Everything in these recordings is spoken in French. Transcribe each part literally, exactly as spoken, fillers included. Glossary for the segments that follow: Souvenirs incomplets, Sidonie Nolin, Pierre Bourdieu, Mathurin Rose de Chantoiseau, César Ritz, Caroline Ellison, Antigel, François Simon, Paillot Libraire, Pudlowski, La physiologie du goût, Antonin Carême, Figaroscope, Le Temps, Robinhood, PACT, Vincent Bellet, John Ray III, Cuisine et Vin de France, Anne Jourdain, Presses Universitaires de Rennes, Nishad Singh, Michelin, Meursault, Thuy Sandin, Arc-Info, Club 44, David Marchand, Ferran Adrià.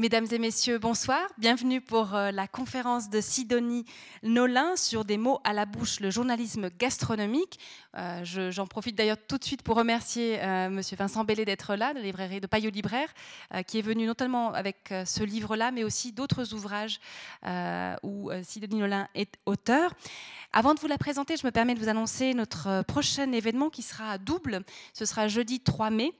Mesdames et messieurs, bonsoir. Bienvenue pour la conférence de Sidonie Nolin sur des mots à la bouche, le journalisme gastronomique. Euh, je, j'en profite d'ailleurs tout de suite pour remercier euh, monsieur Vincent Bellet d'être là, de la librairie de Paillot Libraire, euh, qui est venu notamment avec euh, ce livre-là, mais aussi d'autres ouvrages euh, où euh, Sidonie Nolin est auteur. Avant de vous la présenter, je me permets de vous annoncer notre prochain événement qui sera à Double. Ce sera jeudi trois mai.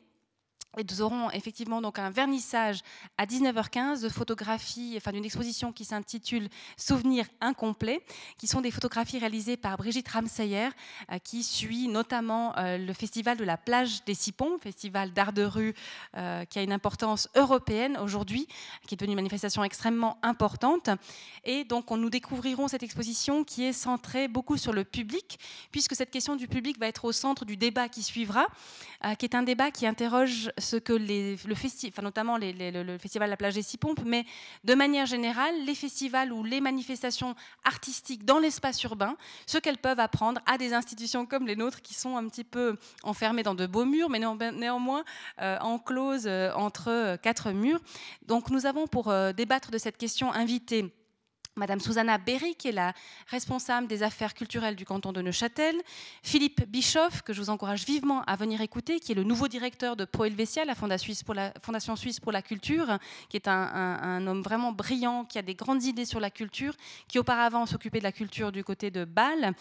Et nous aurons effectivement donc un vernissage à dix-neuf heures quinze de photographies, enfin d'une exposition qui s'intitule Souvenirs incomplets, qui sont des photographies réalisées par Brigitte Ramseyer, euh, qui suit notamment euh, le festival de la plage des Cipons, festival d'art de rue euh, qui a une importance européenne aujourd'hui, qui est devenue une manifestation extrêmement importante. Et donc on nous découvrirons cette exposition qui est centrée beaucoup sur le public, puisque cette question du public va être au centre du débat qui suivra, euh, qui est un débat qui interroge ce que les, le festi- enfin notamment les, les, le, le festival de la plage des Six Pompes, mais de manière générale, les festivals ou les manifestations artistiques dans l'espace urbain, ce qu'elles peuvent apprendre à des institutions comme les nôtres qui sont un petit peu enfermées dans de beaux murs, mais néanmo- néanmoins euh, encloses euh, entre euh, quatre murs. Donc nous avons pour euh, débattre de cette question invité Madame Susanna Berry, qui est la responsable des affaires culturelles du canton de Neuchâtel, Philippe Bischoff, que je vous encourage vivement à venir écouter, qui est le nouveau directeur de Pro Helvetia, la Fondation Suisse pour la Culture, qui est un, un, un homme vraiment brillant, qui a des grandes idées sur la culture, qui auparavant s'occupait de la culture du côté de Bâle.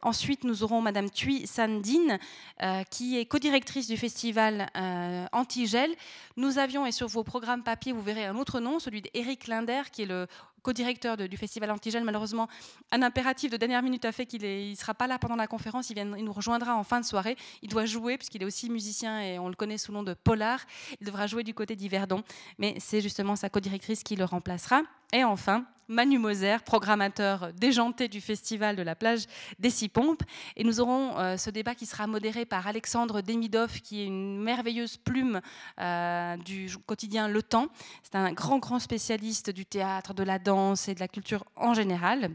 Ensuite, nous aurons Madame Thuy Sandin, euh, qui est codirectrice du festival euh, Antigel. Nous avions, et sur vos programmes papier, vous verrez un autre nom, celui d'Éric Linder, qui est le co-directeur de, du festival Antigène. Malheureusement, un impératif de dernière minute a fait qu'il ne sera pas là pendant la conférence. Il, vient, il nous rejoindra en fin de soirée. Il doit jouer, puisqu'il est aussi musicien et on le connaît sous le nom de Polar. Il devra jouer du côté d'Yverdon, mais c'est justement sa co-directrice qui le remplacera. Et enfin, Manu Moser, programmateur déjanté du festival de la plage des Six Pompes. Et nous aurons euh, ce débat qui sera modéré par Alexandre Demidoff, qui est une merveilleuse plume euh, du quotidien Le Temps. C'est un grand, grand spécialiste du théâtre, de la danse et de la culture en général.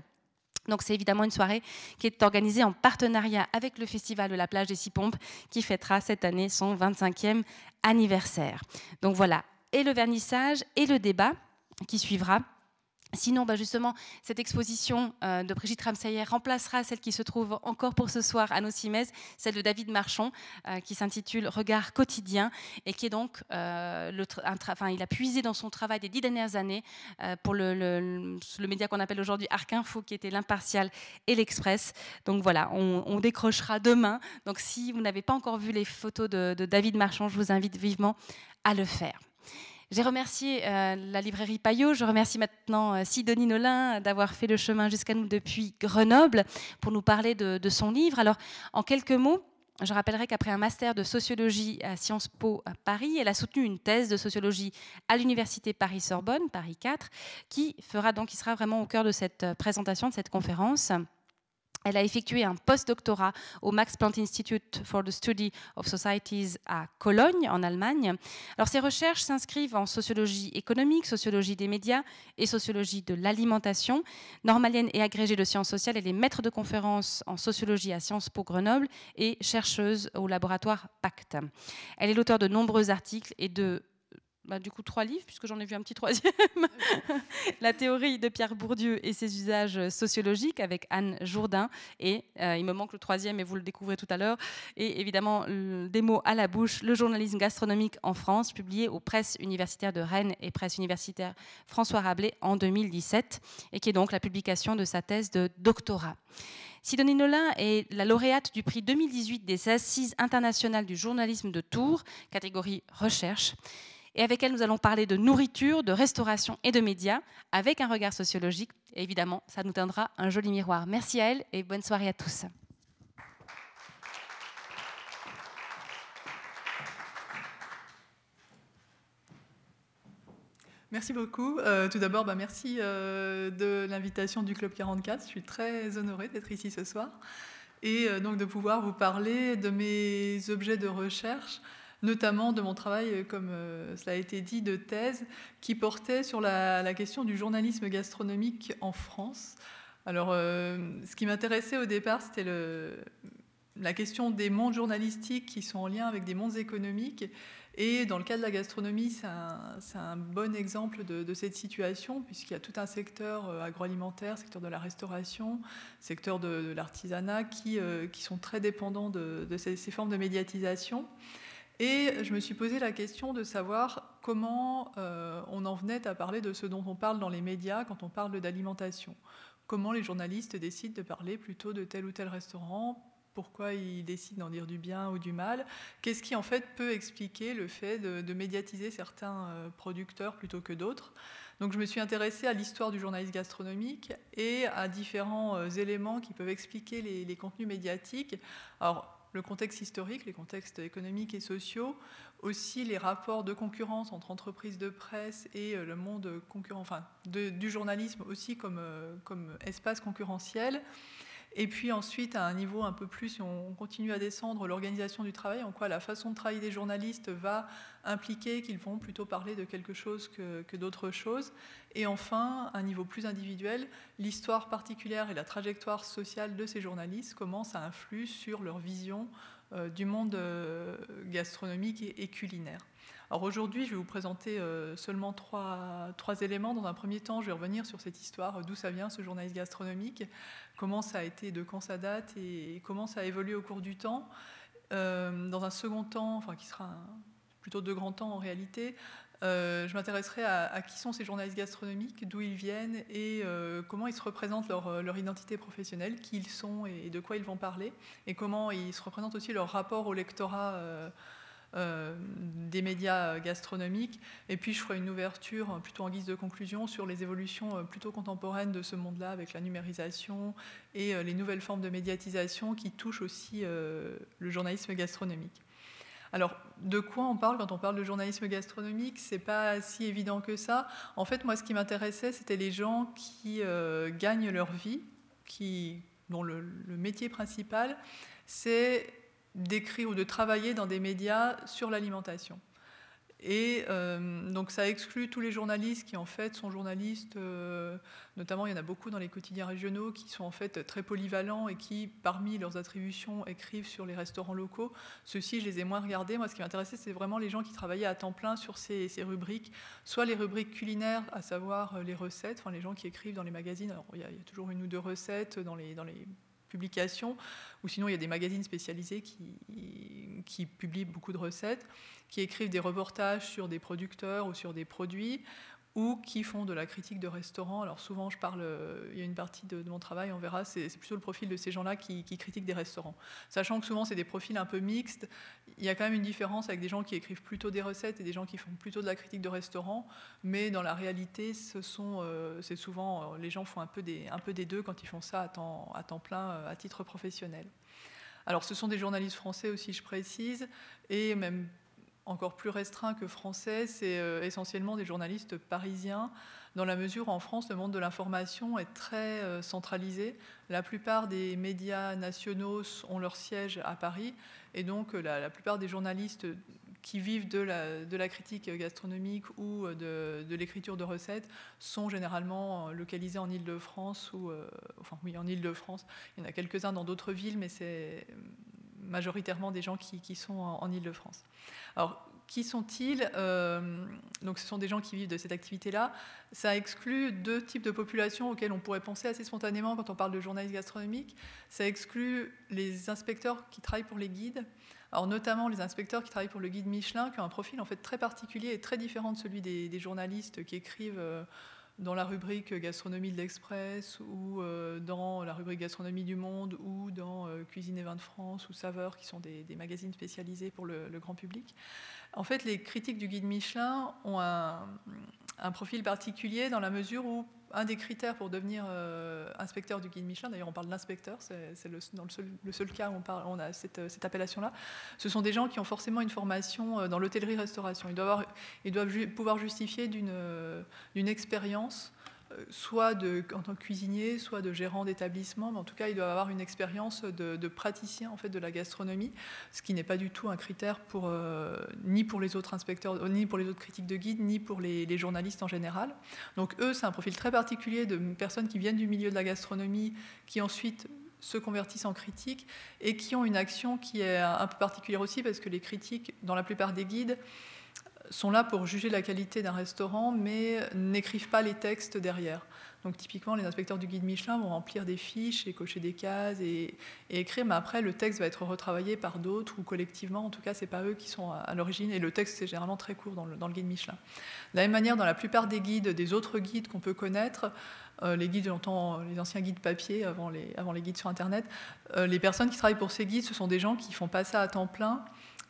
Donc c'est évidemment une soirée qui est organisée en partenariat avec le festival de la plage des Six Pompes, qui fêtera cette année son vingt-cinquième anniversaire. Donc voilà, et le vernissage et le débat qui suivra. Sinon, bah justement, cette exposition euh, de Brigitte Ramseyer remplacera celle qui se trouve encore pour ce soir à nos Cimaises, celle de David Marchand, euh, qui s'intitule Regards quotidiens et qui est donc, euh, le tra- un tra- enfin, il a puisé dans son travail des dix dernières années euh, pour le, le, le, le média qu'on appelle aujourd'hui Arc-Info, qui était l'Impartial et l'Express. Donc voilà, on, on décrochera demain. Donc si vous n'avez pas encore vu les photos de, de David Marchand, je vous invite vivement à le faire. J'ai remercié euh, la librairie Paillot, je remercie maintenant euh, Sidonie Nolin d'avoir fait le chemin jusqu'à nous depuis Grenoble pour nous parler de, de son livre. Alors, en quelques mots, je rappellerai qu'après un master de sociologie à Sciences Po à Paris, elle a soutenu une thèse de sociologie à l'université Paris-Sorbonne, Paris quatre, qui fera donc, qui sera vraiment au cœur de cette présentation, de cette conférence. Elle a effectué un post-doctorat au Max Planck Institute for the Study of Societies à Cologne, en Allemagne. Alors, ses recherches s'inscrivent en sociologie économique, sociologie des médias et sociologie de l'alimentation. Normalienne et agrégée de sciences sociales, elle est maître de conférences en sociologie à Sciences Po Grenoble et chercheuse au laboratoire P A C T. Elle est l'auteure de nombreux articles et de... Bah, du coup, trois livres, puisque j'en ai vu un petit troisième. La théorie de Pierre Bourdieu et ses usages sociologiques avec Anne Jourdain. Et euh, il me manque le troisième, et vous le découvrez tout à l'heure. Et évidemment, le, des mots à la bouche, le journalisme gastronomique en France, publié aux presses universitaires de Rennes et presse universitaire François Rabelais en deux mille dix-sept, et qui est donc la publication de sa thèse de doctorat. Sidonie Nolin est la lauréate du prix deux mille dix-huit des Assises internationales du journalisme de Tours, catégorie recherche. Et avec elle, nous allons parler de nourriture, de restauration et de médias, avec un regard sociologique. Et évidemment, ça nous donnera un joli miroir. Merci à elle et bonne soirée à tous. Merci beaucoup. Euh, tout d'abord, bah, merci euh, de l'invitation du Club quarante-quatre. Je suis très honorée d'être ici ce soir et euh, donc de pouvoir vous parler de mes objets de recherche, notamment de mon travail, comme cela a été dit, de thèse, qui portait sur la, la question du journalisme gastronomique en France. Alors, euh, ce qui m'intéressait au départ, c'était le, la question des mondes journalistiques qui sont en lien avec des mondes économiques Et dans le cas de la gastronomie, c'est un, c'est un bon exemple de, de cette situation, puisqu'il y a tout un secteur agroalimentaire, secteur de la restauration, secteur de, de l'artisanat, qui, euh, qui sont très dépendants de, de ces, ces formes de médiatisation. Et je me suis posé la question de savoir comment euh, on en venait à parler de ce dont on parle dans les médias quand on parle d'alimentation. Comment les journalistes décident de parler plutôt de tel ou tel restaurant, pourquoi ils décident d'en dire du bien ou du mal, qu'est-ce qui en fait peut expliquer le fait de, de médiatiser certains producteurs plutôt que d'autres. Donc je me suis intéressée à l'histoire du journalisme gastronomique et à différents éléments qui peuvent expliquer les, les contenus médiatiques. Alors, le contexte historique, les contextes économiques et sociaux, aussi les rapports de concurrence entre entreprises de presse et le monde concurrent, enfin, de, du journalisme aussi comme, comme espace concurrentiel. Et puis ensuite, à un niveau un peu plus, si on continue à descendre, l'organisation du travail, en quoi la façon de travailler des journalistes va impliquer qu'ils vont plutôt parler de quelque chose que, que d'autre chose. Et enfin, à un niveau plus individuel, l'histoire particulière et la trajectoire sociale de ces journalistes, comment ça influe sur leur vision euh, du monde euh, gastronomique et, et culinaire. Alors aujourd'hui, je vais vous présenter euh, seulement trois, trois éléments. Dans un premier temps, je vais revenir sur cette histoire, d'où ça vient ce journalisme gastronomique, comment ça a été, de quand ça date et, et comment ça a évolué au cours du temps. Euh, dans un second temps, enfin qui sera un, plutôt de grand temps en réalité, euh, je m'intéresserai à, à qui sont ces journalistes gastronomiques, d'où ils viennent et euh, comment ils se représentent leur, leur identité professionnelle, qui ils sont et, et de quoi ils vont parler, et comment ils se représentent aussi leur rapport au lectorat euh, Euh, des médias gastronomiques. Et puis je ferai une ouverture plutôt en guise de conclusion sur les évolutions plutôt contemporaines de ce monde-là avec la numérisation et les nouvelles formes de médiatisation qui touchent aussi euh, le journalisme gastronomique. Alors, de quoi on parle quand on parle de journalisme gastronomique? C'est pas si évident que ça. En fait, moi, ce qui m'intéressait, c'était les gens qui euh, gagnent leur vie, qui, dont le, le métier principal, c'est d'écrire ou de travailler dans des médias sur l'alimentation. Et euh, donc ça exclut tous les journalistes qui en fait sont journalistes, euh, notamment il y en a beaucoup dans les quotidiens régionaux qui sont en fait très polyvalents et qui parmi leurs attributions écrivent sur les restaurants locaux. Ceux-ci je les ai moins regardés, moi ce qui m'intéressait c'est vraiment les gens qui travaillaient à temps plein sur ces, ces rubriques, soit les rubriques culinaires, à savoir les recettes, enfin les gens qui écrivent dans les magazines, alors il y a, il y a toujours une ou deux recettes dans les... dans les publications, ou sinon il y a des magazines spécialisés qui, qui publient beaucoup de recettes, qui écrivent des reportages sur des producteurs ou sur des produits, ou qui font de la critique de restaurants. Alors souvent, je parle, il y a une partie de, de mon travail, on verra, c'est, c'est plutôt le profil de ces gens-là qui, qui critiquent des restaurants. Sachant que souvent, c'est des profils un peu mixtes, il y a quand même une différence avec des gens qui écrivent plutôt des recettes et des gens qui font plutôt de la critique de restaurants, mais dans la réalité, ce sont, euh, c'est souvent, euh, les gens font un peu, des, un peu des deux quand ils font ça à temps, à temps plein, euh, à titre professionnel. Alors ce sont des journalistes français aussi, je précise, et même encore plus restreint que français, c'est essentiellement des journalistes parisiens, dans la mesure où en France, le monde de l'information est très centralisé. La plupart des médias nationaux ont leur siège à Paris, et donc la, la plupart des journalistes qui vivent de la, de la critique gastronomique ou de, de l'écriture de recettes sont généralement localisés en Île-de-France, ou euh, enfin oui, en Île-de-France. Il y en a quelques-uns dans d'autres villes, mais c'est majoritairement des gens qui, qui sont en, en Île-de-France. Alors, qui sont-ils ? euh, Donc, ce sont des gens qui vivent de cette activité-là. Ça exclut deux types de populations auxquelles on pourrait penser assez spontanément quand on parle de journalisme gastronomique. Ça exclut les inspecteurs qui travaillent pour les guides. Alors, notamment les inspecteurs qui travaillent pour le guide Michelin, qui ont un profil en fait très particulier et très différent de celui des, des journalistes qui écrivent euh, dans la rubrique gastronomie de l'Express ou dans la rubrique gastronomie du monde ou dans Cuisine et Vin de France ou Saveurs qui sont des, des magazines spécialisés pour le, le grand public. En fait, les critiques du guide Michelin ont un, un profil particulier dans la mesure où un des critères pour devenir euh, inspecteur du guide Michelin, d'ailleurs on parle d'inspecteur, c'est, c'est le, dans le seul, le seul cas où on, parle, on a cette, cette appellation-là, ce sont des gens qui ont forcément une formation dans l'hôtellerie-restauration. Ils doivent, avoir, ils doivent ju- pouvoir justifier d'une, d'une expérience, euh, soit de, en tant que cuisinier, soit de gérant d'établissement, mais en tout cas ils doivent avoir une expérience de, de praticien en fait, de la gastronomie, ce qui n'est pas du tout un critère pour, euh, ni pour les autres inspecteurs, ni pour les autres critiques de guide, ni pour les, les journalistes en général. Donc eux, c'est un profil très particulier de personnes qui viennent du milieu de la gastronomie, qui ensuite se convertissent en critiques et qui ont une action qui est un peu particulière aussi, parce que les critiques, dans la plupart des guides, sont là pour juger la qualité d'un restaurant, mais n'écrivent pas les textes derrière. Donc typiquement, les inspecteurs du guide Michelin vont remplir des fiches et cocher des cases et, et écrire, mais après, le texte va être retravaillé par d'autres ou collectivement. En tout cas, ce n'est pas eux qui sont à, à l'origine. Et le texte, c'est généralement très court dans le, dans le guide Michelin. De la même manière, dans la plupart des guides, des autres guides qu'on peut connaître, euh, les guides, j'entends les anciens guides papier avant les, avant les guides sur Internet, euh, les personnes qui travaillent pour ces guides, ce sont des gens qui ne font pas ça à temps plein,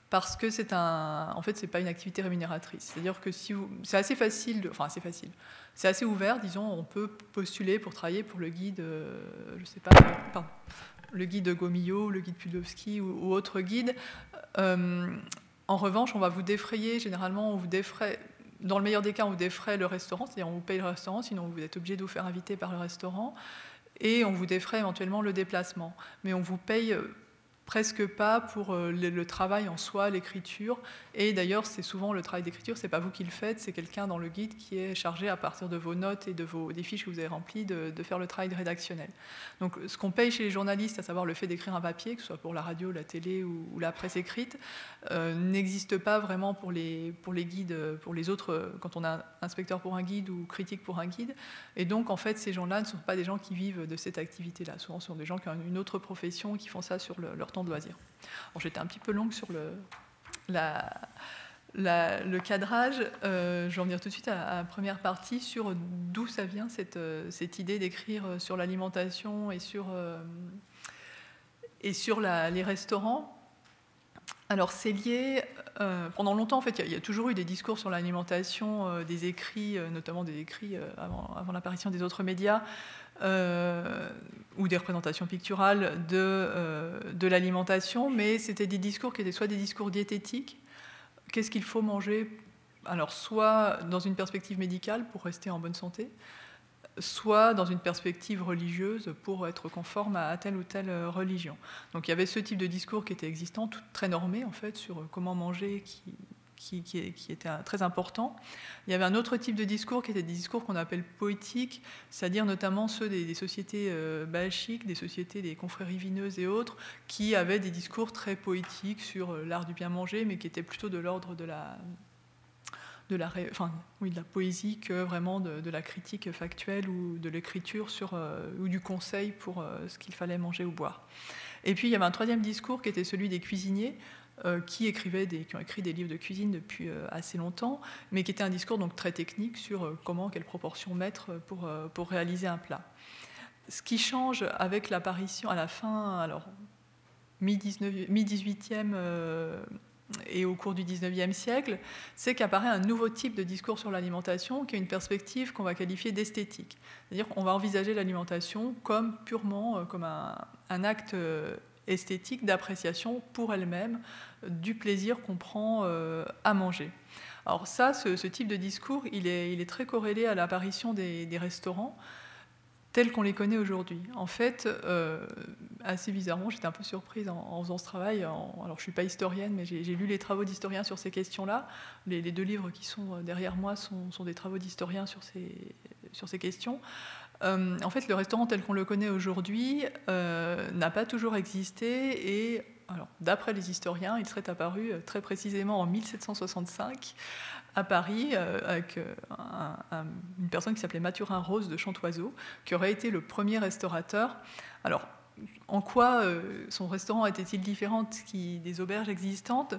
parce que c'est un, en fait, c'est pas une activité rémunératrice. C'est-à-dire que si vous, c'est assez facile, de, enfin assez facile, c'est assez ouvert, disons, on peut postuler pour travailler pour le guide, euh, je sais pas, pardon, le guide Gomillot, le guide Pudlowski ou, ou autre guide. Euh, en revanche, on va vous défrayer, généralement, on vous défraie, dans le meilleur des cas, on vous défraie le restaurant, c'est-à-dire on vous paye le restaurant, sinon vous êtes obligé de vous faire inviter par le restaurant, et on vous défraie éventuellement le déplacement. Mais on vous paye presque pas pour le travail en soi, l'écriture. Et d'ailleurs, c'est souvent le travail d'écriture, c'est pas vous qui le faites, c'est quelqu'un dans le guide qui est chargé, à partir de vos notes et de vos, des fiches que vous avez remplies, de, de faire le travail rédactionnel. Donc ce qu'on paye chez les journalistes, à savoir le fait d'écrire un papier, que ce soit pour la radio, la télé ou, ou la presse écrite, euh, n'existe pas vraiment pour les, pour les guides, pour les autres, quand on a inspecteur pour un guide ou critique pour un guide. Et donc, en fait, ces gens-là ne sont pas des gens qui vivent de cette activité-là. Souvent, ce sont des gens qui ont une autre profession, qui font ça sur le, leur de loisirs. Alors, j'étais un petit peu longue sur le, la, la, le cadrage. Euh, je vais en venir tout de suite à, à la première partie sur d'où ça vient cette, cette idée d'écrire sur l'alimentation et sur, euh, et sur la, les restaurants. Alors, c'est lié. Euh, pendant longtemps, en fait, il y, y a toujours eu des discours sur l'alimentation, euh, des écrits, euh, notamment des écrits euh, avant, avant l'apparition des autres médias, euh, ou des représentations picturales de, euh, de l'alimentation, mais c'était des discours qui étaient soit des discours diététiques, qu'est-ce qu'il faut manger, alors soit dans une perspective médicale pour rester en bonne santé, soit dans une perspective religieuse pour être conforme à telle ou telle religion. Donc il y avait ce type de discours qui était existant, tout, très normé en fait, sur comment manger, qui, qui, qui, qui était un, très important. Il y avait un autre type de discours qui était des discours qu'on appelle poétiques, c'est-à-dire notamment ceux des, des sociétés euh, bahachiques, des sociétés des confréries vineuses et autres, qui avaient des discours très poétiques sur euh, l'art du bien manger, mais qui étaient plutôt de l'ordre de la... De la, enfin, oui, de la poésie que vraiment de, de la critique factuelle ou de l'écriture sur, euh, ou du conseil pour euh, ce qu'il fallait manger ou boire. Et puis il y avait un troisième discours qui était celui des cuisiniers euh, qui, écrivaient des, qui ont écrit des livres de cuisine depuis euh, assez longtemps, mais qui était un discours donc, très technique sur euh, comment, quelles proportions mettre pour, euh, pour réaliser un plat. Ce qui change avec l'apparition à la fin, alors mi-dix-neuvième, mi-dix-huitième euh, et au cours du dix-neuvième siècle, c'est qu'apparaît un nouveau type de discours sur l'alimentation qui a une perspective qu'on va qualifier d'esthétique. C'est-à-dire qu'on va envisager l'alimentation comme purement comme un, un acte esthétique d'appréciation pour elle-même du plaisir qu'on prend euh, à manger. Alors ça, ce, ce type de discours, il est, il est très corrélé à l'apparition des, des restaurants tels qu'on les connaît aujourd'hui. En fait, euh, assez bizarrement, j'étais un peu surprise en, en faisant ce travail. En, alors, je ne suis pas historienne, mais j'ai, j'ai lu les travaux d'historiens sur ces questions-là. Les, les deux livres qui sont derrière moi sont, sont des travaux d'historiens sur ces, sur ces questions. Euh, en fait, le restaurant tel qu'on le connaît aujourd'hui euh, n'a pas toujours existé et... Alors, d'après les historiens, il serait apparu très précisément en mille sept cent soixante-cinq à Paris euh, avec un, un, une personne qui s'appelait Mathurin Rose de Chantoiseau, qui aurait été le premier restaurateur. Alors, en quoi euh, son restaurant était-il différent qui, des auberges existantes ?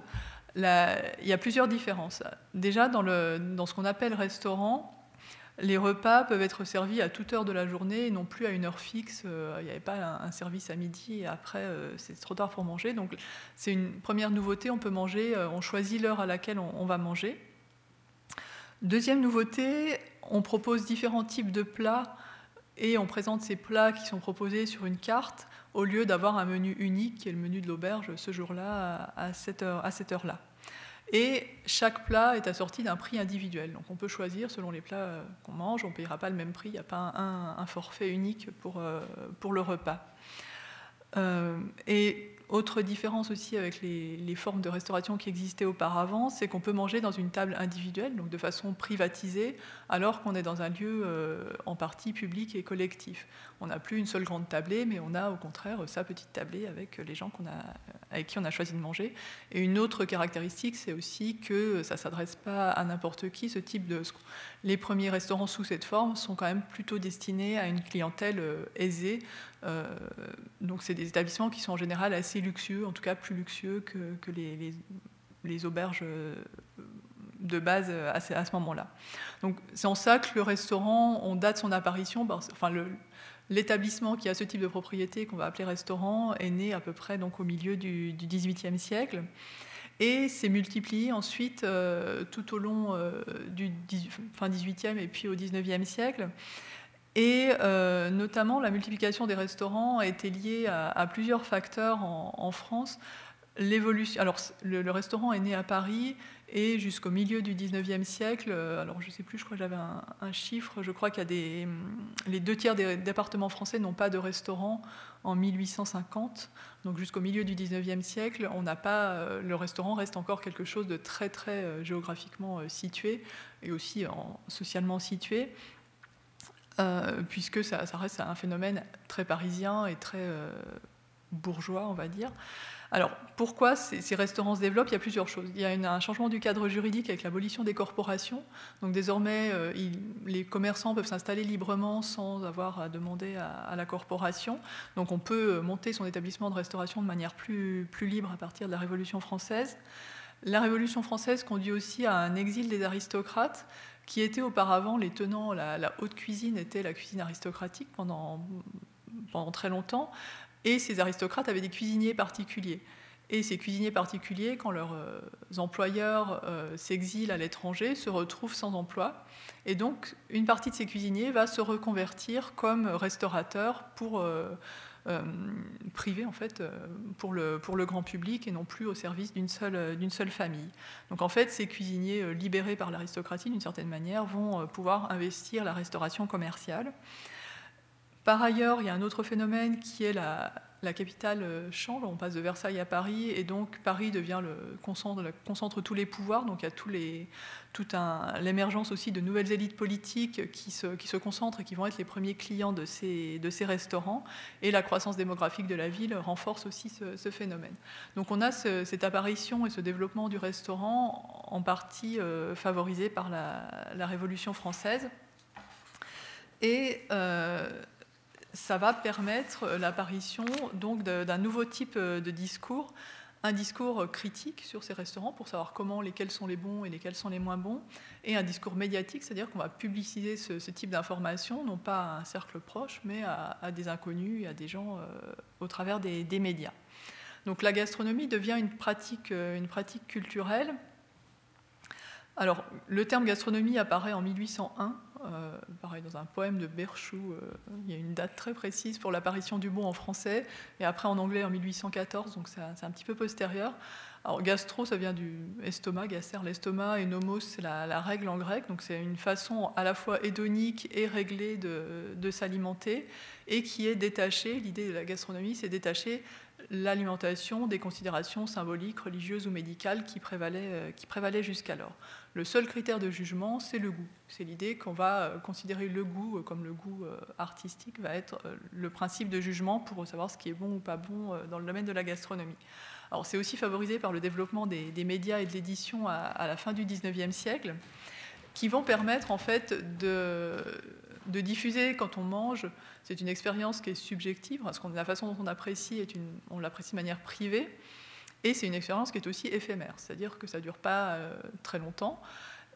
Là, il y a plusieurs différences. Déjà, dans, le, dans ce qu'on appelle restaurant, les repas peuvent être servis à toute heure de la journée et non plus à une heure fixe. Il n'y avait pas un service à midi et après, c'est trop tard pour manger. Donc, c'est une première nouveauté. On peut manger, on choisit l'heure à laquelle on va manger. Deuxième nouveauté, on propose différents types de plats et on présente ces plats qui sont proposés sur une carte au lieu d'avoir un menu unique qui est le menu de l'auberge ce jour-là à cette heure, à cette heure-là. Et chaque plat est assorti d'un prix individuel. Donc on peut choisir selon les plats qu'on mange, on ne payera pas le même prix, il n'y a pas un, un forfait unique pour, pour le repas. Euh, et Autre différence aussi avec les, les formes de restauration qui existaient auparavant, c'est qu'on peut manger dans une table individuelle, donc de façon privatisée, alors qu'on est dans un lieu euh, en partie public et collectif. On n'a plus une seule grande tablée, mais on a au contraire sa petite tablée avec les gens qu'on a, avec qui on a choisi de manger. Et une autre caractéristique, c'est aussi que ça ne s'adresse pas à n'importe qui. Ce type de, les premiers restaurants sous cette forme sont quand même plutôt destinés à une clientèle aisée. Euh, donc c'est des établissements qui sont en général assez luxueux, en tout cas plus luxueux que, que les, les, les auberges de base à ce, à ce moment-là. Donc c'est en ça que le restaurant, on date son apparition, ben, enfin le, l'établissement qui a ce type de propriété qu'on va appeler restaurant est né à peu près donc, au milieu du, du dix-huitième siècle et s'est multiplié ensuite euh, tout au long euh, du fin dix-huitième et puis au dix-neuvième siècle. Et euh, notamment, la multiplication des restaurants a été liée à, à plusieurs facteurs en, en France. L'évolution, alors, le, le restaurant est né à Paris et jusqu'au milieu du dix-neuvième siècle, alors je ne sais plus, je crois que j'avais un, un chiffre, je crois qu'il y a des, les deux tiers des départements français n'ont pas de restaurant en mille huit cent cinquante. Donc jusqu'au milieu du dix-neuvième siècle, on n'a pas, le restaurant reste encore quelque chose de très, très géographiquement situé et aussi en, socialement situé. Euh, puisque ça, ça reste un phénomène très parisien et très euh, bourgeois, on va dire. Alors, pourquoi ces, ces restaurants se développent ? Il y a plusieurs choses. Il y a une, un changement du cadre juridique avec l'abolition des corporations. Donc, désormais, euh, il, les commerçants peuvent s'installer librement sans avoir à demander à, à la corporation. Donc, on peut monter son établissement de restauration de manière plus, plus libre à partir de la Révolution française. La Révolution française conduit aussi à un exil des aristocrates, qui étaient auparavant les tenants, la, la haute cuisine était la cuisine aristocratique pendant, pendant très longtemps, et ces aristocrates avaient des cuisiniers particuliers. Et ces cuisiniers particuliers, quand leurs employeurs euh, s'exilent à l'étranger, se retrouvent sans emploi. Et donc, une partie de ces cuisiniers va se reconvertir comme restaurateurs pour, euh, euh, privés, en fait, pour le, pour le grand public et non plus au service d'une seule, d'une seule famille. Donc, en fait, ces cuisiniers libérés par l'aristocratie, d'une certaine manière, vont pouvoir investir la restauration commerciale. Par ailleurs, il y a un autre phénomène qui est la... La capitale change, on passe de Versailles à Paris, et donc Paris devient le, concentre, concentre tous les pouvoirs. Donc il y a tout les, tout un, l'émergence aussi de nouvelles élites politiques qui se, qui se concentrent et qui vont être les premiers clients de ces, de ces restaurants. Et la croissance démographique de la ville renforce aussi ce, ce phénomène. Donc on a ce, cette apparition et ce développement du restaurant en partie euh, favorisé par la, la Révolution française. Et... Euh, ça va permettre l'apparition donc d'un nouveau type de discours, un discours critique sur ces restaurants pour savoir comment, lesquels sont les bons et lesquels sont les moins bons, et un discours médiatique, c'est-à-dire qu'on va publiciser ce, ce type d'informations, non pas à un cercle proche, mais à, à des inconnus, à des gens euh, au travers des, des médias. Donc la gastronomie devient une pratique, une pratique culturelle. Alors le terme gastronomie apparaît en mille huit cent un, Euh, pareil, dans un poème de Berchoux, euh, il y a une date très précise pour l'apparition du mot en français, et après en anglais en mille huit cent quatorze, donc c'est un, c'est un petit peu postérieur. Alors gastro, ça vient du estomac, gaster, l'estomac, et nomos, c'est la, la règle en grec, donc c'est une façon à la fois hédonique et réglée de, de s'alimenter, et qui est détachée, l'idée de la gastronomie, c'est détacher l'alimentation des considérations symboliques, religieuses ou médicales qui prévalaient, qui prévalaient jusqu'alors. Le seul critère de jugement, c'est le goût. C'est l'idée qu'on va considérer le goût comme le goût artistique va être le principe de jugement pour savoir ce qui est bon ou pas bon dans le domaine de la gastronomie. Alors, c'est aussi favorisé par le développement des, des médias et de l'édition à, à la fin du dix-neuvième siècle, qui vont permettre en fait de... de diffuser quand on mange, c'est une expérience qui est subjective, parce que la façon dont on apprécie, est une, on l'apprécie de manière privée, et c'est une expérience qui est aussi éphémère, c'est-à-dire que ça ne dure pas euh, très longtemps.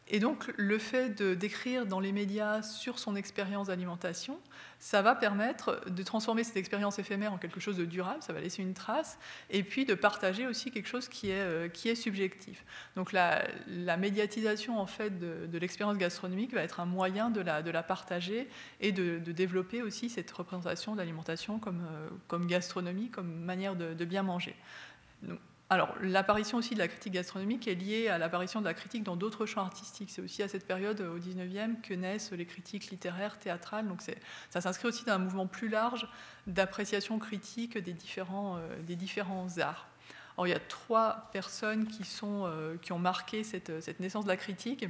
Et donc, le fait de, d'écrire dans les médias sur son expérience d'alimentation, ça va permettre de transformer cette expérience éphémère en quelque chose de durable, ça va laisser une trace, et puis de partager aussi quelque chose qui est, euh, qui est subjectif. Donc, la, la médiatisation, en fait, de, de l'expérience gastronomique va être un moyen de la, de la partager et de, de développer aussi cette représentation de l'alimentation comme, euh, comme gastronomie, comme manière de, de bien manger. Donc, Alors, l'apparition aussi de la critique gastronomique est liée à l'apparition de la critique dans d'autres champs artistiques. C'est aussi à cette période, au dix-neuvième, que naissent les critiques littéraires, théâtrales. Donc, c'est, ça s'inscrit aussi dans un mouvement plus large d'appréciation critique des différents, euh, des différents arts. Alors, il y a trois personnes qui, sont, euh, qui ont marqué cette, cette naissance de la critique,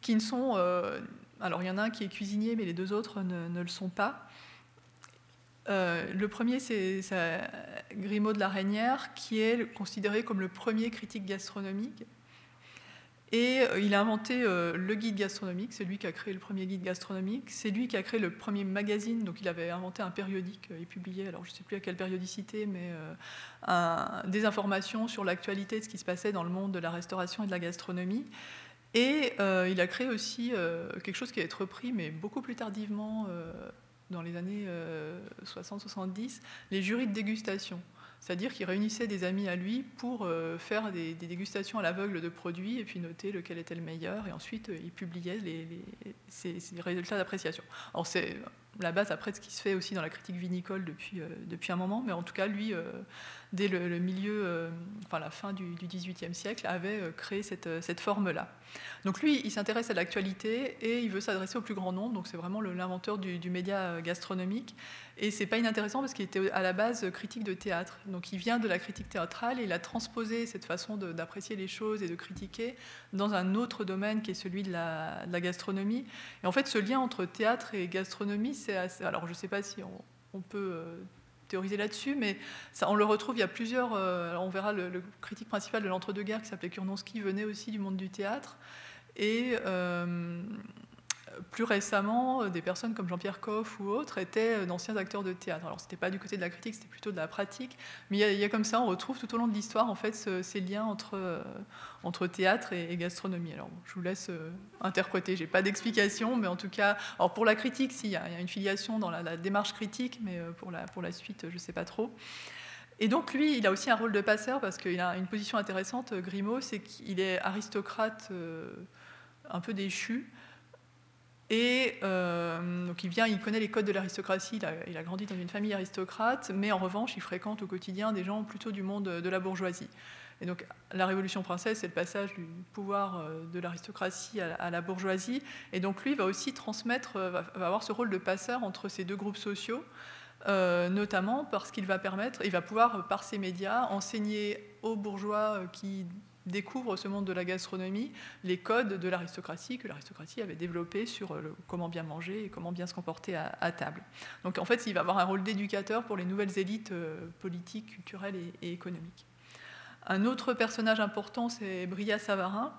qui ne sont... Euh, alors, il y en a un qui est cuisinier, mais les deux autres ne, ne le sont pas. Euh, le premier, c'est, c'est Grimaud de la Reynière, qui est considéré comme le premier critique gastronomique. Et il a inventé euh, le guide gastronomique, c'est lui qui a créé le premier guide gastronomique, c'est lui qui a créé le premier magazine, donc il avait inventé un périodique et publié, alors je ne sais plus à quelle périodicité, mais euh, un, des informations sur l'actualité de ce qui se passait dans le monde de la restauration et de la gastronomie. Et euh, il a créé aussi euh, quelque chose qui a été repris, mais beaucoup plus tardivement, euh, dans les années soixante soixante-dix, les jurys de dégustation. C'est-à-dire qu'il réunissait des amis à lui pour faire des, des dégustations à l'aveugle de produits et puis noter lequel était le meilleur. Et ensuite, il publiait les, les, ces, ces résultats d'appréciation. Alors, c'est la base après de ce qui se fait aussi dans la critique vinicole depuis, euh, depuis un moment. Mais en tout cas, lui, euh, dès le, le milieu, euh, enfin la fin du, du dix-huitième siècle, avait créé cette, cette forme-là. Donc lui, il s'intéresse à l'actualité et il veut s'adresser au plus grand nombre. Donc c'est vraiment le, l'inventeur du, du média gastronomique. Et c'est pas inintéressant parce qu'il était à la base critique de théâtre. Donc il vient de la critique théâtrale et il a transposé cette façon de, d'apprécier les choses et de critiquer dans un autre domaine qui est celui de la, de la gastronomie. Et en fait, ce lien entre théâtre et gastronomie, c'est assez... Alors je ne sais pas si on, on peut euh, théoriser là-dessus, mais ça, on le retrouve, il y a plusieurs... Euh, on verra, le, le critique principal de l'entre-deux-guerres qui s'appelait Curnonsky venait aussi du monde du théâtre. Et... Euh, Plus récemment, des personnes comme Jean-Pierre Coff ou autres étaient d'anciens acteurs de théâtre. Alors, ce n'était pas du côté de la critique, c'était plutôt de la pratique. Mais il y a, il y a comme ça, on retrouve tout au long de l'histoire, en fait, ce, ces liens entre, entre théâtre et, et gastronomie. Alors, je vous laisse interpréter, je n'ai pas d'explication, mais en tout cas... Alors, pour la critique, si, il y a, il y a une filiation dans la, la démarche critique, mais pour la, pour la suite, je ne sais pas trop. Et donc, lui, il a aussi un rôle de passeur, parce qu'il a une position intéressante, Grimaud, c'est qu'il est aristocrate euh, un peu déchu. Et euh, donc il vient, il connaît les codes de l'aristocratie, il a, il a grandi dans une famille aristocrate, mais en revanche, il fréquente au quotidien des gens plutôt du monde de la bourgeoisie. Et donc la Révolution française, c'est le passage du pouvoir de l'aristocratie à la, à la bourgeoisie. Et donc lui va aussi transmettre, va, va avoir ce rôle de passeur entre ces deux groupes sociaux, euh, notamment parce qu'il va permettre, il va pouvoir, par ses médias, enseigner aux bourgeois qui... découvre ce monde de la gastronomie, les codes de l'aristocratie que l'aristocratie avait développés sur le, comment bien manger et comment bien se comporter à, à table. Donc en fait, il va avoir un rôle d'éducateur pour les nouvelles élites euh, politiques, culturelles et, et économiques. Un autre personnage important, c'est Brillat Savarin,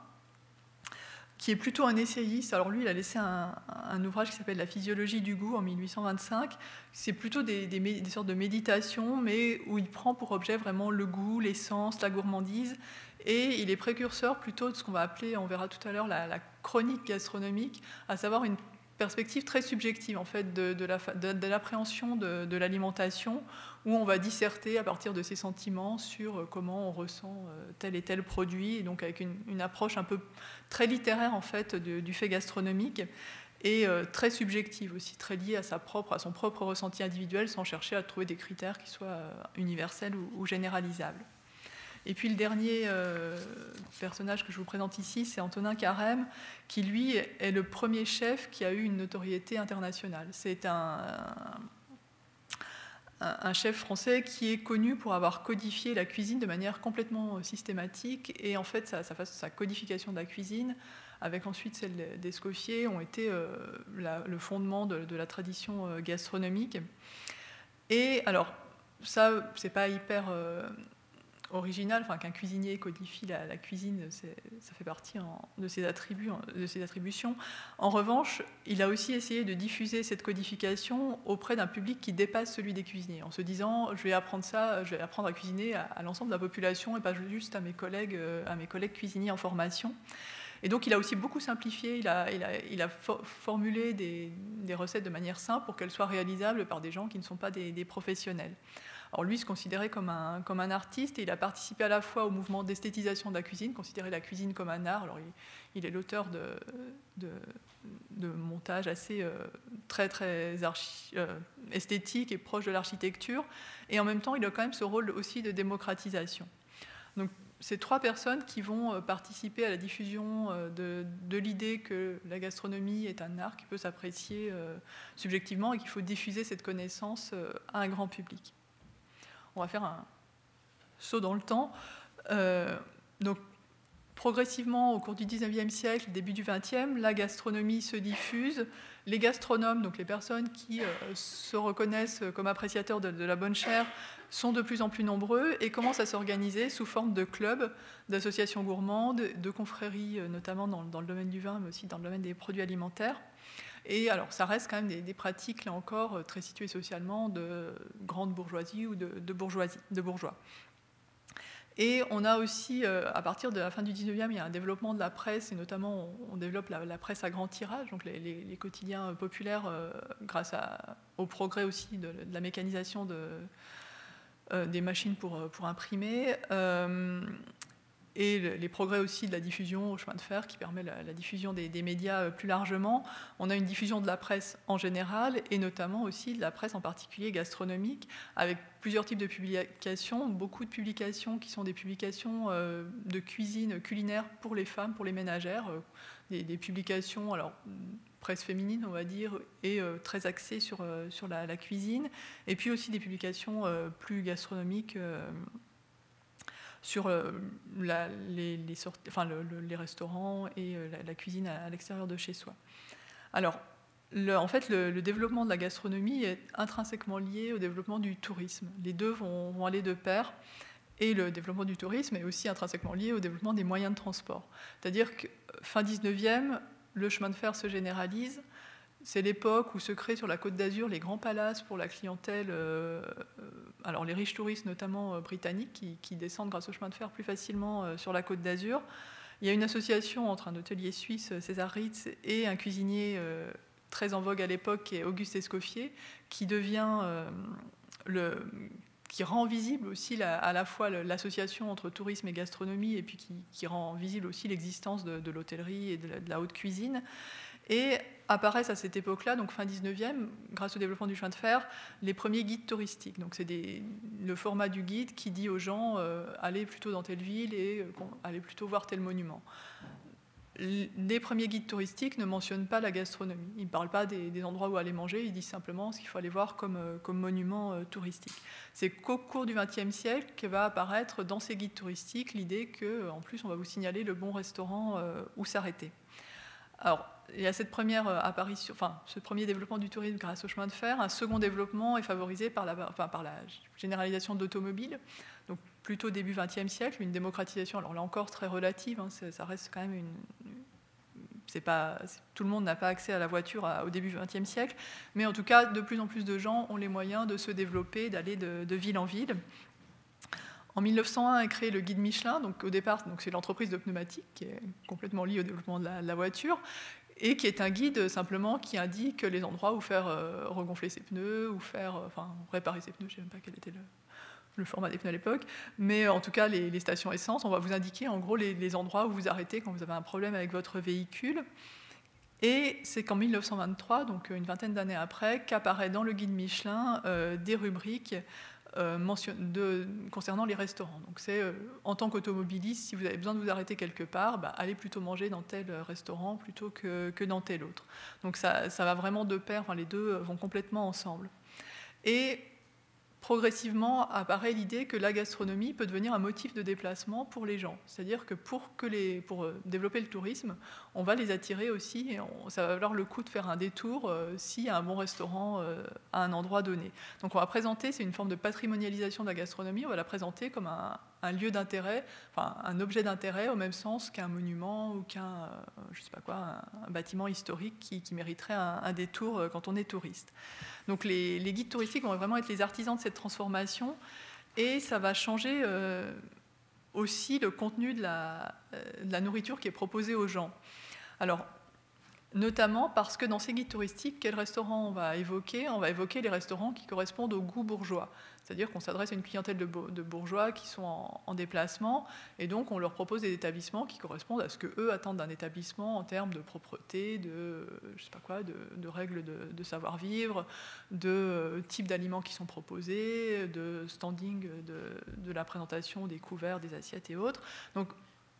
qui est plutôt un essayiste. Alors lui, il a laissé un, un ouvrage qui s'appelle « La physiologie du goût » en dix-huit cent vingt-cinq. C'est plutôt des, des, des sortes de méditations, mais où il prend pour objet vraiment le goût, l'essence, la gourmandise. Et il est précurseur plutôt de ce qu'on va appeler, on verra tout à l'heure, la, la chronique gastronomique, à savoir une perspective très subjective en fait, de, de, la, de, de l'appréhension de, de l'alimentation, où on va disserter à partir de ses sentiments sur comment on ressent tel et tel produit, et donc avec une, une approche un peu très littéraire en fait, de, du fait gastronomique, et euh, très subjective aussi, très liée à, sa propre, à son propre ressenti individuel, sans chercher à trouver des critères qui soient euh, universels ou, ou généralisables. Et puis le dernier euh, personnage que je vous présente ici, c'est Antonin Carême, qui lui est le premier chef qui a eu une notoriété internationale. C'est un, un, un chef français qui est connu pour avoir codifié la cuisine de manière complètement systématique. Et en fait, sa, sa, sa codification de la cuisine, avec ensuite celle d'Escoffier, ont été euh, la, le fondement de, de la tradition euh, gastronomique. Et alors, ça, c'est pas hyper... Euh, original, enfin, qu'un cuisinier codifie la, la cuisine, c'est, ça fait partie en, de, ses attributs, de ses attributions. En revanche, il a aussi essayé de diffuser cette codification auprès d'un public qui dépasse celui des cuisiniers, en se disant, je vais apprendre ça, je vais apprendre à cuisiner à, à l'ensemble de la population et pas juste à mes collègues, à mes collègues cuisiniers en formation. Et donc, il a aussi beaucoup simplifié, il a, il a, il a for- formulé des, des recettes de manière simple pour qu'elles soient réalisables par des gens qui ne sont pas des, des professionnels. Alors lui, il se considérait comme un, comme un artiste et il a participé à la fois au mouvement d'esthétisation de la cuisine, considérait la cuisine comme un art. Alors il, il est l'auteur de, de, de montages assez euh, très, très archi, euh, esthétique et proche de l'architecture, et en même temps il a quand même ce rôle aussi de démocratisation. Donc c'est trois personnes qui vont participer à la diffusion de, de l'idée que la gastronomie est un art qui peut s'apprécier euh, subjectivement et qu'il faut diffuser cette connaissance euh, à un grand public. On va faire un saut dans le temps. Euh, donc, progressivement, au cours du dix-neuvième siècle, début du vingtième, la gastronomie se diffuse. Les gastronomes, donc les personnes qui euh, se reconnaissent comme appréciateurs de, de la bonne chère, sont de plus en plus nombreux et commencent à s'organiser sous forme de clubs, d'associations gourmandes, de confréries, notamment dans, dans le domaine du vin, mais aussi dans le domaine des produits alimentaires. Et alors, ça reste quand même des, des pratiques, là encore, très situées socialement, de grande bourgeoisie ou de, de, bourgeoisie, de bourgeois. Et on a aussi, euh, à partir de la fin du dix-neuvième, il y a un développement de la presse, et notamment on, on développe la, la presse à grand tirage, donc les, les, les quotidiens populaires, euh, grâce à, au progrès aussi de, de la mécanisation de, euh, des machines pour, pour imprimer, euh, et le, les progrès aussi de la diffusion au chemin de fer, qui permet la, la diffusion des, des médias plus largement. On a une diffusion de la presse en général, et notamment aussi de la presse en particulier gastronomique, avec plusieurs types de publications, beaucoup de publications qui sont des publications euh, de cuisine culinaire pour les femmes, pour les ménagères, euh, des, des publications, alors presse féminine, on va dire, et euh, très axées sur, euh, sur la, la cuisine, et puis aussi des publications euh, plus gastronomiques euh, sur euh, la, les, les, sorti- enfin, le, le, les restaurants et euh, la, la cuisine à, à l'extérieur de chez soi. Alors, Le, en fait, le, le développement de la gastronomie est intrinsèquement lié au développement du tourisme. Les deux vont, vont aller de pair, et le développement du tourisme est aussi intrinsèquement lié au développement des moyens de transport. C'est-à-dire que fin dix-neuvième, le chemin de fer se généralise. C'est l'époque où se créent sur la Côte d'Azur les grands palaces pour la clientèle, euh, alors les riches touristes, notamment euh, britanniques, qui, qui descendent grâce au chemin de fer plus facilement euh, sur la Côte d'Azur. Il y a une association entre un hôtelier suisse, César Ritz, et un cuisinier euh, très en vogue à l'époque, qui est Auguste Escoffier, qui devient euh, le, qui rend visible aussi la, à la fois l'association entre tourisme et gastronomie, et puis qui, qui rend visible aussi l'existence de, de l'hôtellerie et de la, de la haute cuisine. Et apparaissent à cette époque-là, donc fin dix-neuvième, grâce au développement du chemin de fer, les premiers guides touristiques. Donc c'est des, le format du guide qui dit aux gens euh, allez plutôt dans telle ville et euh, allez plutôt voir tel monument. Les premiers guides touristiques ne mentionnent pas la gastronomie. Ils ne parlent pas des, des endroits où aller manger, ils disent simplement ce qu'il faut aller voir comme, comme monument touristique. C'est qu'au cours du vingtième siècle que va apparaître dans ces guides touristiques l'idée qu'en plus on va vous signaler le bon restaurant où s'arrêter. Alors, il y a cette première apparition, enfin, ce premier développement du tourisme grâce au chemin de fer. Un second développement est favorisé par la, enfin, par la généralisation d'automobiles. Donc, plutôt début vingtième siècle, une démocratisation. Alors là encore très relative, hein, ça reste quand même une. C'est pas, c'est, tout le monde n'a pas accès à la voiture à, au début vingtième siècle, mais en tout cas, de plus en plus de gens ont les moyens de se développer, d'aller de, de ville en ville. En mille neuf cent un est créé le guide Michelin. Donc au départ, donc c'est l'entreprise de pneumatiques qui est complètement liée au développement de la, de la voiture, et qui est un guide simplement qui indique les endroits où faire euh, regonfler ses pneus, ou faire, euh, enfin réparer ses pneus. Je ne sais même pas quel était le, le format des pneus à l'époque, mais en tout cas les, les stations essence. On va vous indiquer en gros les, les endroits où vous arrêtez quand vous avez un problème avec votre véhicule. Et c'est qu'en mille neuf cent vingt-trois, donc une vingtaine d'années après, qu'apparaît dans le guide Michelin euh, des rubriques Euh, mention, de, concernant les restaurants. Donc c'est euh, en tant qu'automobiliste, si vous avez besoin de vous arrêter quelque part, bah, allez plutôt manger dans tel restaurant plutôt que, que dans tel autre. Donc ça, ça va vraiment de pair, enfin, les deux vont complètement ensemble. Et progressivement apparaît l'idée que la gastronomie peut devenir un motif de déplacement pour les gens. C'est-à-dire que pour, que les, pour développer le tourisme, on va les attirer aussi, et on, ça va valoir le coup de faire un détour euh, s'il y a un bon restaurant euh, à un endroit donné. Donc on va présenter, c'est une forme de patrimonialisation de la gastronomie, on va la présenter comme un, un lieu d'intérêt, enfin un objet d'intérêt au même sens qu'un monument ou qu'un euh, je sais pas quoi, un, un bâtiment historique qui, qui mériterait un, un détour euh, quand on est touriste. Donc les, les guides touristiques vont vraiment être les artisans de cette transformation, et ça va changer euh, aussi le contenu de la, euh, de la nourriture qui est proposée aux gens. Alors, notamment parce que dans ces guides touristiques, quels restaurants on va évoquer ? On va évoquer les restaurants qui correspondent au goût bourgeois, c'est-à-dire qu'on s'adresse à une clientèle de, de bourgeois qui sont en, en déplacement, et donc on leur propose des établissements qui correspondent à ce qu'eux attendent d'un établissement en termes de propreté, de, je sais pas quoi, de, de règles de, de savoir-vivre, de types d'aliments qui sont proposés, de standing de, de la présentation des couverts, des assiettes et autres. Donc,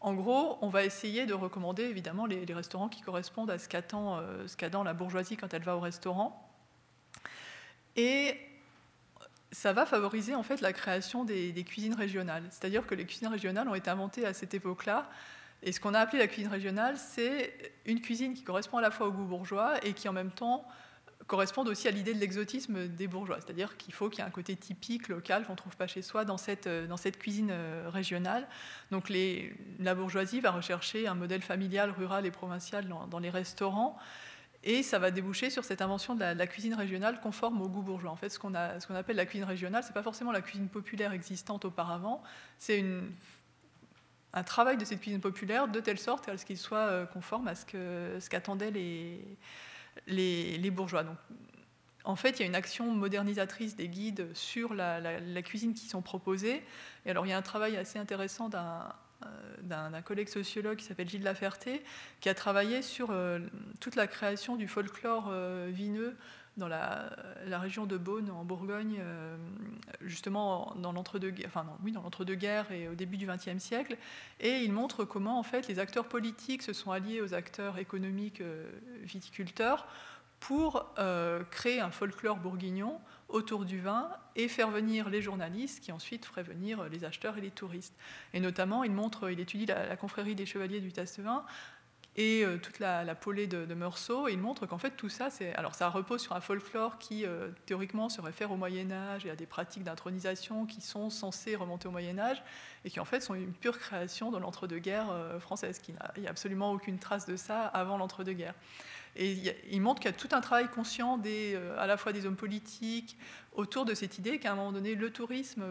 en gros, on va essayer de recommander évidemment les, les restaurants qui correspondent à ce qu'attend, euh, ce qu'attend la bourgeoisie quand elle va au restaurant. Et ça va favoriser en fait la création des, des cuisines régionales. C'est-à-dire que les cuisines régionales ont été inventées à cette époque-là. Et ce qu'on a appelé la cuisine régionale, c'est une cuisine qui correspond à la fois au goût bourgeois et qui en même temps correspond aussi à l'idée de l'exotisme des bourgeois. C'est-à-dire qu'il faut qu'il y ait un côté typique, local, qu'on ne trouve pas chez soi dans cette, dans cette cuisine régionale. Donc les, la bourgeoisie va rechercher un modèle familial, rural et provincial dans, dans les restaurants, et ça va déboucher sur cette invention de la, de la cuisine régionale conforme au goût bourgeois. En fait, ce qu'on, a, ce qu'on appelle la cuisine régionale, ce n'est pas forcément la cuisine populaire existante auparavant, c'est une, un travail de cette cuisine populaire de telle sorte à ce qu'il soit conforme à ce, que, ce qu'attendaient les... Les, les bourgeois. Donc, en fait, il y a une action modernisatrice des guides sur la, la, la cuisine qui sont proposées. Et alors, il y a un travail assez intéressant d'un, d'un, d'un collègue sociologue qui s'appelle Gilles Laferté, qui a travaillé sur euh, toute la création du folklore euh, vineux dans la, la région de Beaune, en Bourgogne, euh, justement dans l'entre-deux-guerres, enfin, non, oui, dans l'entre-deux-guerres et au début du vingtième siècle. Et il montre comment, en fait, les acteurs politiques se sont alliés aux acteurs économiques euh, viticulteurs pour euh, créer un folklore bourguignon autour du vin et faire venir les journalistes qui ensuite feraient venir les acheteurs et les touristes. Et notamment, il montre, il étudie la, la confrérie des Chevaliers du Tastevin et euh, toute la, la polée de, de Meursault, et il montre qu'en fait tout ça, c'est, alors ça repose sur un folklore qui euh, théoriquement se réfère au Moyen-Âge et à des pratiques d'intronisation qui sont censées remonter au Moyen-Âge et qui en fait sont une pure création de l'entre-deux-guerres euh, française, qui n'a, il n'y a absolument aucune trace de ça avant l'entre-deux-guerres. Et il, a, il montre qu'il y a tout un travail conscient des, euh, à la fois des hommes politiques autour de cette idée qu'à un moment donné le tourisme,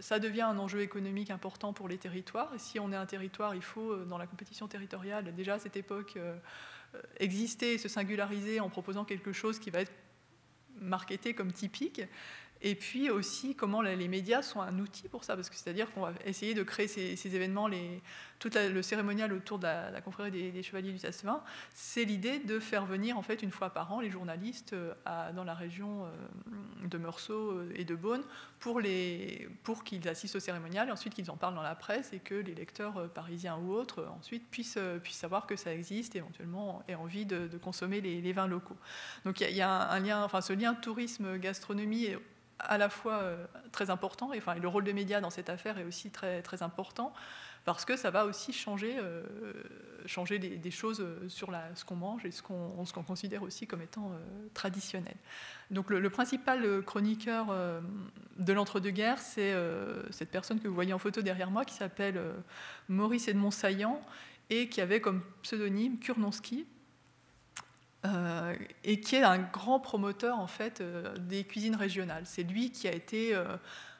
ça devient un enjeu économique important pour les territoires. Et si on est un territoire, il faut, dans la compétition territoriale, déjà à cette époque, euh, exister et se singulariser en proposant quelque chose qui va être marketé comme typique. Et puis aussi, comment les médias sont un outil pour ça. Parce que c'est-à-dire qu'on va essayer de créer ces, ces événements, les, tout la, le cérémonial autour de la, la confrérie des, des Chevaliers du Tastevin. C'est l'idée de faire venir, en fait, une fois par an, les journalistes à, dans la région de Meursault et de Beaune pour, les, pour qu'ils assistent au cérémonial et ensuite qu'ils en parlent dans la presse et que les lecteurs parisiens ou autres, ensuite, puissent, puissent savoir que ça existe et éventuellement aient envie de, de consommer les, les vins locaux. Donc, il y, y a un lien, enfin, ce lien tourisme-gastronomie est à la fois très important, et enfin, le rôle des médias dans cette affaire est aussi très, très important, parce que ça va aussi changer, euh, changer des, des choses sur la, ce qu'on mange et ce qu'on, ce qu'on considère aussi comme étant euh, traditionnel. Donc le, le principal chroniqueur euh, de l'entre-deux-guerres, c'est euh, cette personne que vous voyez en photo derrière moi, qui s'appelle euh, Maurice Edmond Saillant, et qui avait comme pseudonyme Curnonsky, Euh, et qui est un grand promoteur en fait euh, des cuisines régionales. C'est lui qui a été euh,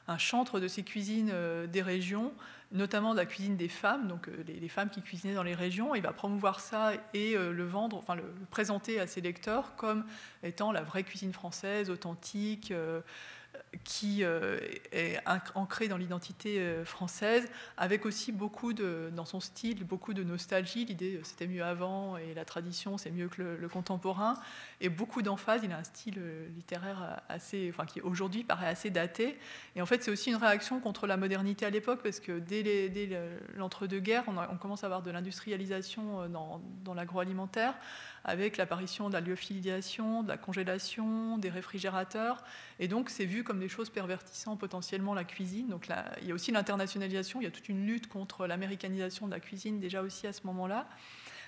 un chantre de ces cuisines euh, des régions, notamment de la cuisine des femmes, donc euh, les, les femmes qui cuisinaient dans les régions. Il va promouvoir ça et euh, le vendre, enfin le, le présenter à ses lecteurs comme étant la vraie cuisine française, authentique, euh, qui euh, est ancrée dans l'identité euh, française, avec aussi beaucoup de, dans son style, beaucoup de nostalgie, l'idée c'était mieux avant et la tradition c'est mieux que le, le contemporain, et beaucoup d'emphase. Il a un style littéraire assez, enfin, qui aujourd'hui paraît assez daté, et en fait c'est aussi une réaction contre la modernité à l'époque, parce que dès, les, dès l'entre-deux-guerres, on, a, on commence à avoir de l'industrialisation dans, dans l'agroalimentaire, avec l'apparition de la lyophilisation, de la congélation, des réfrigérateurs, et donc c'est vu comme des choses pervertissant potentiellement la cuisine. Donc là, il y a aussi l'internationalisation, il y a toute une lutte contre l'américanisation de la cuisine déjà aussi à ce moment-là.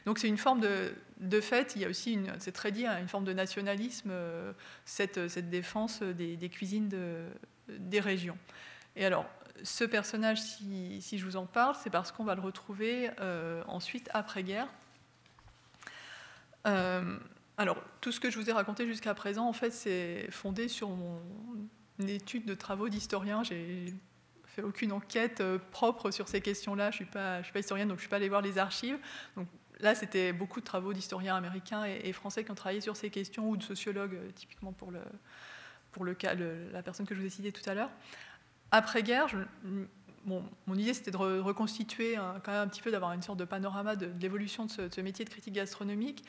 Donc c'est une forme de, de fait, il y a aussi, une, c'est très lié à une forme de nationalisme, cette, cette défense des, des cuisines de, des régions. Et alors, ce personnage, si, si je vous en parle, c'est parce qu'on va le retrouver euh, ensuite après-guerre. Euh, alors, tout ce que je vous ai raconté jusqu'à présent, en fait, c'est fondé sur mon une étude de travaux d'historien. J'ai fait aucune enquête propre sur ces questions-là. Je ne suis pas, je suis pas historienne, donc je ne suis pas allée voir les archives. Donc, là, c'était beaucoup de travaux d'historiens américains et, et français qui ont travaillé sur ces questions, ou de sociologues, typiquement pour, le, pour le cas, le, la personne que je vous ai citée tout à l'heure. Après-guerre, je, bon, mon idée, c'était de re- reconstituer un, quand même un petit peu, d'avoir une sorte de panorama de, de l'évolution de ce, de ce métier de critique gastronomique.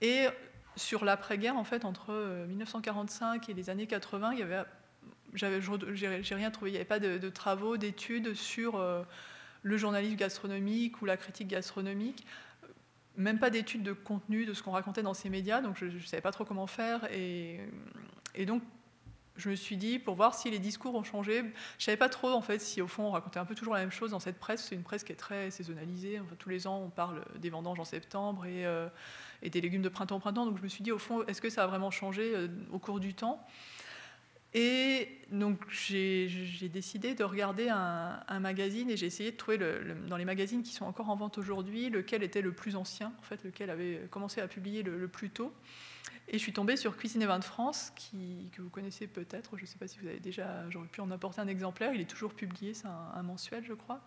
Et sur l'après-guerre, en fait, entre mille neuf cent quarante-cinq et les années quatre-vingts, il y avait... J'avais, j'ai, j'ai rien trouvé, il n'y avait pas de, de travaux, d'études sur euh, le journalisme gastronomique ou la critique gastronomique, même pas d'études de contenu de ce qu'on racontait dans ces médias, donc je ne savais pas trop comment faire, et, et donc je me suis dit, pour voir si les discours ont changé, je ne savais pas trop en fait si au fond on racontait un peu toujours la même chose dans cette presse. C'est une presse qui est très saisonnalisée, enfin, tous les ans on parle des vendanges en septembre et, euh, et des légumes de printemps en printemps, donc je me suis dit au fond, est-ce que ça a vraiment changé euh, au cours du temps? Et donc j'ai, j'ai décidé de regarder un, un magazine, et j'ai essayé de trouver le, le, dans les magazines qui sont encore en vente aujourd'hui, lequel était le plus ancien, en fait, lequel avait commencé à publier le, le plus tôt. Et je suis tombée sur Cuisine et Vin de France, qui, que vous connaissez peut-être, je ne sais pas si vous avez déjà, j'aurais pu en apporter un exemplaire, il est toujours publié, c'est un, un mensuel je crois,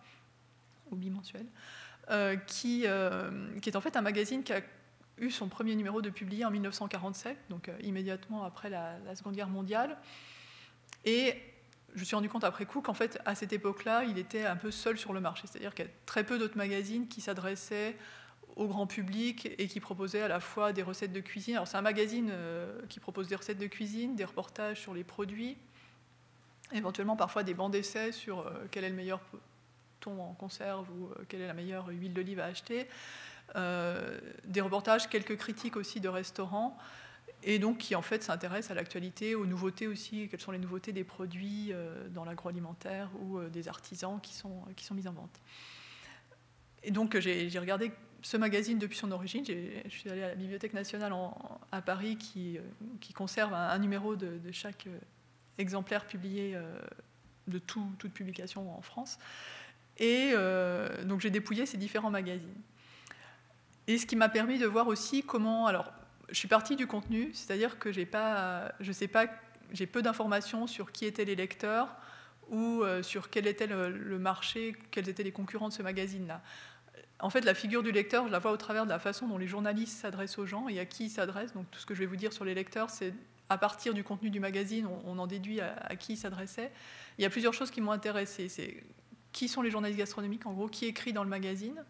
ou bimensuel, euh, qui, euh, qui est en fait un magazine qui a eu son premier numéro de publié en mille neuf cent quarante-sept, donc euh, immédiatement après la, la Seconde Guerre mondiale. Et je me suis rendu compte après coup qu'en fait, à cette époque-là, il était un peu seul sur le marché. C'est-à-dire qu'il y a très peu d'autres magazines qui s'adressaient au grand public et qui proposaient à la fois des recettes de cuisine. Alors c'est un magazine qui propose des recettes de cuisine, des reportages sur les produits, éventuellement parfois des bancs d'essais sur quel est le meilleur thon en conserve ou quelle est la meilleure huile d'olive à acheter, euh, des reportages, quelques critiques aussi de restaurants. Et donc qui en fait s'intéresse à l'actualité, aux nouveautés aussi, quelles sont les nouveautés des produits dans l'agroalimentaire ou des artisans qui sont, qui sont mis en vente. Et donc j'ai, j'ai regardé ce magazine depuis son origine, j'ai, je suis allée à la Bibliothèque nationale en, à Paris qui, qui conserve un, un numéro de, de chaque exemplaire publié de tout, toute publication en France. Et euh, donc j'ai dépouillé ces différents magazines. Et ce qui m'a permis de voir aussi comment... Alors, je suis partie du contenu, c'est-à-dire que j'ai pas, je sais pas, j'ai peu d'informations sur qui étaient les lecteurs ou sur quel était le, le marché, quels étaient les concurrents de ce magazine-là. En fait, la figure du lecteur, je la vois au travers de la façon dont les journalistes s'adressent aux gens et à qui ils s'adressent. Donc tout ce que je vais vous dire sur les lecteurs, c'est à partir du contenu du magazine, on, on en déduit à, à qui ils s'adressaient. Il y a plusieurs choses qui m'ont intéressée. C'est qui sont les journalistes gastronomiques, en gros, qui écrit dans le magazine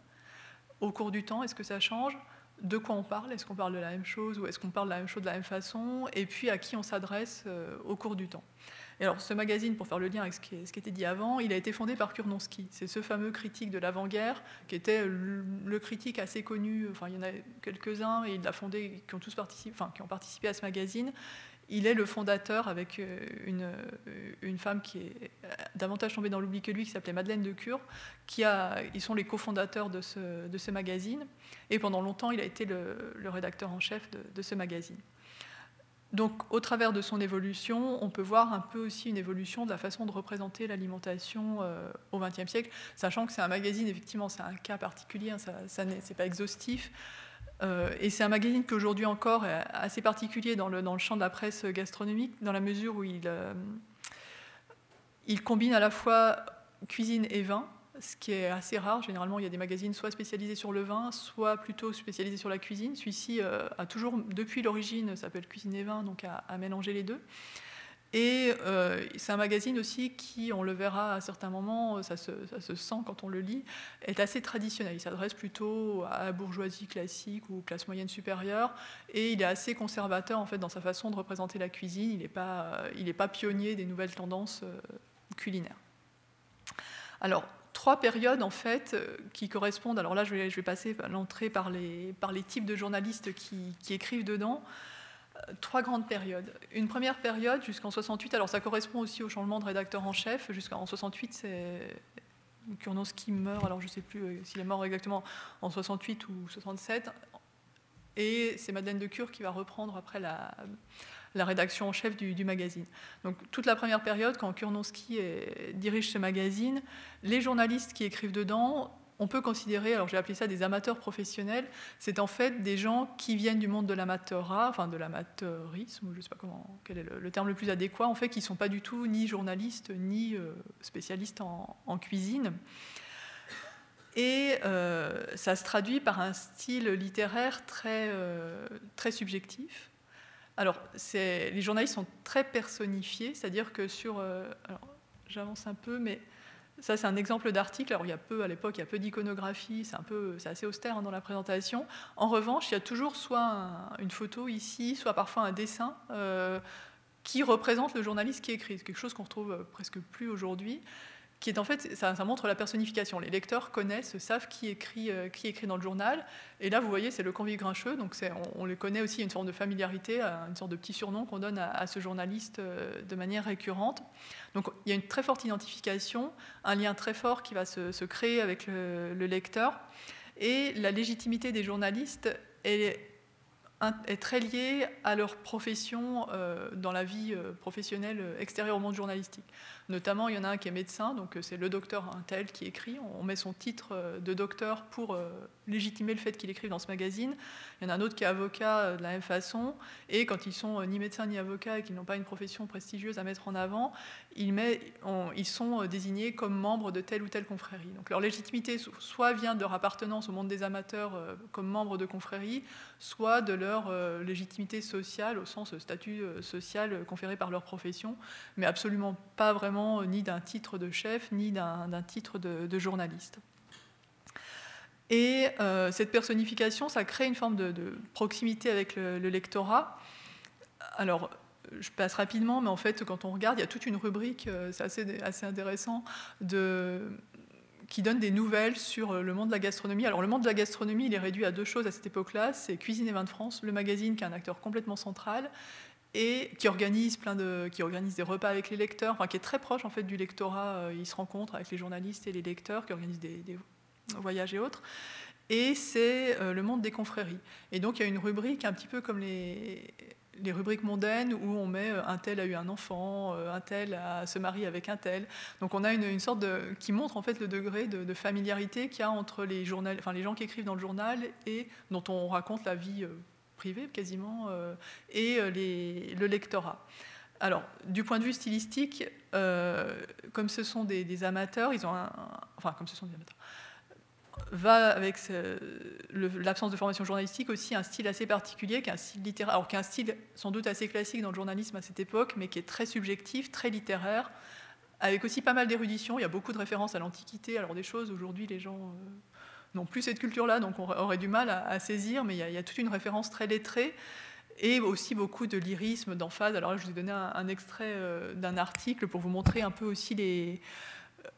au cours du temps, est-ce que ça change ? De quoi on parle ? Est-ce qu'on parle de la même chose ou est-ce qu'on parle de la même chose de la même façon ? Et puis à qui on s'adresse euh, au cours du temps. Et alors ce magazine, pour faire le lien avec ce qui, ce qui était dit avant, il a été fondé par Curnonsky. C'est ce fameux critique de l'avant-guerre qui était le, le critique assez connu. Enfin, il y en a quelques-uns et il l'a fondé, qui ont tous participé, enfin, qui ont participé à ce magazine. Il est le fondateur avec une, une femme qui est davantage tombée dans l'oubli que lui, qui s'appelait Madeleine Decure, qui a, ils sont les cofondateurs de ce, de ce magazine. Et pendant longtemps, il a été le, le rédacteur en chef de, de ce magazine. Donc, au travers de son évolution, on peut voir un peu aussi une évolution de la façon de représenter l'alimentation euh, au XXe siècle, sachant que c'est un magazine, effectivement, c'est un cas particulier, hein, ça, ça n'est, c'est pas exhaustif. Euh, et c'est un magazine qui aujourd'hui encore est assez particulier dans le, dans le champ de la presse gastronomique, dans la mesure où il, euh, il combine à la fois cuisine et vin, ce qui est assez rare. Généralement, il y a des magazines soit spécialisés sur le vin, soit plutôt spécialisés sur la cuisine. Celui-ci euh, a toujours, depuis l'origine, s'appelle Cuisine et Vin, donc à, à mélanger les deux. Et euh, c'est un magazine aussi qui, on le verra à certains moments, ça se, ça se sent quand on le lit, est assez traditionnel. Il s'adresse plutôt à la bourgeoisie classique ou classe moyenne supérieure, et il est assez conservateur en fait dans sa façon de représenter la cuisine. Il n'est pas, il n'est pas pionnier des nouvelles tendances euh, culinaires. Alors, trois périodes en fait qui correspondent. Alors là, je vais, je vais passer à l'entrée par les, par les types de journalistes qui, qui écrivent dedans. Trois grandes périodes. Une première période jusqu'en soixante-huit, alors ça correspond aussi au changement de rédacteur en chef. Jusqu'en soixante-huit, c'est Curnonsky meurt, alors je ne sais plus s'il est mort exactement en soixante-huit ou soixante-sept. Et c'est Madeleine Decure qui va reprendre après la, la rédaction en chef du, du magazine. Donc toute la première période, quand Curnonsky est, dirige ce magazine, les journalistes qui écrivent dedans, on peut considérer, alors j'ai appelé ça des amateurs professionnels, c'est en fait des gens qui viennent du monde de l'amateurat, enfin de l'amateurisme, je ne sais pas comment, quel est le, le terme le plus adéquat, en fait qui ne sont pas du tout ni journalistes ni spécialistes en, en cuisine. Et euh, ça se traduit par un style littéraire très, euh, très subjectif. Alors, c'est, les journalistes sont très personnifiés, c'est-à-dire que sur... Euh, alors, j'avance un peu, mais ça, c'est un exemple d'article. Alors, il y a peu, à l'époque, il y a peu d'iconographie, c'est, un peu, c'est assez austère hein, dans la présentation. En revanche, il y a toujours soit un, une photo ici, soit parfois un dessin euh, qui représente le journaliste qui écrit. C'est quelque chose qu'on retrouve presque plus aujourd'hui. Qui est en fait, ça, ça montre la personnification. Les lecteurs connaissent, savent qui écrit, euh, qui écrit dans le journal. Et là, vous voyez, c'est le convive grincheux. Donc, c'est, on, on le connaît aussi, une sorte de familiarité, une sorte de petit surnom qu'on donne à, à ce journaliste euh, de manière récurrente. Donc, il y a une très forte identification, un lien très fort qui va se, se créer avec le, le lecteur. Et la légitimité des journalistes est, est très liée à leur profession euh, dans la vie professionnelle extérieure au monde journalistique. Notamment, il y en a un qui est médecin, donc c'est le docteur un tel qui écrit. On met son titre de docteur pour légitimer le fait qu'il écrive dans ce magazine. Il y en a un autre qui est avocat de la même façon. Et quand ils sont ni médecins ni avocats et qu'ils n'ont pas une profession prestigieuse à mettre en avant, ils, met, on, ils sont désignés comme membres de telle ou telle confrérie. Donc leur légitimité soit vient de leur appartenance au monde des amateurs comme membres de confrérie, soit de leur légitimité sociale au sens statut social conféré par leur profession, mais absolument pas vraiment ni d'un titre de chef, ni d'un, d'un titre de, de journaliste. Et euh, cette personnification, ça crée une forme de, de proximité avec le, le lectorat. Alors, je passe rapidement, mais en fait, quand on regarde, il y a toute une rubrique, c'est assez, assez intéressant, de... qui donne des nouvelles sur le monde de la gastronomie. Alors, le monde de la gastronomie, il est réduit à deux choses à cette époque-là. C'est Cuisine et Vin de France, le magazine qui est un acteur complètement central, et qui organise, plein de, qui organise des repas avec les lecteurs, enfin, qui est très proche en fait, du lectorat. Il se rencontre avec les journalistes et les lecteurs, qui organisent des, des voyages et autres. Et c'est euh, le monde des confréries. Et donc, il y a une rubrique un petit peu comme les, les rubriques mondaines, où on met un tel a eu un enfant, un tel a se marie avec un tel. Donc, on a une, une sorte de... qui montre en fait, le degré de, de familiarité qu'il y a entre les, journal, enfin, les gens qui écrivent dans le journal et dont on raconte la vie... Euh, privé quasiment, euh, et les, le lectorat. Alors, du point de vue stylistique, euh, comme ce sont des, des amateurs, ils ont un, un... Enfin, comme ce sont des amateurs, va avec ce, le, l'absence de formation journalistique aussi un style assez particulier, qui est un style littéraire, alors qui est un style sans doute assez classique dans le journalisme à cette époque, mais qui est très subjectif, très littéraire, avec aussi pas mal d'érudition. Il y a beaucoup de références à l'Antiquité, alors des choses, aujourd'hui, les gens... Euh, non plus cette culture-là, donc on aurait du mal à, à saisir, mais il y, a, il y a toute une référence très lettrée, et aussi beaucoup de lyrisme, d'emphase. Alors là, je vous ai donné un, un extrait euh, d'un article pour vous montrer un peu aussi les,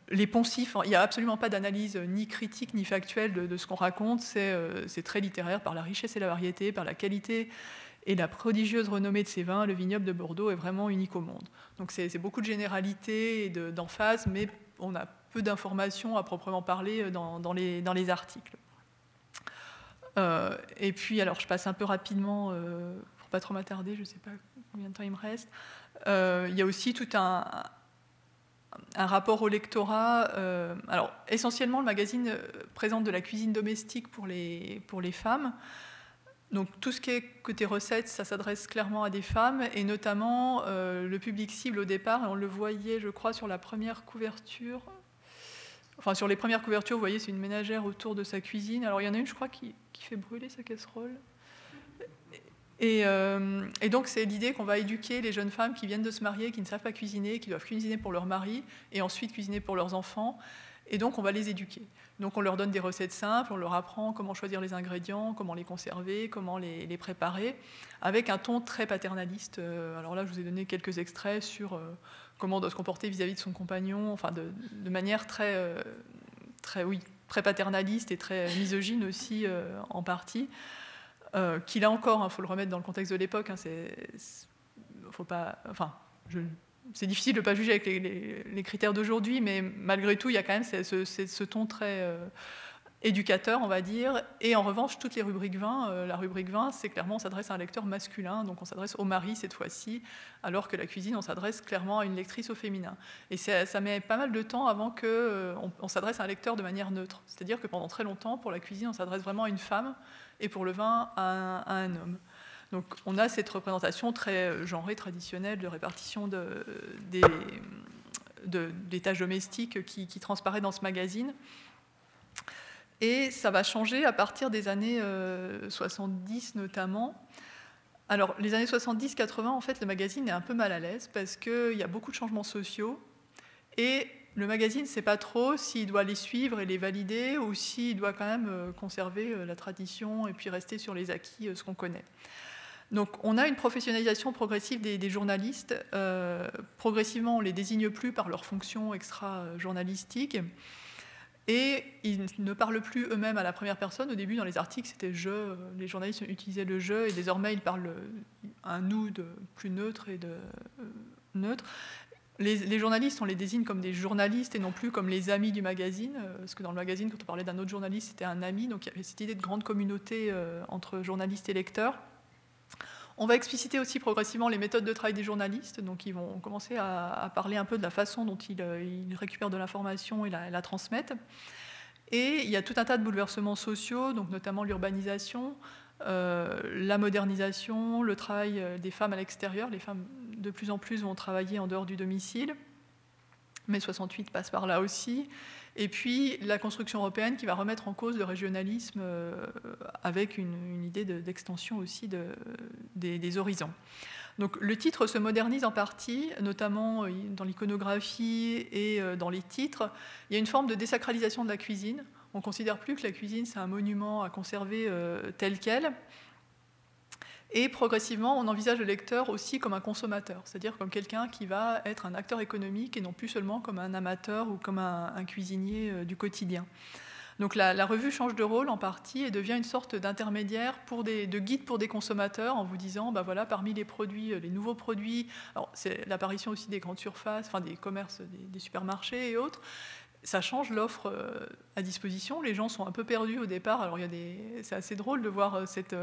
les poncifs. Il n'y a absolument pas d'analyse ni critique, ni factuelle de, de ce qu'on raconte, c'est, euh, c'est très littéraire par la richesse et la variété, par la qualité et la prodigieuse renommée de ses vins. Le vignoble de Bordeaux est vraiment unique au monde. Donc c'est, c'est beaucoup de généralité et de, d'emphase, mais on a peu d'informations à proprement parler dans, dans, les, dans les articles. Euh, et puis, alors, je passe un peu rapidement, euh, pour pas trop m'attarder, je ne sais pas combien de temps il me reste. Euh, il y a aussi tout un, un rapport au lectorat. Euh, alors, essentiellement, le magazine présente de la cuisine domestique pour les, pour les femmes. Donc, tout ce qui est côté recettes, ça s'adresse clairement à des femmes, et notamment euh, le public cible au départ. Et on le voyait, je crois, sur la première couverture... Enfin, sur les premières couvertures, vous voyez, c'est une ménagère autour de sa cuisine. Alors, il y en a une, je crois, qui, qui fait brûler sa casserole. Et, euh, et donc, c'est l'idée qu'on va éduquer les jeunes femmes qui viennent de se marier, qui ne savent pas cuisiner, qui doivent cuisiner pour leur mari et ensuite cuisiner pour leurs enfants. Et donc, on va les éduquer. Donc, on leur donne des recettes simples, on leur apprend comment choisir les ingrédients, comment les conserver, comment les, les préparer, avec un ton très paternaliste. Alors là, je vous ai donné quelques extraits sur... Euh, comment on doit se comporter vis-à-vis de son compagnon, enfin de, de manière très, euh, très, oui, très paternaliste et très misogyne aussi euh, en partie, euh, qui là encore, il hein, faut le remettre dans le contexte de l'époque, hein, c'est, c'est, faut pas, enfin, je, c'est difficile de ne pas juger avec les, les, les critères d'aujourd'hui, mais malgré tout, il y a quand même ce, ce, ce ton très euh, éducateur, on va dire, et en revanche, toutes les rubriques vin, euh, la rubrique vin, c'est clairement, on s'adresse à un lecteur masculin, donc on s'adresse au mari cette fois-ci, alors que la cuisine, on s'adresse clairement à une lectrice au féminin. Et ça, ça met pas mal de temps avant qu'on euh, on s'adresse à un lecteur de manière neutre. C'est-à-dire que pendant très longtemps, pour la cuisine, on s'adresse vraiment à une femme et pour le vin, à un, à un homme. Donc on a cette représentation très genrée, traditionnelle, de répartition de, des, de, des tâches domestiques qui, qui transparaît dans ce magazine. Et ça va changer à partir des années euh, soixante-dix notamment. Alors, les années soixante-dix quatre-vingts, en fait, le magazine est un peu mal à l'aise parce qu'il y a beaucoup de changements sociaux et le magazine ne sait pas trop s'il doit les suivre et les valider ou s'il doit quand même conserver la tradition et puis rester sur les acquis, ce qu'on connaît. Donc, on a une professionnalisation progressive des, des journalistes. Euh, progressivement, on ne les désigne plus par leur fonction extra-journalistique. Et ils ne parlent plus eux-mêmes à la première personne. Au début, dans les articles, c'était « je ». Les journalistes utilisaient le « je » et désormais, ils parlent un « nous » de plus neutre et de euh, neutre. Les, les journalistes, on les désigne comme des journalistes et non plus comme les amis du magazine. Parce que dans le magazine, quand on parlait d'un autre journaliste, c'était un ami. Donc, il y avait cette idée de grande communauté euh, entre journalistes et lecteurs. On va expliciter aussi progressivement les méthodes de travail des journalistes. Donc, ils vont commencer à, à parler un peu de la façon dont ils, ils récupèrent de l'information et la, la transmettent. Et il y a tout un tas de bouleversements sociaux, donc notamment l'urbanisation, euh, la modernisation, le travail des femmes à l'extérieur. Les femmes, de plus en plus, vont travailler en dehors du domicile. Mai soixante-huit passe par là aussi. Et puis, la construction européenne qui va remettre en cause le régionalisme euh, avec une, une idée de, d'extension aussi de, des, des horizons. Donc, le titre se modernise en partie, notamment dans l'iconographie et euh, dans les titres. Il y a une forme de désacralisation de la cuisine. On ne considère plus que la cuisine, c'est un monument à conserver euh, tel quel. Et progressivement, on envisage le lecteur aussi comme un consommateur, c'est-à-dire comme quelqu'un qui va être un acteur économique et non plus seulement comme un amateur ou comme un, un cuisinier du quotidien. Donc la, la revue change de rôle en partie et devient une sorte d'intermédiaire, pour des, de guide pour des consommateurs en vous disant, ben voilà, parmi les produits, les nouveaux produits, alors c'est l'apparition aussi des grandes surfaces, enfin des commerces, des, des supermarchés et autres. Ça change l'offre à disposition. Les gens sont un peu perdus au départ. Alors il y a des, c'est assez drôle de voir cette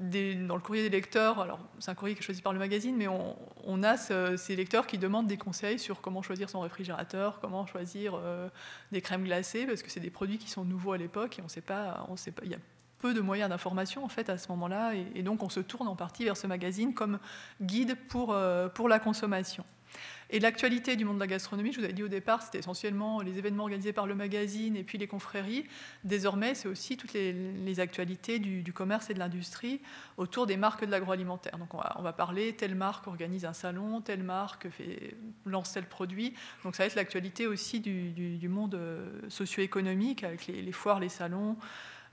Des, dans le courrier des lecteurs, alors c'est un courrier qui est choisi par le magazine, mais on, on a ce, ces lecteurs qui demandent des conseils sur comment choisir son réfrigérateur, comment choisir euh, des crèmes glacées, parce que c'est des produits qui sont nouveaux à l'époque et on sait pas, on sait pas, il y a peu de moyens d'information en fait à ce moment-là, et, et donc on se tourne en partie vers ce magazine comme guide pour, euh, pour la consommation. Et l'actualité du monde de la gastronomie, je vous avais dit au départ, c'était essentiellement les événements organisés par le magazine et puis les confréries. Désormais, c'est aussi toutes les, les actualités du, du commerce et de l'industrie autour des marques de l'agroalimentaire. Donc on va, on va parler, telle marque organise un salon, telle marque fait, lance tel produit. Donc ça va être l'actualité aussi du, du, du monde socio-économique avec les, les foires, les salons,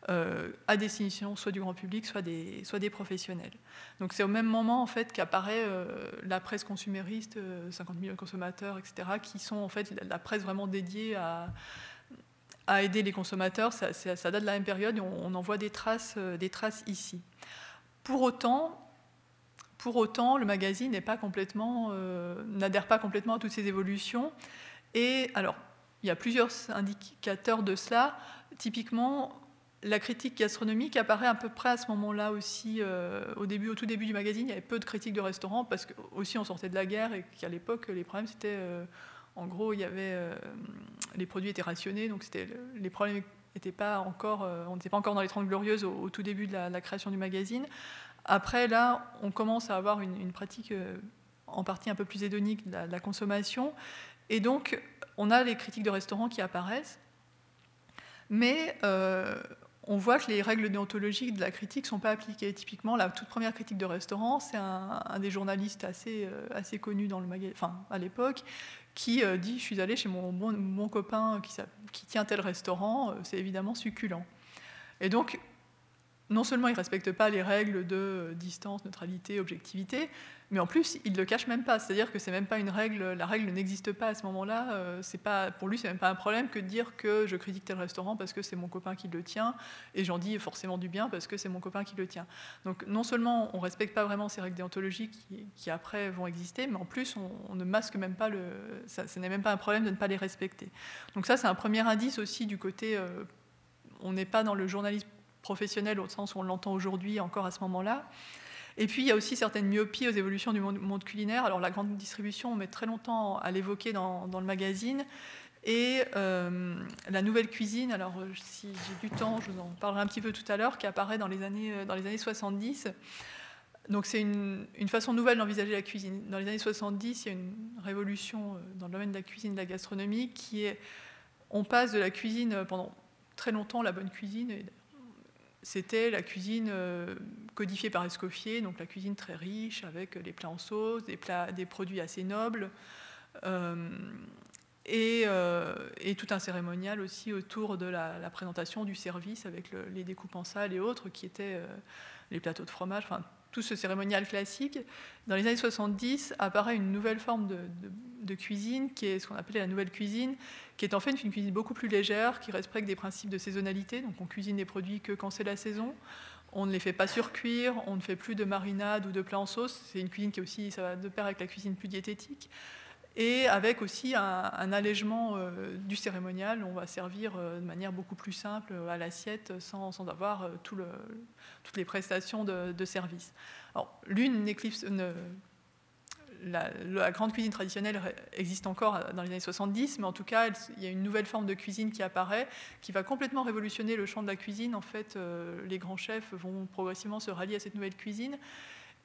Euh, à destination soit du grand public, soit des, soit des professionnels. Donc c'est au même moment en fait, qu'apparaît euh, la presse consumériste, euh, cinquante millions de consommateurs, et cetera, qui sont en fait la presse vraiment dédiée à, à aider les consommateurs. Ça, ça, ça date de la même période et on, on en voit des traces, euh, des traces ici. Pour autant... Pour autant, le magazine n'est pas complètement, euh, n'adhère pas complètement à toutes ces évolutions. Et alors, il y a plusieurs indicateurs de cela. Typiquement, la critique gastronomique apparaît à peu près à ce moment-là aussi. Euh, au début, au tout début du magazine, il y avait peu de critiques de restaurants parce que aussi on sortait de la guerre et qu'à l'époque les problèmes c'était, euh, en gros, il y avait euh, les produits étaient rationnés, donc c'était les problèmes n'étaient pas encore, euh, on n'était pas encore dans les Trente Glorieuses au, au tout début de la, de la création du magazine. Après là, on commence à avoir une, une pratique euh, en partie un peu plus hédonique de la, de la consommation et donc on a les critiques de restaurants qui apparaissent, mais euh, on voit que les règles déontologiques de la critique ne sont pas appliquées. Typiquement, la toute première critique de restaurant, c'est un, un des journalistes assez, euh, assez connu dans le maga- enfin, à l'époque, qui euh, dit « je suis allé chez mon, mon, mon copain qui, qui tient tel restaurant, euh, c'est évidemment succulent ». Et donc, non seulement il ne respecte pas les règles de distance, neutralité, objectivité, mais en plus, il ne le cache même pas. C'est-à-dire que c'est même pas une règle, la règle n'existe pas à ce moment-là. Euh, c'est pas, pour lui, ce n'est même pas un problème que de dire que je critique tel restaurant parce que c'est mon copain qui le tient, et j'en dis forcément du bien parce que c'est mon copain qui le tient. Donc non seulement on ne respecte pas vraiment ces règles déontologiques qui, qui après vont exister, mais en plus, on, on ne masque même pas le... Ça, ce n'est même pas un problème de ne pas les respecter. Donc ça, c'est un premier indice aussi du côté... Euh, on n'est pas dans le journalisme professionnel au sens où on l'entend aujourd'hui encore à ce moment-là. Et puis, il y a aussi certaines myopies aux évolutions du monde culinaire. Alors, la grande distribution, on met très longtemps à l'évoquer dans, dans le magazine. Et euh, la nouvelle cuisine, alors si j'ai du temps, je vous en parlerai un petit peu tout à l'heure, qui apparaît dans les années, dans les années soixante-dix. Donc, c'est une, une façon nouvelle d'envisager la cuisine. Dans les années soixante-dix, il y a une révolution dans le domaine de la cuisine, de la gastronomie, qui est... On passe de la cuisine pendant... très longtemps la bonne cuisine. Et c'était la cuisine euh, codifiée par Escoffier, donc la cuisine très riche, avec des plats en sauce, des, plats, des produits assez nobles, euh, et, euh, et tout un cérémonial aussi autour de la, la présentation du service, avec le, les découpes en salles et autres, qui étaient euh, les plateaux de fromage, enfin tout ce cérémonial classique. Dans les années soixante-dix, apparaît une nouvelle forme de, de, de cuisine, qui est ce qu'on appelait la nouvelle cuisine, qui est en fait une cuisine beaucoup plus légère, qui respecte des principes de saisonnalité. Donc on cuisine des produits que quand c'est la saison, on ne les fait pas surcuire, on ne fait plus de marinade ou de plats en sauce. C'est une cuisine qui est aussi, ça va de pair avec la cuisine plus diététique, et avec aussi un, un allègement euh, du cérémonial. On va servir euh, de manière beaucoup plus simple à l'assiette, sans, sans avoir euh, tout le, toutes les prestations de, de service. Alors, l'une n'éclipse, ne, la, la grande cuisine traditionnelle existe encore dans les années soixante-dix, mais en tout cas, elle, il y a une nouvelle forme de cuisine qui apparaît, qui va complètement révolutionner le champ de la cuisine. En fait, euh, les grands chefs vont progressivement se rallier à cette nouvelle cuisine.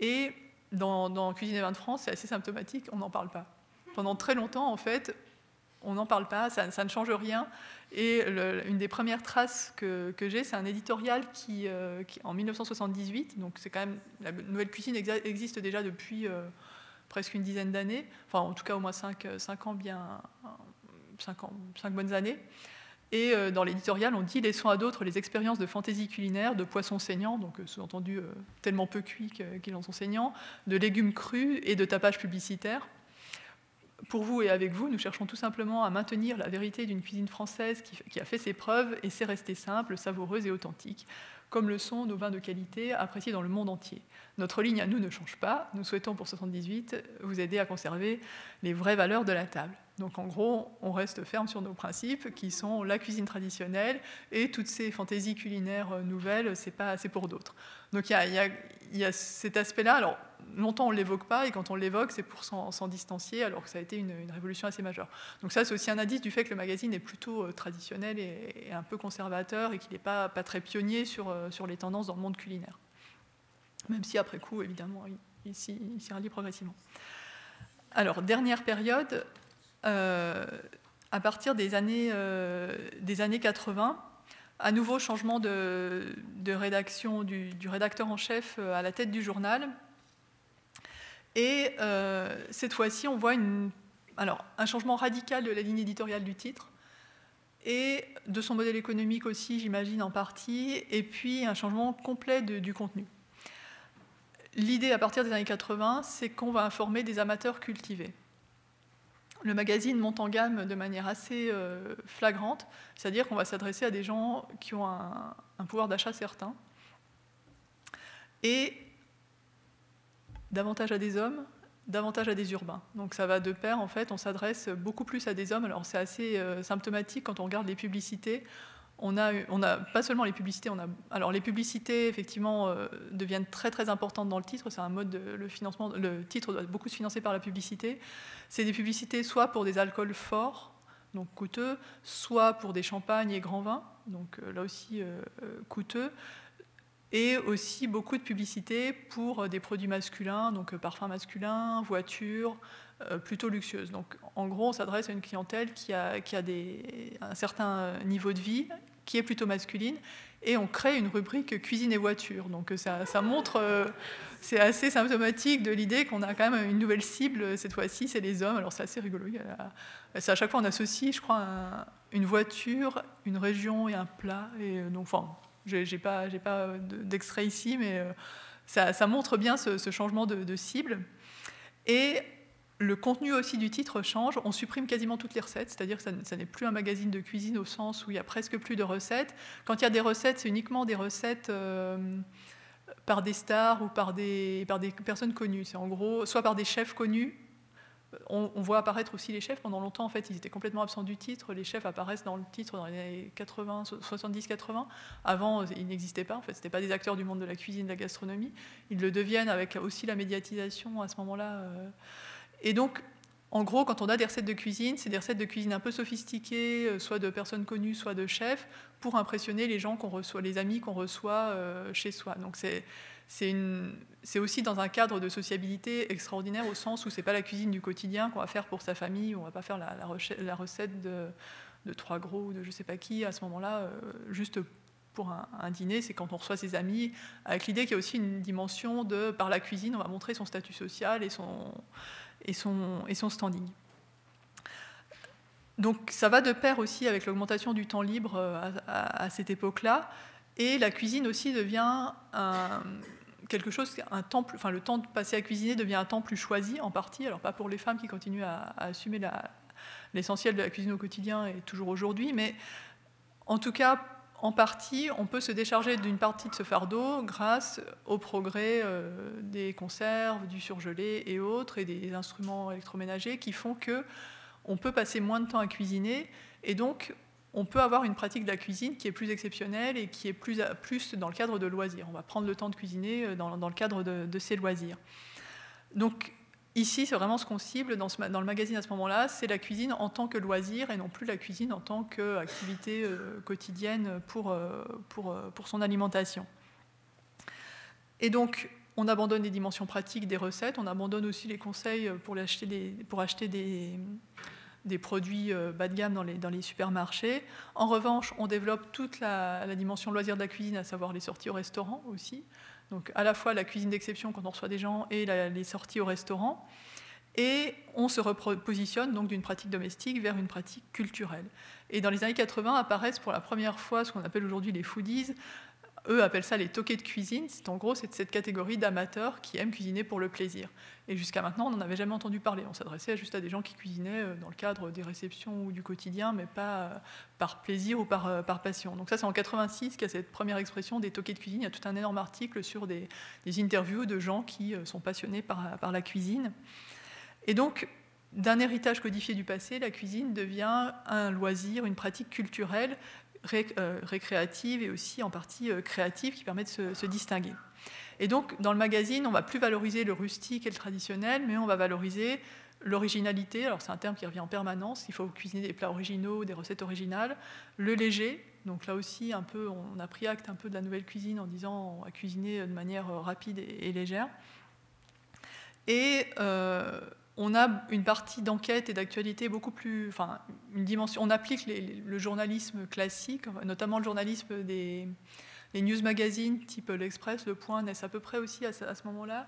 Et dans, dans Cuisine et Vin de France, c'est assez symptomatique, on n'en parle pas. Pendant très longtemps, en fait, on n'en parle pas, ça, ça ne change rien. Et le, une des premières traces que, que j'ai, c'est un éditorial qui, euh, qui, en dix-neuf cent soixante-dix-huit, donc c'est quand même, la nouvelle cuisine existe déjà depuis euh, presque une dizaine d'années, enfin en tout cas au moins cinq, cinq ans, bien, cinq ans, cinq bonnes années. Et euh, dans l'éditorial, on dit « Laissons à d'autres les expériences de fantaisie culinaire, de poissons saignants, donc euh, sous-entendu euh, tellement peu cuits qu'ils en sont saignants, de légumes crus et de tapages publicitaires. Pour vous et avec vous, nous cherchons tout simplement à maintenir la vérité d'une cuisine française qui, qui a fait ses preuves et sait rester simple, savoureuse et authentique, comme le sont nos vins de qualité appréciés dans le monde entier. Notre ligne à nous ne change pas. Nous souhaitons pour soixante-dix-huit vous aider à conserver les vraies valeurs de la table. » Donc en gros, on reste ferme sur nos principes qui sont la cuisine traditionnelle et toutes ces fantaisies culinaires nouvelles, c'est pas assez pour d'autres. Donc il y a, y a, y a cet aspect-là. Alors longtemps on ne l'évoque pas, et quand on l'évoque, c'est pour s'en, s'en distancier, alors que ça a été une, une révolution assez majeure. Donc ça, c'est aussi un indice du fait que le magazine est plutôt traditionnel et, et un peu conservateur, et qu'il n'est pas, pas très pionnier sur, sur les tendances dans le monde culinaire. Même si après coup, évidemment, il, il, s'y, il s'y rallie progressivement. Alors, dernière période... Euh, à partir des années, euh, des années quatre-vingts, à nouveau changement de, de rédaction du, du rédacteur en chef à la tête du journal. Et euh, cette fois-ci, on voit une, alors, un changement radical de la ligne éditoriale du titre et de son modèle économique aussi, j'imagine, en partie, et puis un changement complet de, du contenu. L'idée, à partir des années quatre-vingts, c'est qu'on va informer des amateurs cultivés. Le magazine monte en gamme de manière assez flagrante, c'est-à-dire qu'on va s'adresser à des gens qui ont un, un pouvoir d'achat certain, et davantage à des hommes, davantage à des urbains. Donc ça va de pair, en fait, on s'adresse beaucoup plus à des hommes. Alors c'est assez symptomatique quand on regarde les publicités. On a, on a pas seulement les publicités, on a, alors les publicités effectivement euh, deviennent très très importantes dans le titre. C'est un mode de, le financement, le titre doit beaucoup se financer par la publicité. C'est des publicités soit pour des alcools forts, donc coûteux, soit pour des champagnes et grands vins, donc euh, là aussi euh, coûteux, et aussi beaucoup de publicités pour des produits masculins, donc euh, parfums masculins, voitures. Plutôt luxueuse. Donc, en gros, on s'adresse à une clientèle qui a, qui a des, un certain niveau de vie, qui est plutôt masculine, et on crée une rubrique cuisine et voiture. Donc, ça, ça montre, euh, c'est assez symptomatique de l'idée qu'on a quand même une nouvelle cible. Cette fois-ci, c'est les hommes. Alors, c'est assez rigolo. Il y a, c'est à chaque fois, on associe, je crois, un, une voiture, une région et un plat. Et donc, enfin, j'ai, j'ai pas, j'ai pas d'extrait ici, mais euh, ça, ça montre bien ce, ce changement de, de cible. Et le contenu aussi du titre change, on supprime quasiment toutes les recettes, c'est-à-dire que ça n'est plus un magazine de cuisine au sens où il y a presque plus de recettes. Quand il y a des recettes, c'est uniquement des recettes euh, par des stars ou par des, par des personnes connues. C'est en gros, soit par des chefs connus, on, on voit apparaître aussi les chefs. Pendant longtemps, en fait, ils étaient complètement absents du titre. Les chefs apparaissent dans le titre dans les années quatre-vingts, soixante-dix quatre-vingts. Avant, ils n'existaient pas, en fait, c'était pas des acteurs du monde de la cuisine, de la gastronomie. Ils le deviennent avec aussi la médiatisation à ce moment-là. Euh, Et donc, en gros, quand on a des recettes de cuisine, c'est des recettes de cuisine un peu sophistiquées, soit de personnes connues, soit de chefs, pour impressionner les gens qu'on reçoit, les amis qu'on reçoit chez soi. Donc, c'est, c'est, une, c'est aussi dans un cadre de sociabilité extraordinaire, au sens où c'est pas la cuisine du quotidien qu'on va faire pour sa famille, on va pas faire la, la recette de, de trois gros ou de je sais pas qui à ce moment-là, euh, juste pour un, un dîner, c'est quand on reçoit ses amis, avec l'idée qu'il y a aussi une dimension de, par la cuisine, on va montrer son statut social et son, et son, et son standing. Donc ça va de pair aussi avec l'augmentation du temps libre à, à, à cette époque-là, et la cuisine aussi devient un, quelque chose, un temps plus, enfin le temps passé à cuisiner devient un temps plus choisi en partie, alors pas pour les femmes qui continuent à, à assumer la, l'essentiel de la cuisine au quotidien et toujours aujourd'hui, mais en tout cas en partie on peut se décharger d'une partie de ce fardeau grâce au progrès euh, des conserves, du surgelé et autres, et des instruments électroménagers qui font que on peut passer moins de temps à cuisiner, et donc on peut avoir une pratique de la cuisine qui est plus exceptionnelle et qui est plus, plus dans le cadre de loisirs. On va prendre le temps de cuisiner dans, dans le cadre de, de ces loisirs. Donc ici, c'est vraiment ce qu'on cible dans, ce, dans le magazine à ce moment-là, c'est la cuisine en tant que loisir et non plus la cuisine en tant qu'activité quotidienne pour, pour, pour son alimentation. Et donc, on abandonne les dimensions pratiques des recettes, on abandonne aussi les conseils pour acheter des, pour acheter des, des produits bas de gamme dans les, dans les supermarchés. En revanche, on développe toute la, la dimension loisir de la cuisine, à savoir les sorties au restaurant aussi. Donc à la fois la cuisine d'exception quand on reçoit des gens et la, les sorties au restaurant. Et on se repositionne donc d'une pratique domestique vers une pratique culturelle. Et dans les années quatre-vingts apparaissent pour la première fois ce qu'on appelle aujourd'hui les foodies. Eux appellent ça les toqués de cuisine. C'est, en gros, c'est cette catégorie d'amateurs qui aiment cuisiner pour le plaisir. Et jusqu'à maintenant, on n'en avait jamais entendu parler. On s'adressait juste à des gens qui cuisinaient dans le cadre des réceptions ou du quotidien, mais pas par plaisir ou par, par passion. Donc ça, c'est en quatre-vingt-six qu'il y a cette première expression des toqués de cuisine. Il y a tout un énorme article sur des, des interviews de gens qui sont passionnés par, par la cuisine. Et donc, d'un héritage codifié du passé, la cuisine devient un loisir, une pratique culturelle, Ré, euh, récréative et aussi en partie euh, créative qui permet de se, se distinguer. Et donc, dans le magazine, on ne va plus valoriser le rustique et le traditionnel, mais on va valoriser l'originalité. Alors, c'est un terme qui revient en permanence. Il faut cuisiner des plats originaux, des recettes originales. Le léger, donc là aussi, un peu, on a pris acte un peu de la nouvelle cuisine en disant on va cuisiner de manière rapide et, et légère. Et... Euh, on a une partie d'enquête et d'actualité beaucoup plus... Enfin, une dimension, on applique les, les, le journalisme classique, notamment le journalisme des les news magazines type L'Express, Le Point naissent à peu près aussi à, à ce moment-là.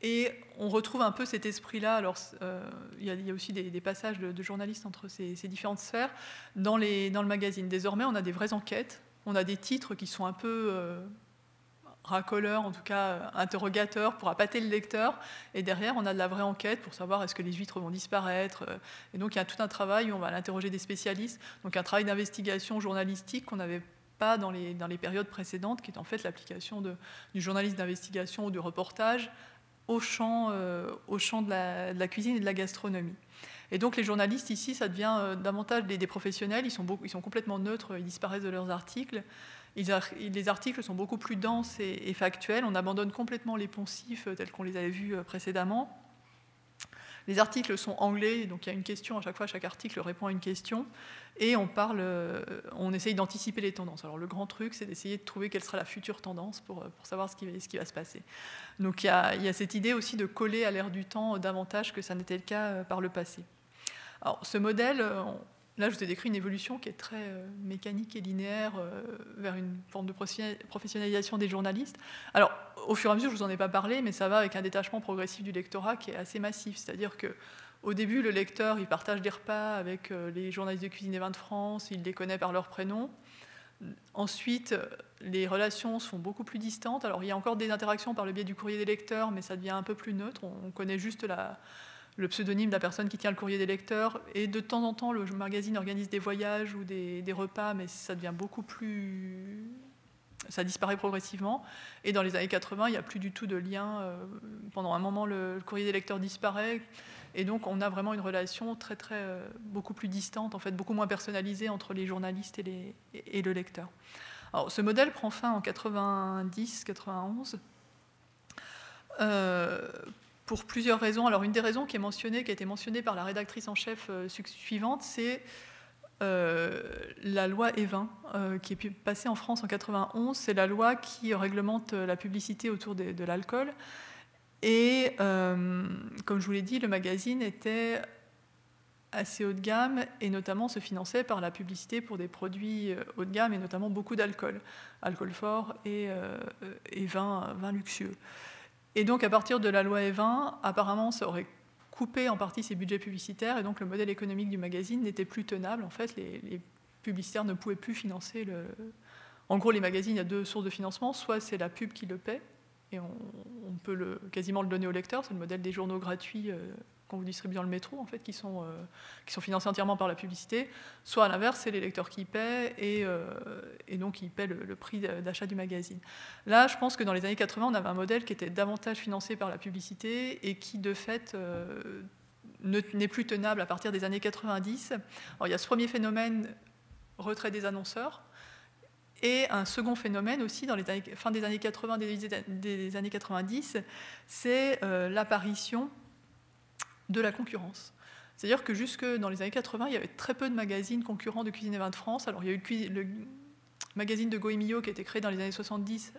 Et on retrouve un peu cet esprit-là. Alors, euh, il y a, il y a aussi des, des passages de, de journalistes entre ces, ces différentes sphères dans, les, dans le magazine. Désormais, on a des vraies enquêtes. On a des titres qui sont un peu... Euh, racoleur, en tout cas interrogateur, pour appâter le lecteur. Et derrière, on a de la vraie enquête pour savoir est-ce que les huîtres vont disparaître. Et donc, il y a tout un travail où on va interroger des spécialistes. Donc, un travail d'investigation journalistique qu'on n'avait pas dans les, dans les périodes précédentes, qui est en fait l'application de, du journaliste d'investigation ou du reportage au champ, euh, au champ de, la, de la cuisine et de la gastronomie. Et donc, les journalistes, ici, ça devient euh, davantage des, des professionnels. Ils sont, beaucoup, ils sont complètement neutres, ils disparaissent de leurs articles. Ils, les articles sont beaucoup plus denses et, et factuels. On abandonne complètement les poncifs tels qu'on les avait vus précédemment. Les articles sont anglais, donc il y a une question à chaque fois, chaque article répond à une question. Et on parle, on essaye d'anticiper les tendances. Alors le grand truc, c'est d'essayer de trouver quelle sera la future tendance pour, pour savoir ce qui, ce qui va se passer. Donc il y a, il y a cette idée aussi de coller à l'ère du temps davantage que ça n'était le cas par le passé. Alors ce modèle... On, Là, je vous ai décrit une évolution qui est très euh, mécanique et linéaire euh, vers une forme de professionnalisation des journalistes. Alors, au fur et à mesure, je ne vous en ai pas parlé, mais ça va avec un détachement progressif du lectorat qui est assez massif. C'est-à-dire qu'au début, le lecteur, il partage des repas avec euh, les journalistes de Cuisine et Vin de France, il les connaît par leur prénom. Ensuite, les relations sont beaucoup plus distantes. Alors, il y a encore des interactions par le biais du courrier des lecteurs, mais ça devient un peu plus neutre. On, on connaît juste la... le pseudonyme de la personne qui tient le courrier des lecteurs. Et de temps en temps, le magazine organise des voyages ou des, des repas, mais ça devient beaucoup plus... Ça disparaît progressivement. Et dans les années quatre-vingts, il n'y a plus du tout de lien. Pendant un moment, le, le courrier des lecteurs disparaît. Et donc, on a vraiment une relation très, très, beaucoup plus distante, en fait, beaucoup moins personnalisée entre les journalistes et, les, et, et le lecteur. Alors, ce modèle prend fin en quatre-vingt-dix quatre-vingt-onze. Euh, Pour plusieurs raisons. Alors, une des raisons qui est mentionnée, qui a été mentionnée par la rédactrice en chef suivante, c'est euh, la loi Evin, euh, qui est passée en France en quatre-vingt-onze. C'est la loi qui réglemente la publicité autour de, de l'alcool. Et, euh, comme je vous l'ai dit, le magazine était assez haut de gamme et notamment se finançait par la publicité pour des produits haut de gamme et notamment beaucoup d'alcool, alcool fort et, euh, et vin, vin luxueux. Et donc à partir de la loi Evin, apparemment ça aurait coupé en partie ses budgets publicitaires et donc le modèle économique du magazine n'était plus tenable. En fait, les, les publicitaires ne pouvaient plus financer le... En gros, les magazines, il y a deux sources de financement, soit c'est la pub qui le paie et on, on peut le, quasiment le donner au lecteur, c'est le modèle des journaux gratuits euh, qu'on vous distribue dans le métro, en fait, qui sont, euh, qui sont financés entièrement par la publicité, soit à l'inverse, c'est les lecteurs qui paient, et, euh, et donc ils paient le, le prix d'achat du magazine. Là, je pense que dans les années quatre-vingts, on avait un modèle qui était davantage financé par la publicité, et qui, de fait, euh, ne, n'est plus tenable à partir des années quatre-vingt-dix. Alors, il y a ce premier phénomène, retrait des annonceurs, et un second phénomène aussi, dans les années, fin des années quatre-vingts, des, des années quatre-vingt-dix, c'est euh, l'apparition de la concurrence. C'est-à-dire que jusque dans les années quatre-vingts, il y avait très peu de magazines concurrents de Cuisine et Vin de France. Alors il y a eu le magazine de Gault et Millau qui a été créé dans les années soixante-dix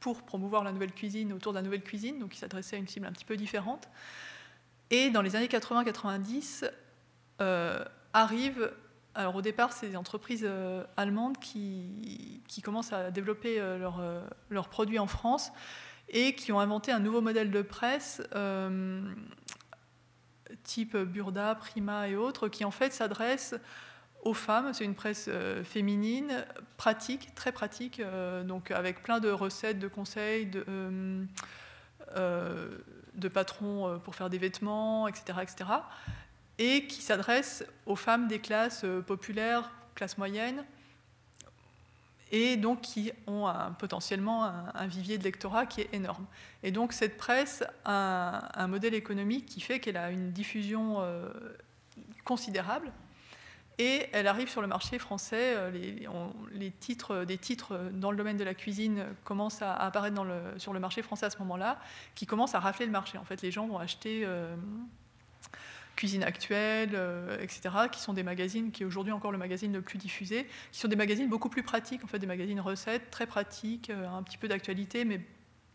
pour promouvoir la nouvelle cuisine autour de la nouvelle cuisine, donc qui s'adressait à une cible un petit peu différente. Et dans les années quatre-vingts quatre-vingt-dix, euh, arrive... Alors au départ, c'est des entreprises euh, allemandes qui, qui commencent à développer euh, leurs euh, leur produits en France et qui ont inventé un nouveau modèle de presse euh, type Burda, Prima et autres, qui en fait s'adressent aux femmes. C'est une presse féminine, pratique, très pratique, euh, donc avec plein de recettes, de conseils, de, euh, euh, de patrons pour faire des vêtements, et cetera, et cetera, et qui s'adresse aux femmes des classes populaires, classes moyennes, et donc qui ont un, potentiellement un, un vivier de lectorat qui est énorme. Et donc cette presse a un, un modèle économique qui fait qu'elle a une diffusion euh, considérable, et elle arrive sur le marché français. Les, on, les titres, des titres dans le domaine de la cuisine commencent à, à apparaître dans le, sur le marché français à ce moment-là, qui commencent à rafler le marché. En fait, les gens vont acheter... Euh, Cuisine Actuelle, euh, et cetera, qui sont des magazines, qui est aujourd'hui encore le magazine le plus diffusé, qui sont des magazines beaucoup plus pratiques, en fait, des magazines recettes, très pratiques, euh, un petit peu d'actualité, mais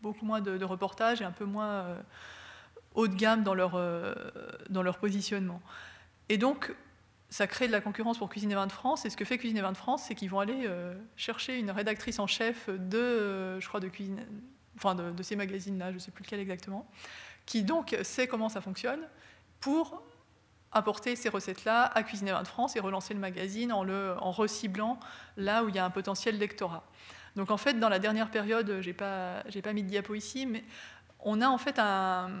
beaucoup moins de, de reportages et un peu moins euh, haut de gamme dans leur, euh, dans leur positionnement. Et donc, ça crée de la concurrence pour Cuisine et Vin de France, et ce que fait Cuisine et Vin de France, c'est qu'ils vont aller euh, chercher une rédactrice en chef de, euh, je crois, de, cuisine, enfin de, de ces magazines-là, je ne sais plus lequel exactement, qui donc sait comment ça fonctionne, pour apporter ces recettes-là à Cuisine et Vin de France et relancer le magazine en, le, en reciblant là où il y a un potentiel lectorat. Donc en fait, dans la dernière période, j'ai pas, j'ai pas mis de diapo ici, mais on a en fait un...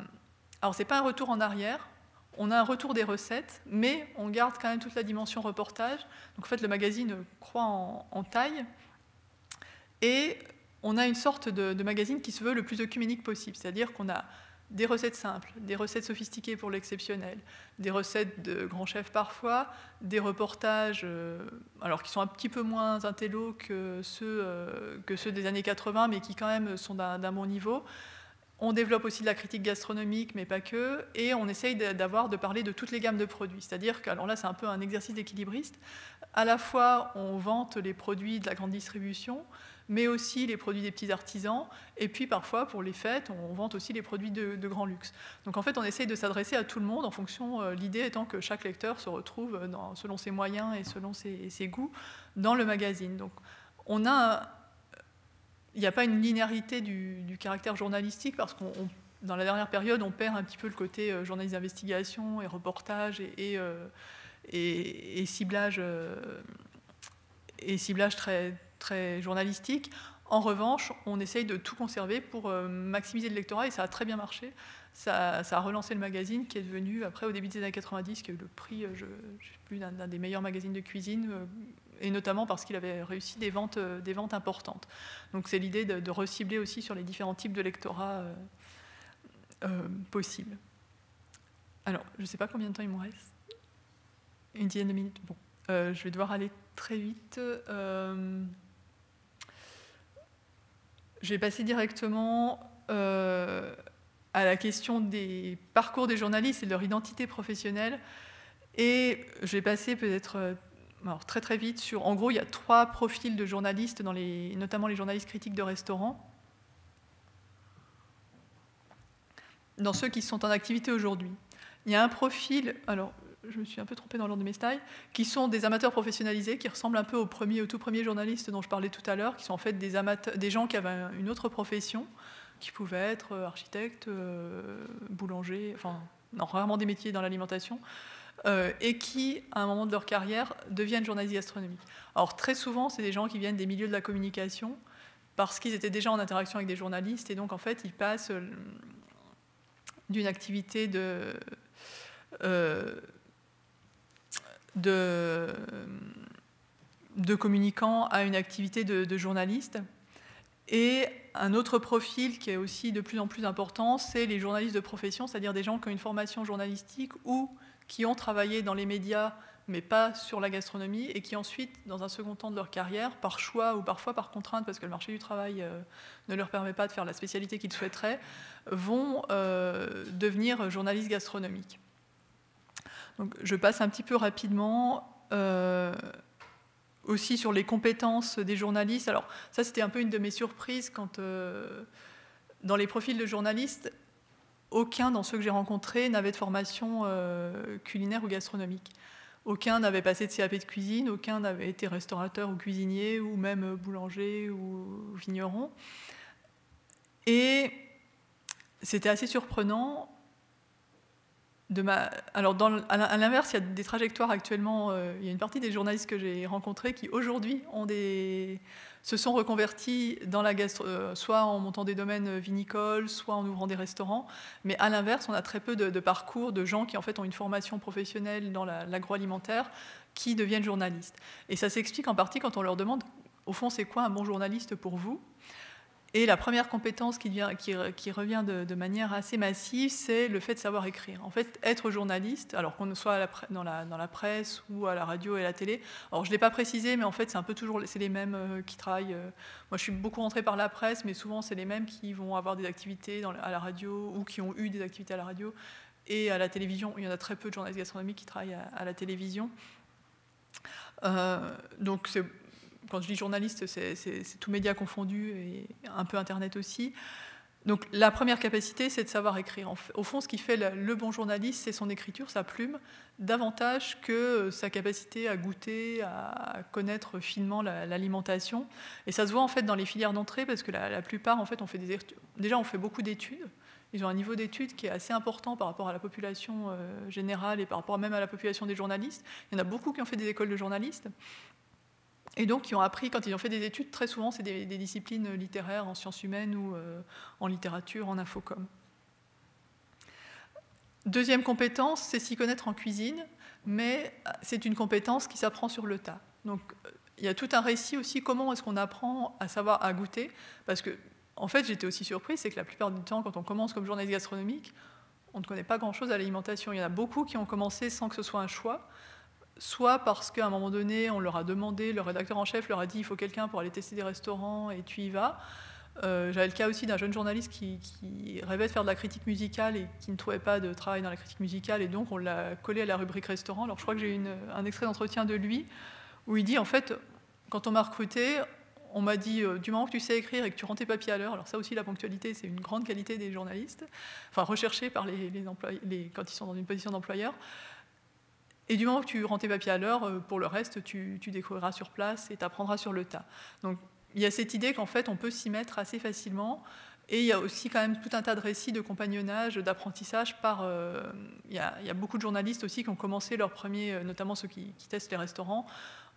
Alors c'est pas un retour en arrière, on a un retour des recettes, mais on garde quand même toute la dimension reportage. Donc en fait, le magazine croît en, en taille et on a une sorte de, de magazine qui se veut le plus œcuménique possible, c'est-à-dire qu'on a des recettes simples, des recettes sophistiquées pour l'exceptionnel, des recettes de grands chefs parfois, des reportages euh, alors qui sont un petit peu moins intello que ceux, euh, que ceux des années quatre-vingts, mais qui quand même sont d'un, d'un bon niveau. On développe aussi de la critique gastronomique, mais pas que, et on essaye d'avoir, de parler de toutes les gammes de produits. C'est-à-dire que, alors là, c'est un peu un exercice d'équilibriste. À la fois, on vante les produits de la grande distribution, mais aussi les produits des petits artisans, et puis parfois, pour les fêtes, on vante aussi les produits de, de grand luxe. Donc en fait, on essaye de s'adresser à tout le monde, en fonction, euh, l'idée étant que chaque lecteur se retrouve, dans, selon ses moyens et selon ses, et ses goûts, dans le magazine. Donc on a, il n'y a pas une linéarité du, du caractère journalistique, parce qu'on, on, dans la dernière période, on perd un petit peu le côté euh, journaliste d'investigation et reportage et, et, euh, et, et ciblage, euh, et ciblage très... très journalistique. En revanche, on essaye de tout conserver pour maximiser le lectorat, et ça a très bien marché. Ça, ça a relancé le magazine, qui est devenu, après, au début des années quatre-vingt-dix, qui a eu le prix, je ne sais plus, d'un, d'un des meilleurs magazines de cuisine, et notamment parce qu'il avait réussi des ventes, des ventes importantes. Donc c'est l'idée de, de recibler aussi sur les différents types de lectorat euh, euh, possibles. Alors, je ne sais pas combien de temps il me reste. Une dizaine de minutes. Bon, euh, je vais devoir aller très vite. Euh, Je vais passer directement euh, à la question des parcours des journalistes et de leur identité professionnelle. Et je vais passer peut-être euh, alors très très vite sur... En gros, il y a trois profils de journalistes, dans les, notamment les journalistes critiques de restaurants, dans ceux qui sont en activité aujourd'hui. Il y a un profil... Alors, je me suis un peu trompée dans l'ordre de mes styles, qui sont des amateurs professionnalisés, qui ressemblent un peu aux premiers, aux tout premiers journalistes dont je parlais tout à l'heure, qui sont en fait des, amateurs, des gens qui avaient une autre profession, qui pouvaient être architectes, euh, boulangers, enfin, non, rarement des métiers dans l'alimentation, euh, et qui, à un moment de leur carrière, deviennent journalistes gastronomiques. Alors, très souvent, c'est des gens qui viennent des milieux de la communication, parce qu'ils étaient déjà en interaction avec des journalistes, et donc, en fait, ils passent euh, d'une activité de... Euh, de, de communicant à une activité de, de journaliste. Et un autre profil qui est aussi de plus en plus important, c'est les journalistes de profession, c'est-à-dire des gens qui ont une formation journalistique ou qui ont travaillé dans les médias, mais pas sur la gastronomie, et qui ensuite, dans un second temps de leur carrière, par choix ou parfois par contrainte, parce que le marché du travail euh, ne leur permet pas de faire la spécialité qu'ils souhaiteraient, vont euh, devenir journalistes gastronomiques. Donc, je passe un petit peu rapidement euh, aussi sur les compétences des journalistes. Alors, ça, c'était un peu une de mes surprises quand, euh, dans les profils de journalistes, aucun dans ceux que j'ai rencontrés n'avait de formation euh, culinaire ou gastronomique. Aucun n'avait passé de C A P de cuisine, aucun n'avait été restaurateur ou cuisinier, ou même boulanger ou vigneron. Et c'était assez surprenant. De ma... Alors, dans le... à l'inverse, il y a des trajectoires actuellement. Euh, il y a une partie des journalistes que j'ai rencontrés qui, aujourd'hui, ont des... se sont reconvertis dans la gastro... euh, soit en montant des domaines vinicoles, soit en ouvrant des restaurants. Mais à l'inverse, on a très peu de, de parcours de gens qui, en fait, ont une formation professionnelle dans la... l'agroalimentaire qui deviennent journalistes. Et ça s'explique en partie quand on leur demande, au fond, c'est quoi un bon journaliste pour vous ? Et la première compétence qui, devient, qui, qui revient de, de manière assez massive, c'est le fait de savoir écrire. En fait, être journaliste, alors qu'on soit à la, dans, la, dans la presse ou à la radio et à la télé, alors je ne l'ai pas précisé, mais en fait, c'est un peu toujours c'est les mêmes qui travaillent. Moi, je suis beaucoup rentrée par la presse, mais souvent, c'est les mêmes qui vont avoir des activités dans, à la radio ou qui ont eu des activités à la radio et à la télévision. Il y en a très peu de journalistes gastronomiques qui travaillent à, à la télévision. Euh, donc, c'est... Quand je dis journaliste, c'est, c'est, c'est tout média confondu et un peu Internet aussi. Donc la première capacité, c'est de savoir écrire. Au fond, ce qui fait le bon journaliste, c'est son écriture, sa plume, davantage que sa capacité à goûter, à connaître finement la, l'alimentation. Et ça se voit en fait dans les filières d'entrée, parce que la, la plupart, en fait, on fait des déjà on fait beaucoup d'études. Ils ont un niveau d'études qui est assez important par rapport à la population euh, générale et par rapport même à la population des journalistes. Il y en a beaucoup qui ont fait des écoles de journalistes. Et donc, ils ont appris, quand ils ont fait des études, très souvent, c'est des, des disciplines littéraires en sciences humaines ou euh, en littérature, en infocom. Deuxième compétence, c'est s'y connaître en cuisine, mais c'est une compétence qui s'apprend sur le tas. Donc, il y a tout un récit aussi, comment est-ce qu'on apprend à savoir à goûter, parce que, en fait, j'étais aussi surprise, c'est que la plupart du temps, quand on commence comme journaliste gastronomique, on ne connaît pas grand-chose à l'alimentation. Il y en a beaucoup qui ont commencé sans que ce soit un choix, soit parce qu'à un moment donné, on leur a demandé, le rédacteur en chef leur a dit « il faut quelqu'un pour aller tester des restaurants et tu y vas euh, ». J'avais le cas aussi d'un jeune journaliste qui, qui rêvait de faire de la critique musicale et qui ne trouvait pas de travail dans la critique musicale, et donc on l'a collé à la rubrique restaurant. Alors je crois que j'ai eu un extrait d'entretien de lui où il dit « en fait, quand on m'a recruté, on m'a dit euh, « du moment que tu sais écrire et que tu rends tes papiers à l'heure », alors ça aussi la ponctualité, c'est une grande qualité des journalistes, enfin recherchée par les, les employés les, quand ils sont dans une position d'employeur, et du moment que tu rends tes papiers à l'heure, pour le reste, tu, tu découvriras sur place et tu apprendras sur le tas. » Donc, il y a cette idée qu'en fait, on peut s'y mettre assez facilement. Et il y a aussi quand même tout un tas de récits de compagnonnage, d'apprentissage. Par, euh, il, y a, il y a beaucoup de journalistes aussi qui ont commencé leurs premiers, notamment ceux qui, qui testent les restaurants,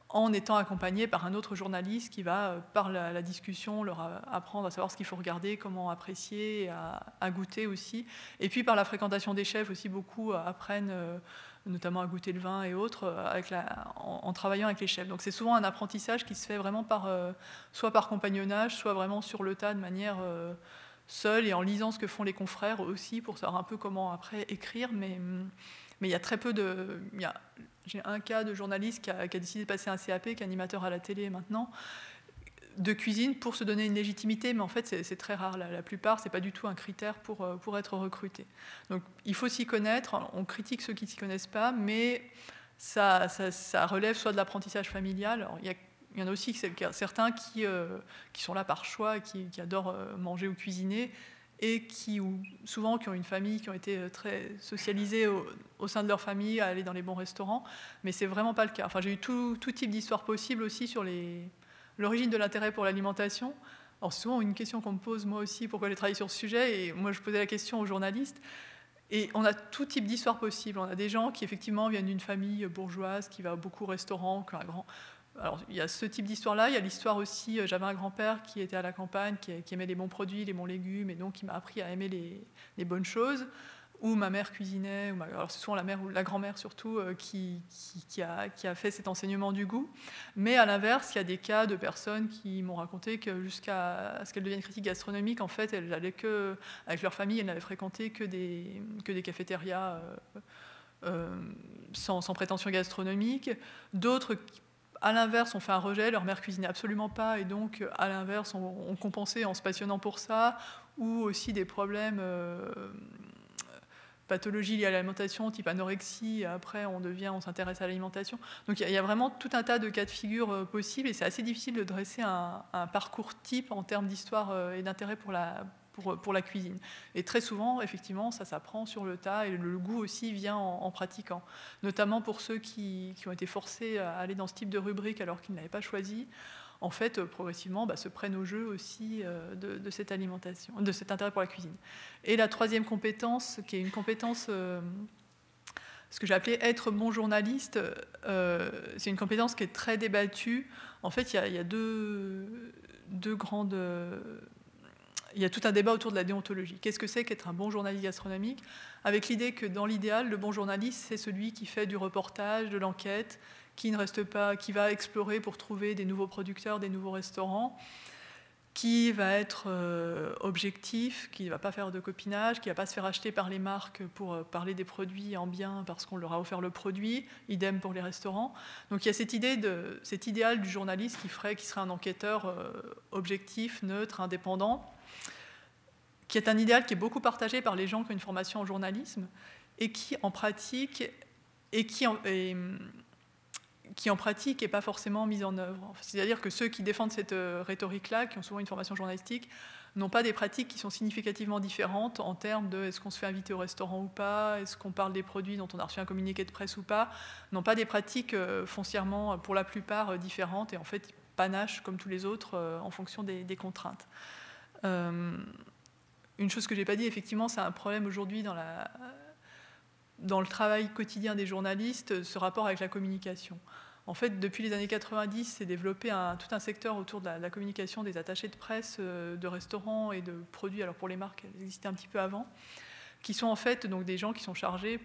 en étant accompagnés par un autre journaliste qui va, par la, la discussion, leur apprendre à savoir ce qu'il faut regarder, comment apprécier, à, à goûter aussi. Et puis, par la fréquentation des chefs aussi, beaucoup apprennent... Euh, notamment à goûter le vin et autres, avec la, en, en travaillant avec les chefs. Donc c'est souvent un apprentissage qui se fait vraiment par, euh, soit par compagnonnage, soit vraiment sur le tas de manière euh, seule, et en lisant ce que font les confrères aussi, pour savoir un peu comment après écrire. Mais mais il y a très peu de... Il y a, j'ai un cas de journaliste qui a, qui a décidé de passer un C A P, qui est animateur à la télé maintenant, de cuisine pour se donner une légitimité, mais en fait c'est, c'est très rare. La, la plupart, c'est pas du tout un critère pour, pour être recruté. Donc il faut s'y connaître, on critique ceux qui ne s'y connaissent pas, mais ça, ça, ça relève soit de l'apprentissage familial. Alors, il, y a, il y en a aussi, c'est le cas, certains qui, euh, qui sont là par choix, qui, qui adorent manger ou cuisiner, et qui, ou souvent, qui ont une famille, qui ont été très socialisés au, au sein de leur famille, à aller dans les bons restaurants, mais c'est vraiment pas le cas. Enfin, j'ai eu tout, tout type d'histoire possible aussi sur les, l'origine de l'intérêt pour l'alimentation. Alors, c'est souvent une question qu'on me pose, moi aussi, pourquoi j'ai travaillé sur ce sujet, et moi, je posais la question aux journalistes, et on a tout type d'histoire possible. On a des gens qui, effectivement, viennent d'une famille bourgeoise, qui va à beaucoup de restaurants, qui a un grand... Alors, il y a ce type d'histoire-là, il y a l'histoire aussi, j'avais un grand-père qui était à la campagne, qui, qui aimait les bons produits, les bons légumes, et donc qui m'a appris à aimer les, les bonnes choses, ou ma mère cuisinait, ou ma, alors ce sont la mère ou la grand-mère surtout, qui, qui, qui, a, qui a fait cet enseignement du goût. Mais à l'inverse, il y a des cas de personnes qui m'ont raconté que jusqu'à ce qu'elles deviennent critiques gastronomiques, en fait, elles allaient que, avec leur famille, elles n'avaient fréquenté que des, que des cafétérias euh, euh, sans, sans prétention gastronomique. D'autres... À l'inverse, on fait un rejet, leur mère cuisinait absolument pas, et donc à l'inverse, on, on compensait en se passionnant pour ça, ou aussi des problèmes, euh, pathologies liées à l'alimentation, type anorexie, et après on devient, on s'intéresse à l'alimentation. Donc il y, y a vraiment tout un tas de cas de figure euh, possibles, et c'est assez difficile de dresser un, un parcours type en termes d'histoire euh, et d'intérêt pour la, pour, pour la cuisine. Et très souvent, effectivement, ça s'apprend sur le tas, et le, le goût aussi vient en, en pratiquant. Notamment pour ceux qui, qui ont été forcés à aller dans ce type de rubrique alors qu'ils ne l'avaient pas choisi, en fait, progressivement, bah, se prennent au jeu aussi euh, de, de cette alimentation, de cet intérêt pour la cuisine. Et la troisième compétence, qui est une compétence, euh, ce que j'ai appelé être bon journaliste, euh, c'est une compétence qui est très débattue. En fait, il y a, y a deux, deux grandes... Euh, Il y a tout un débat autour de la déontologie. Qu'est-ce que c'est qu'être un bon journaliste gastronomique ? Avec l'idée que, dans l'idéal, le bon journaliste, c'est celui qui fait du reportage, de l'enquête, qui ne reste pas, qui va explorer pour trouver des nouveaux producteurs, des nouveaux restaurants, qui va être euh, objectif, qui ne va pas faire de copinage, qui ne va pas se faire acheter par les marques pour euh, parler des produits en bien parce qu'on leur a offert le produit, idem pour les restaurants. Donc il y a cette idée de, cet idéal du journaliste qui ferait, qui serait un enquêteur euh, objectif, neutre, indépendant, qui est un idéal qui est beaucoup partagé par les gens qui ont une formation en journalisme et qui en pratique et qui en, et, qui en pratique n'est pas forcément mise en œuvre. C'est-à-dire que ceux qui défendent cette rhétorique-là, qui ont souvent une formation journalistique, n'ont pas des pratiques qui sont significativement différentes en termes de est-ce qu'on se fait inviter au restaurant ou pas, est-ce qu'on parle des produits dont on a reçu un communiqué de presse ou pas, n'ont pas des pratiques foncièrement, pour la plupart, différentes et en fait panachent comme tous les autres en fonction des, des contraintes. Euh, Une chose que je n'ai pas dit, effectivement, c'est un problème aujourd'hui dans, la, dans le travail quotidien des journalistes, ce rapport avec la communication. En fait, depuis les années quatre-vingt-dix, s'est développé un, tout un secteur autour de la, de la communication des attachés de presse, de restaurants et de produits. Alors pour les marques, elles existaient un petit peu avant, qui sont en fait donc, des gens qui sont chargés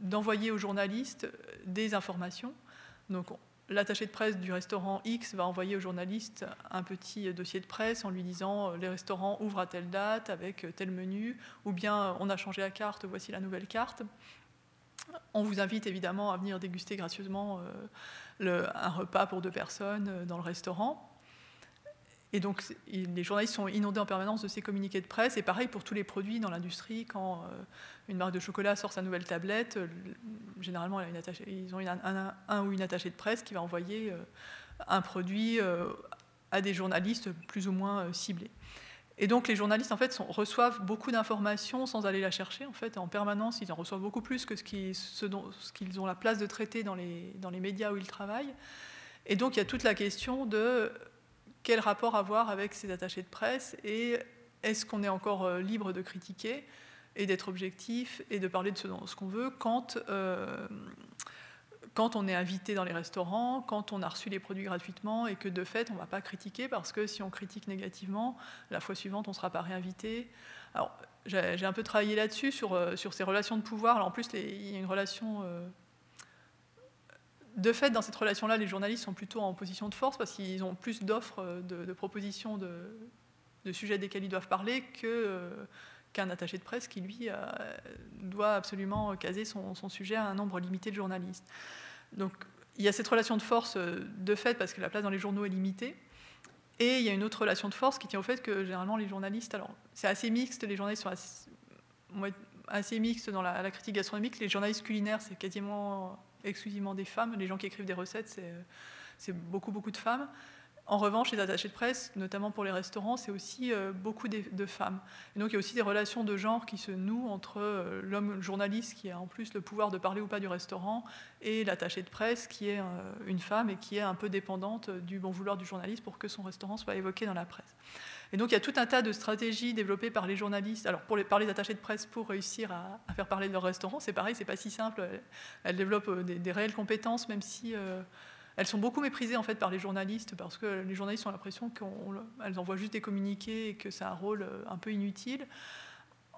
d'envoyer aux journalistes des informations. Donc, on, l'attaché de presse du restaurant X va envoyer au journaliste un petit dossier de presse en lui disant « les restaurants ouvrent à telle date avec tel menu » ou bien « on a changé la carte, voici la nouvelle carte ». On vous invite évidemment à venir déguster gracieusement le, un repas pour deux personnes dans le restaurant. Et donc les journalistes sont inondés en permanence de ces communiqués de presse. Et pareil pour tous les produits dans l'industrie. Quand une marque de chocolat sort sa nouvelle tablette, généralement elle a une attachée, ils ont une, un, un, un ou une attachée de presse qui va envoyer un produit à des journalistes plus ou moins ciblés. Et donc les journalistes en fait sont, reçoivent beaucoup d'informations sans aller la chercher. En fait, en permanence, ils en reçoivent beaucoup plus que ce, qui, ce, dont, ce qu'ils ont la place de traiter dans les, dans les médias où ils travaillent. Et donc il y a toute la question de... Quel rapport avoir avec ces attachés de presse et est-ce qu'on est encore libre de critiquer et d'être objectif et de parler de ce, ce qu'on veut quand, euh, quand on est invité dans les restaurants, quand on a reçu les produits gratuitement et que de fait on ne va pas critiquer parce que si on critique négativement, la fois suivante on ne sera pas réinvité. Alors j'ai, j'ai un peu travaillé là-dessus sur, sur ces relations de pouvoir. Alors, en plus les, il y a une relation... Euh, De fait, dans cette relation-là, les journalistes sont plutôt en position de force parce qu'ils ont plus d'offres, de, de propositions, de, de sujets desquels ils doivent parler que, euh, qu'un attaché de presse qui, lui, euh, doit absolument caser son, son sujet à un nombre limité de journalistes. Donc, il y a cette relation de force de fait parce que la place dans les journaux est limitée. Et il y a une autre relation de force qui tient au fait que, généralement, les journalistes... Alors, c'est assez mixte, les journalistes sont assez, assez mixtes dans la, la critique gastronomique. Les journalistes culinaires, c'est quasiment... exclusivement des femmes, les gens qui écrivent des recettes, c'est, c'est beaucoup, beaucoup de femmes. En revanche, les attachés de presse, notamment pour les restaurants, c'est aussi euh, beaucoup de, de femmes. Et donc, il y a aussi des relations de genre qui se nouent entre euh, l'homme, le journaliste, qui a en plus le pouvoir de parler ou pas du restaurant, et l'attachée de presse, qui est euh, une femme et qui est un peu dépendante du bon vouloir du journaliste pour que son restaurant soit évoqué dans la presse. Et donc, il y a tout un tas de stratégies développées par les journalistes, alors pour les, par les attachés de presse pour réussir à, à faire parler de leur restaurant. C'est pareil, c'est pas si simple. Elles, elles développent des, des réelles compétences, même si... Euh, Elles sont beaucoup méprisées en fait par les journalistes parce que les journalistes ont l'impression qu'elles envoient juste des communiqués et que c'est un rôle un peu inutile.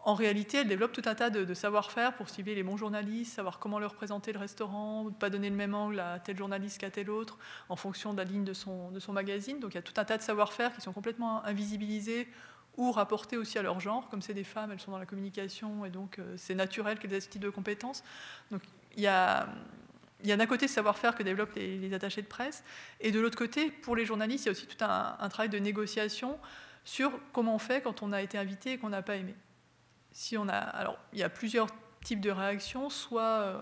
En réalité, elles développent tout un tas de, de savoir-faire pour cibler les bons journalistes, savoir comment leur présenter le restaurant, pas donner le même angle à tel journaliste qu'à tel autre en fonction de la ligne de son, de son magazine. Donc il y a tout un tas de savoir-faire qui sont complètement invisibilisés ou rapportées aussi à leur genre. Comme c'est des femmes, elles sont dans la communication et donc c'est naturel qu'elles aient ce type de compétences. Donc il y a... Il y a d'un côté ce savoir-faire que développent les, les attachés de presse, et de l'autre côté, pour les journalistes, il y a aussi tout un, un travail de négociation sur comment on fait quand on a été invité et qu'on n'a pas aimé. Si on a, alors, il y a plusieurs types de réactions, soit, euh,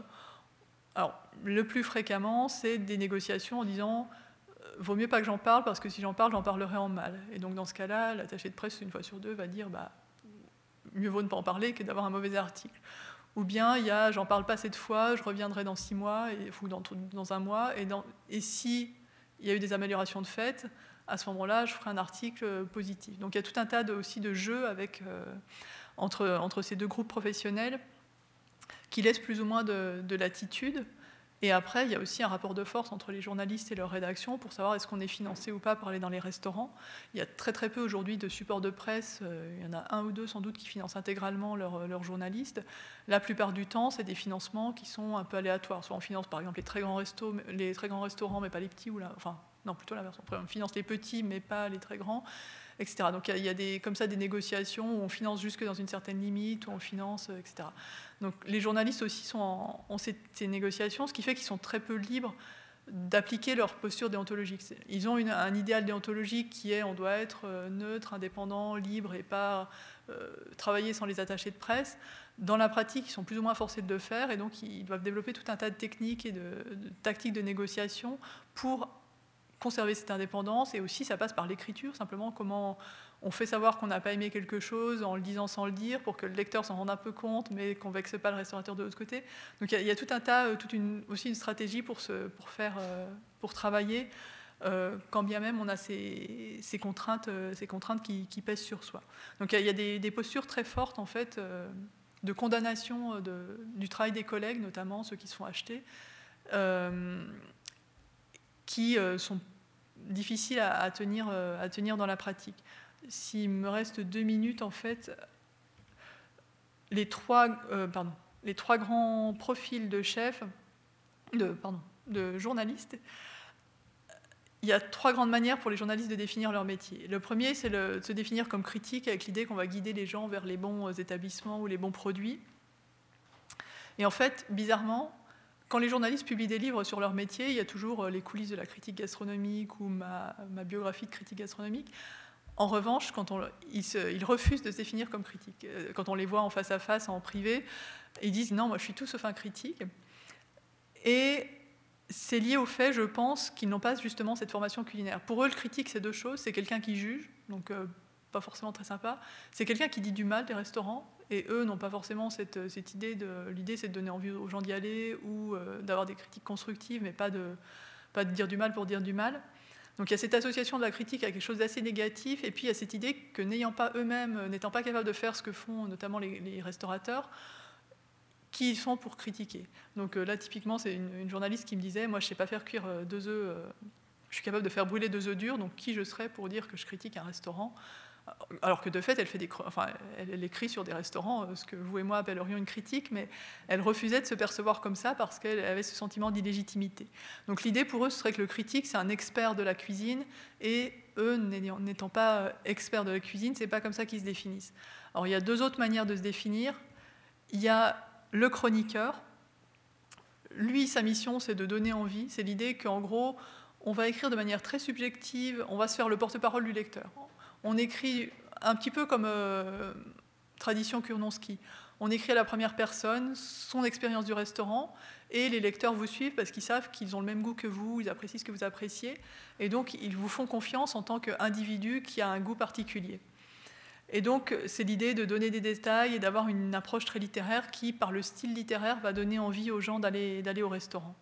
alors, le plus fréquemment, c'est des négociations en disant « vaut mieux pas que j'en parle, parce que si j'en parle, j'en parlerai en mal ». Et donc, dans ce cas-là, l'attaché de presse, une fois sur deux, va dire bah, « mieux vaut ne pas en parler que d'avoir un mauvais article ». Ou bien il y a « j'en parle pas cette fois, je reviendrai dans six mois ou dans, dans un mois ». Et, dans, et si il y a eu des améliorations de fait, à ce moment-là, je ferai un article positif. Donc il y a tout un tas de, aussi de jeux avec, euh, entre, entre ces deux groupes professionnels qui laissent plus ou moins de, de latitude. Et après, il y a aussi un rapport de force entre les journalistes et leur rédaction pour savoir est-ce qu'on est financé ou pas pour aller dans les restaurants. Il y a très très peu aujourd'hui de supports de presse. Il y en a un ou deux sans doute qui financent intégralement leurs leur journalistes. La plupart du temps, c'est des financements qui sont un peu aléatoires. Soit on finance par exemple les très grands, restos, les très grands restaurants, mais pas les petits. Ou la, enfin, non, plutôt l'inverse. On finance les petits, mais pas les très grands, et cetera. Donc il y a des, comme ça des négociations où on finance jusque dans une certaine limite, où on finance, et cetera. Donc les journalistes aussi sont en, ont ces, ces négociations, ce qui fait qu'ils sont très peu libres d'appliquer leur posture déontologique. Ils ont une, un idéal déontologique qui est on doit être neutre, indépendant, libre et pas euh, travailler sans les attachés de presse. Dans la pratique, ils sont plus ou moins forcés de le faire et donc ils doivent développer tout un tas de techniques et de, de tactiques de négociation pour conserver cette indépendance, et aussi ça passe par l'écriture, simplement comment on fait savoir qu'on n'a pas aimé quelque chose en le disant sans le dire, pour que le lecteur s'en rende un peu compte, mais qu'on ne vexe pas le restaurateur de l'autre côté. Donc il y, y a tout un tas, toute une, aussi une stratégie pour, se, pour, faire, pour travailler, euh, quand bien même on a ces, ces contraintes, ces contraintes qui, qui pèsent sur soi. Donc il y, y a des, des postures très fortes, en fait, de condamnation de, du travail des collègues, notamment ceux qui se font acheter, euh, qui sont difficile à, à, tenir, à tenir dans la pratique. S'il me reste deux minutes, en fait, les trois, euh, pardon, les trois grands profils de chefs, de, pardon, de journalistes, il y a trois grandes manières pour les journalistes de définir leur métier. Le premier, c'est le, de se définir comme critique avec l'idée qu'on va guider les gens vers les bons établissements ou les bons produits. Et en fait, bizarrement, quand les journalistes publient des livres sur leur métier, il y a toujours les coulisses de la critique gastronomique ou ma, ma biographie de critique gastronomique. En revanche, quand on, ils, se, ils refusent de se définir comme critiques. Quand on les voit en face à face, en privé, ils disent « non, moi je suis tout sauf un critique ». Et c'est lié au fait, je pense, qu'ils n'ont pas justement cette formation culinaire. Pour eux, le critique, c'est deux choses. C'est quelqu'un qui juge, donc euh, pas forcément très sympa. C'est quelqu'un qui dit du mal des restaurants. Et eux n'ont pas forcément cette, cette idée de... L'idée, c'est de donner envie aux gens d'y aller ou euh, d'avoir des critiques constructives, mais pas de, pas de dire du mal pour dire du mal. Donc il y a cette association de la critique à quelque chose d'assez négatif, et puis il y a cette idée que n'ayant pas eux-mêmes, n'étant pas capables de faire ce que font notamment les, les restaurateurs, qui ils sont pour critiquer. Donc euh, là, typiquement, c'est une, une journaliste qui me disait « moi, je ne sais pas faire cuire euh, deux œufs, euh, je suis capable de faire brûler deux œufs durs, donc qui je serais pour dire que je critique un restaurant ?» Alors que de fait, elle, fait des, enfin, elle écrit sur des restaurants ce que vous et moi appellerions une critique, mais elle refusait de se percevoir comme ça parce qu'elle avait ce sentiment d'illégitimité. Donc l'idée pour eux, ce serait que le critique, c'est un expert de la cuisine, et eux, n'étant pas experts de la cuisine, c'est pas comme ça qu'ils se définissent. Alors il y a deux autres manières de se définir. Il y a le chroniqueur. Lui, sa mission, c'est de donner envie. C'est l'idée qu'en gros, on va écrire de manière très subjective, on va se faire le porte-parole du lecteur. On écrit un petit peu comme euh, tradition Curnonsky. on écrit à la première personne son expérience du restaurant et les lecteurs vous suivent parce qu'ils savent qu'ils ont le même goût que vous, ils apprécient ce que vous appréciez et donc ils vous font confiance en tant qu'individu qui a un goût particulier. Et donc, c'est l'idée de donner des détails et d'avoir une approche très littéraire qui, par le style littéraire, va donner envie aux gens d'aller, d'aller au restaurant.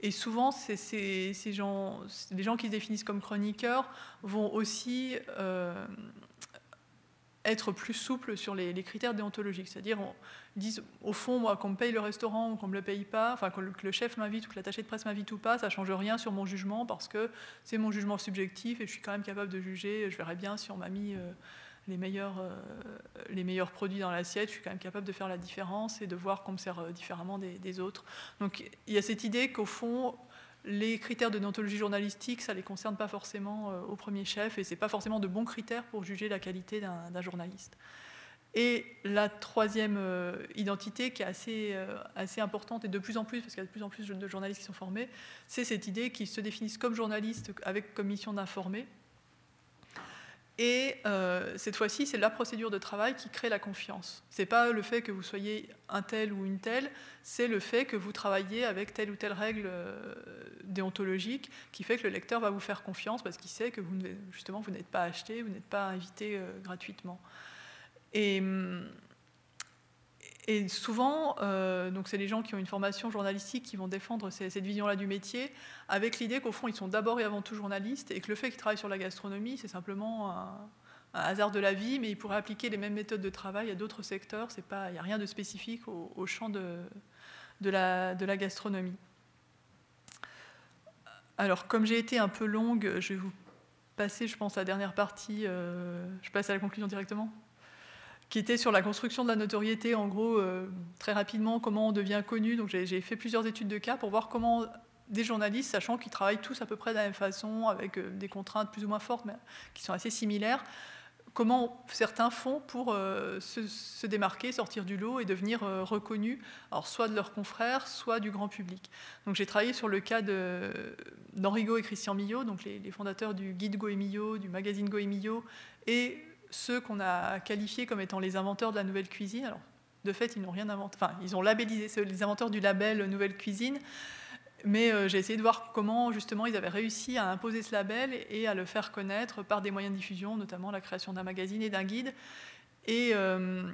Et souvent, c'est, c'est, ces gens, les gens qui se définissent comme chroniqueurs vont aussi euh, être plus souples sur les, les critères déontologiques. C'est-à-dire, on, ils disent, au fond, moi, qu'on me paye le restaurant ou qu'on ne me le paye pas, enfin, que le chef m'invite ou que l'attaché de presse m'invite ou pas, ça ne change rien sur mon jugement parce que c'est mon jugement subjectif et je suis quand même capable de juger. Je verrais bien si on m'a mis... Euh, Les meilleurs, euh, les meilleurs produits dans l'assiette, je suis quand même capable de faire la différence et de voir qu'on me sert différemment des, des autres. Donc il y a cette idée qu'au fond, les critères de déontologie journalistique, ça ne les concerne pas forcément euh, au premier chef et ce n'est pas forcément de bons critères pour juger la qualité d'un, d'un journaliste. Et la troisième euh, identité qui est assez, euh, assez importante et de plus en plus, parce qu'il y a de plus en plus de journalistes qui sont formés, c'est cette idée qu'ils se définissent comme journalistes avec comme mission d'informer. Et euh, cette fois-ci, c'est la procédure de travail qui crée la confiance. Ce n'est pas le fait que vous soyez un tel ou une telle, c'est le fait que vous travaillez avec telle ou telle règle euh, déontologique qui fait que le lecteur va vous faire confiance parce qu'il sait que vous, justement, vous n'êtes pas acheté, vous n'êtes pas invité euh, gratuitement. Et, et souvent, euh, donc c'est les gens qui ont une formation journalistique qui vont défendre ces, cette vision-là du métier avec l'idée qu'au fond, ils sont d'abord et avant tout journalistes et que le fait qu'ils travaillent sur la gastronomie, c'est simplement un, un hasard de la vie, mais ils pourraient appliquer les mêmes méthodes de travail à d'autres secteurs. C'est pas, il n'y a rien de spécifique au, au champ de, de, la, de la gastronomie. Alors, comme j'ai été un peu longue, je vais vous passer, je pense, à la dernière partie. Euh, je passe à la conclusion directement ? Qui était sur la construction de la notoriété, en gros, euh, très rapidement, comment on devient connu. Donc, j'ai, j'ai fait plusieurs études de cas pour voir comment des journalistes, sachant qu'ils travaillent tous à peu près de la même façon, avec euh, des contraintes plus ou moins fortes, mais qui sont assez similaires, comment certains font pour euh, se, se démarquer, sortir du lot et devenir euh, reconnus, alors soit de leurs confrères, soit du grand public. Donc, j'ai travaillé sur le cas de, d'Henri Gault et Christian Millot, donc les, les fondateurs du guide Gault et Millot, du magazine Gault et Millot, et ceux qu'on a qualifiés comme étant les inventeurs de la nouvelle cuisine. Alors, de fait, ils n'ont rien inventé. Enfin, ils ont labellisé, c'est les inventeurs du label Nouvelle Cuisine. Mais euh, j'ai essayé de voir comment, justement, ils avaient réussi à imposer ce label et à le faire connaître par des moyens de diffusion, notamment la création d'un magazine et d'un guide. Et, euh,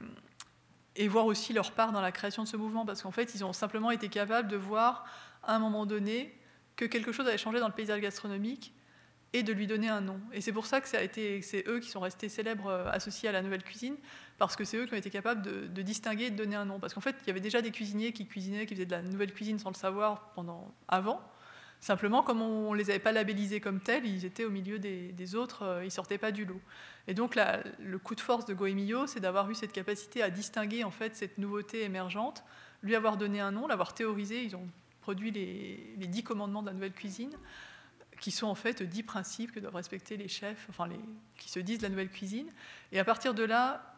et voir aussi leur part dans la création de ce mouvement. Parce qu'en fait, ils ont simplement été capables de voir, à un moment donné, que quelque chose avait changé dans le paysage gastronomique et de lui donner un nom. Et c'est pour ça que ça a été, c'est eux qui sont restés célèbres associés à la nouvelle cuisine, parce que c'est eux qui ont été capables de, de distinguer et de donner un nom. Parce qu'en fait, il y avait déjà des cuisiniers qui cuisinaient, qui faisaient de la nouvelle cuisine sans le savoir pendant, avant. Simplement, comme on ne les avait pas labellisés comme tels, ils étaient au milieu des, des autres, ils ne sortaient pas du lot. Et donc, la, le coup de force de Gault et Millot, c'est d'avoir eu cette capacité à distinguer en fait, cette nouveauté émergente, lui avoir donné un nom, l'avoir théorisé. Ils ont produit les, les dix commandements de la nouvelle cuisine, qui sont en fait dix principes que doivent respecter les chefs, enfin les, qui se disent la nouvelle cuisine. Et à partir de là,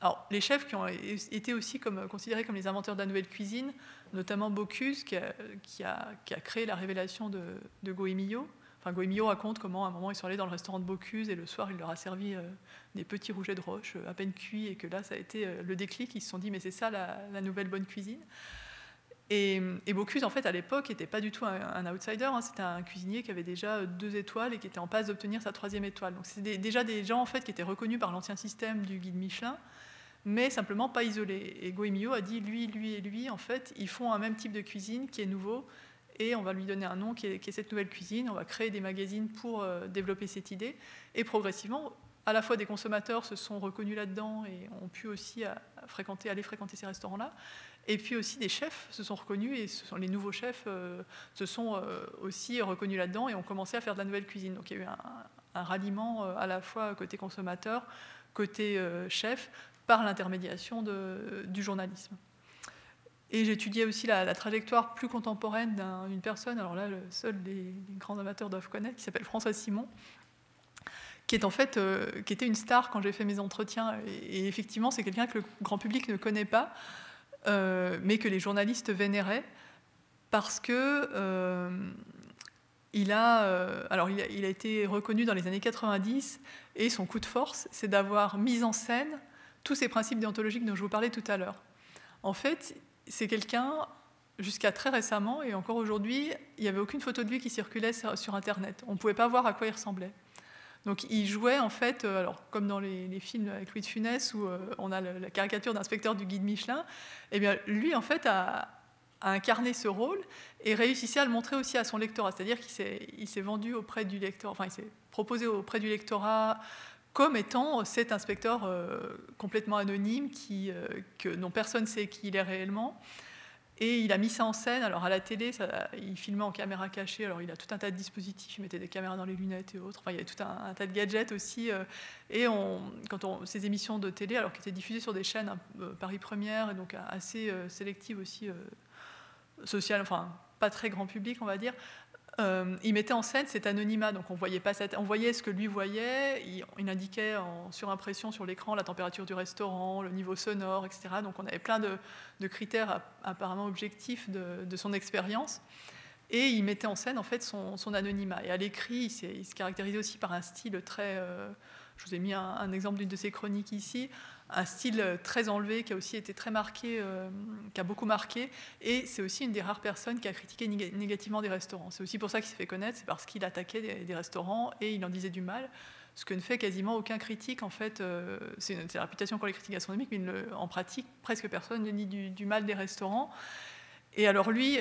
alors les chefs qui ont été aussi comme, considérés comme les inventeurs de la nouvelle cuisine, notamment Bocuse, qui a, qui a, qui a créé la révélation de, de Gault et Millot. Enfin, Gault et Millot raconte comment à un moment ils sont allés dans le restaurant de Bocuse et le soir il leur a servi euh, des petits rougets de roche euh, à peine cuits et que là ça a été euh, le déclic. Ils se sont dit mais c'est ça la, la nouvelle bonne cuisine. Et, et Bocuse, en fait, à l'époque, n'était pas du tout un, un outsider. Hein, c'était un cuisinier qui avait déjà deux étoiles et qui était en passe d'obtenir sa troisième étoile. Donc, c'est des, déjà des gens en fait qui étaient reconnus par l'ancien système du guide Michelin, mais simplement pas isolés. Et Gault et Millot a dit, lui, lui et lui, en fait, ils font un même type de cuisine qui est nouveau, et on va lui donner un nom qui est, qui est cette nouvelle cuisine. On va créer des magazines pour euh, développer cette idée, et progressivement, à la fois des consommateurs se sont reconnus là-dedans et ont pu aussi à, à fréquenter, aller fréquenter ces restaurants-là. Et puis aussi des chefs se sont reconnus, et ce sont les nouveaux chefs euh, se sont euh, aussi reconnus là-dedans et ont commencé à faire de la nouvelle cuisine. Donc il y a eu un, un ralliement euh, à la fois côté consommateur, côté euh, chef, par l'intermédiation de, du journalisme. Et j'étudiais aussi la, la trajectoire plus contemporaine d'un, d'une personne, alors là, seuls les, les grands amateurs doivent connaître, qui s'appelle François Simon, qui est en fait, euh, qui était une star quand j'ai fait mes entretiens. Et, et effectivement, c'est quelqu'un que le grand public ne connaît pas, Euh, mais que les journalistes vénéraient parce que euh, il a, euh, alors il a, il a été reconnu dans les années quatre-vingt-dix et son coup de force, c'est d'avoir mis en scène tous ces principes déontologiques dont je vous parlais tout à l'heure. En fait, c'est quelqu'un, jusqu'à très récemment, et encore aujourd'hui, il n'y avait aucune photo de lui qui circulait sur, sur Internet. On ne pouvait pas voir à quoi il ressemblait. Donc il jouait, en fait, euh, alors, comme dans les, les films avec Louis de Funès, où euh, on a le, la caricature d'inspecteur du guide Michelin, eh bien, lui, en fait, a... a incarné ce rôle et réussissait à le montrer aussi à son lectorat, c'est-à-dire qu'il s'est, il s'est vendu auprès du lectorat, enfin il s'est proposé auprès du lectorat comme étant cet inspecteur euh, complètement anonyme qui, euh, que, dont personne ne sait qui il est réellement. Et il a mis ça en scène. Alors à la télé, ça, il filmait en caméra cachée. Alors il a tout un tas de dispositifs. Il mettait des caméras dans les lunettes et autres. Enfin, il y avait tout un, un tas de gadgets aussi. Euh, et on, quand on, ces émissions de télé, alors qui étaient diffusées sur des chaînes euh, Paris Première, et donc assez euh, sélectives aussi, euh, sociales, enfin pas très grand public, on va dire. Euh, il mettait en scène cet anonymat. Donc on voyait pas cette, on voyait ce que lui voyait. Il, il indiquait en surimpression sur l'écran la température du restaurant, le niveau sonore, et cetera. Donc on avait plein de, de critères apparemment objectifs de, de son expérience. Et il mettait en scène en fait son, son anonymat. Et à l'écrit, il, s'est, il se caractérisait aussi par un style très. Euh, je vous ai mis un, un exemple d'une de ses chroniques ici. Un style très enlevé qui a aussi été très marqué, euh, qui a beaucoup marqué, et c'est aussi une des rares personnes qui a critiqué nég- négativement des restaurants. C'est aussi pour ça qu'il s'est fait connaître, c'est parce qu'il attaquait des, des restaurants et il en disait du mal, ce que ne fait quasiment aucun critique. En fait, euh, c'est, une, c'est la réputation pour les critiques gastronomiques, mais le, en pratique, presque personne ne dit du, du mal des restaurants. Et alors lui,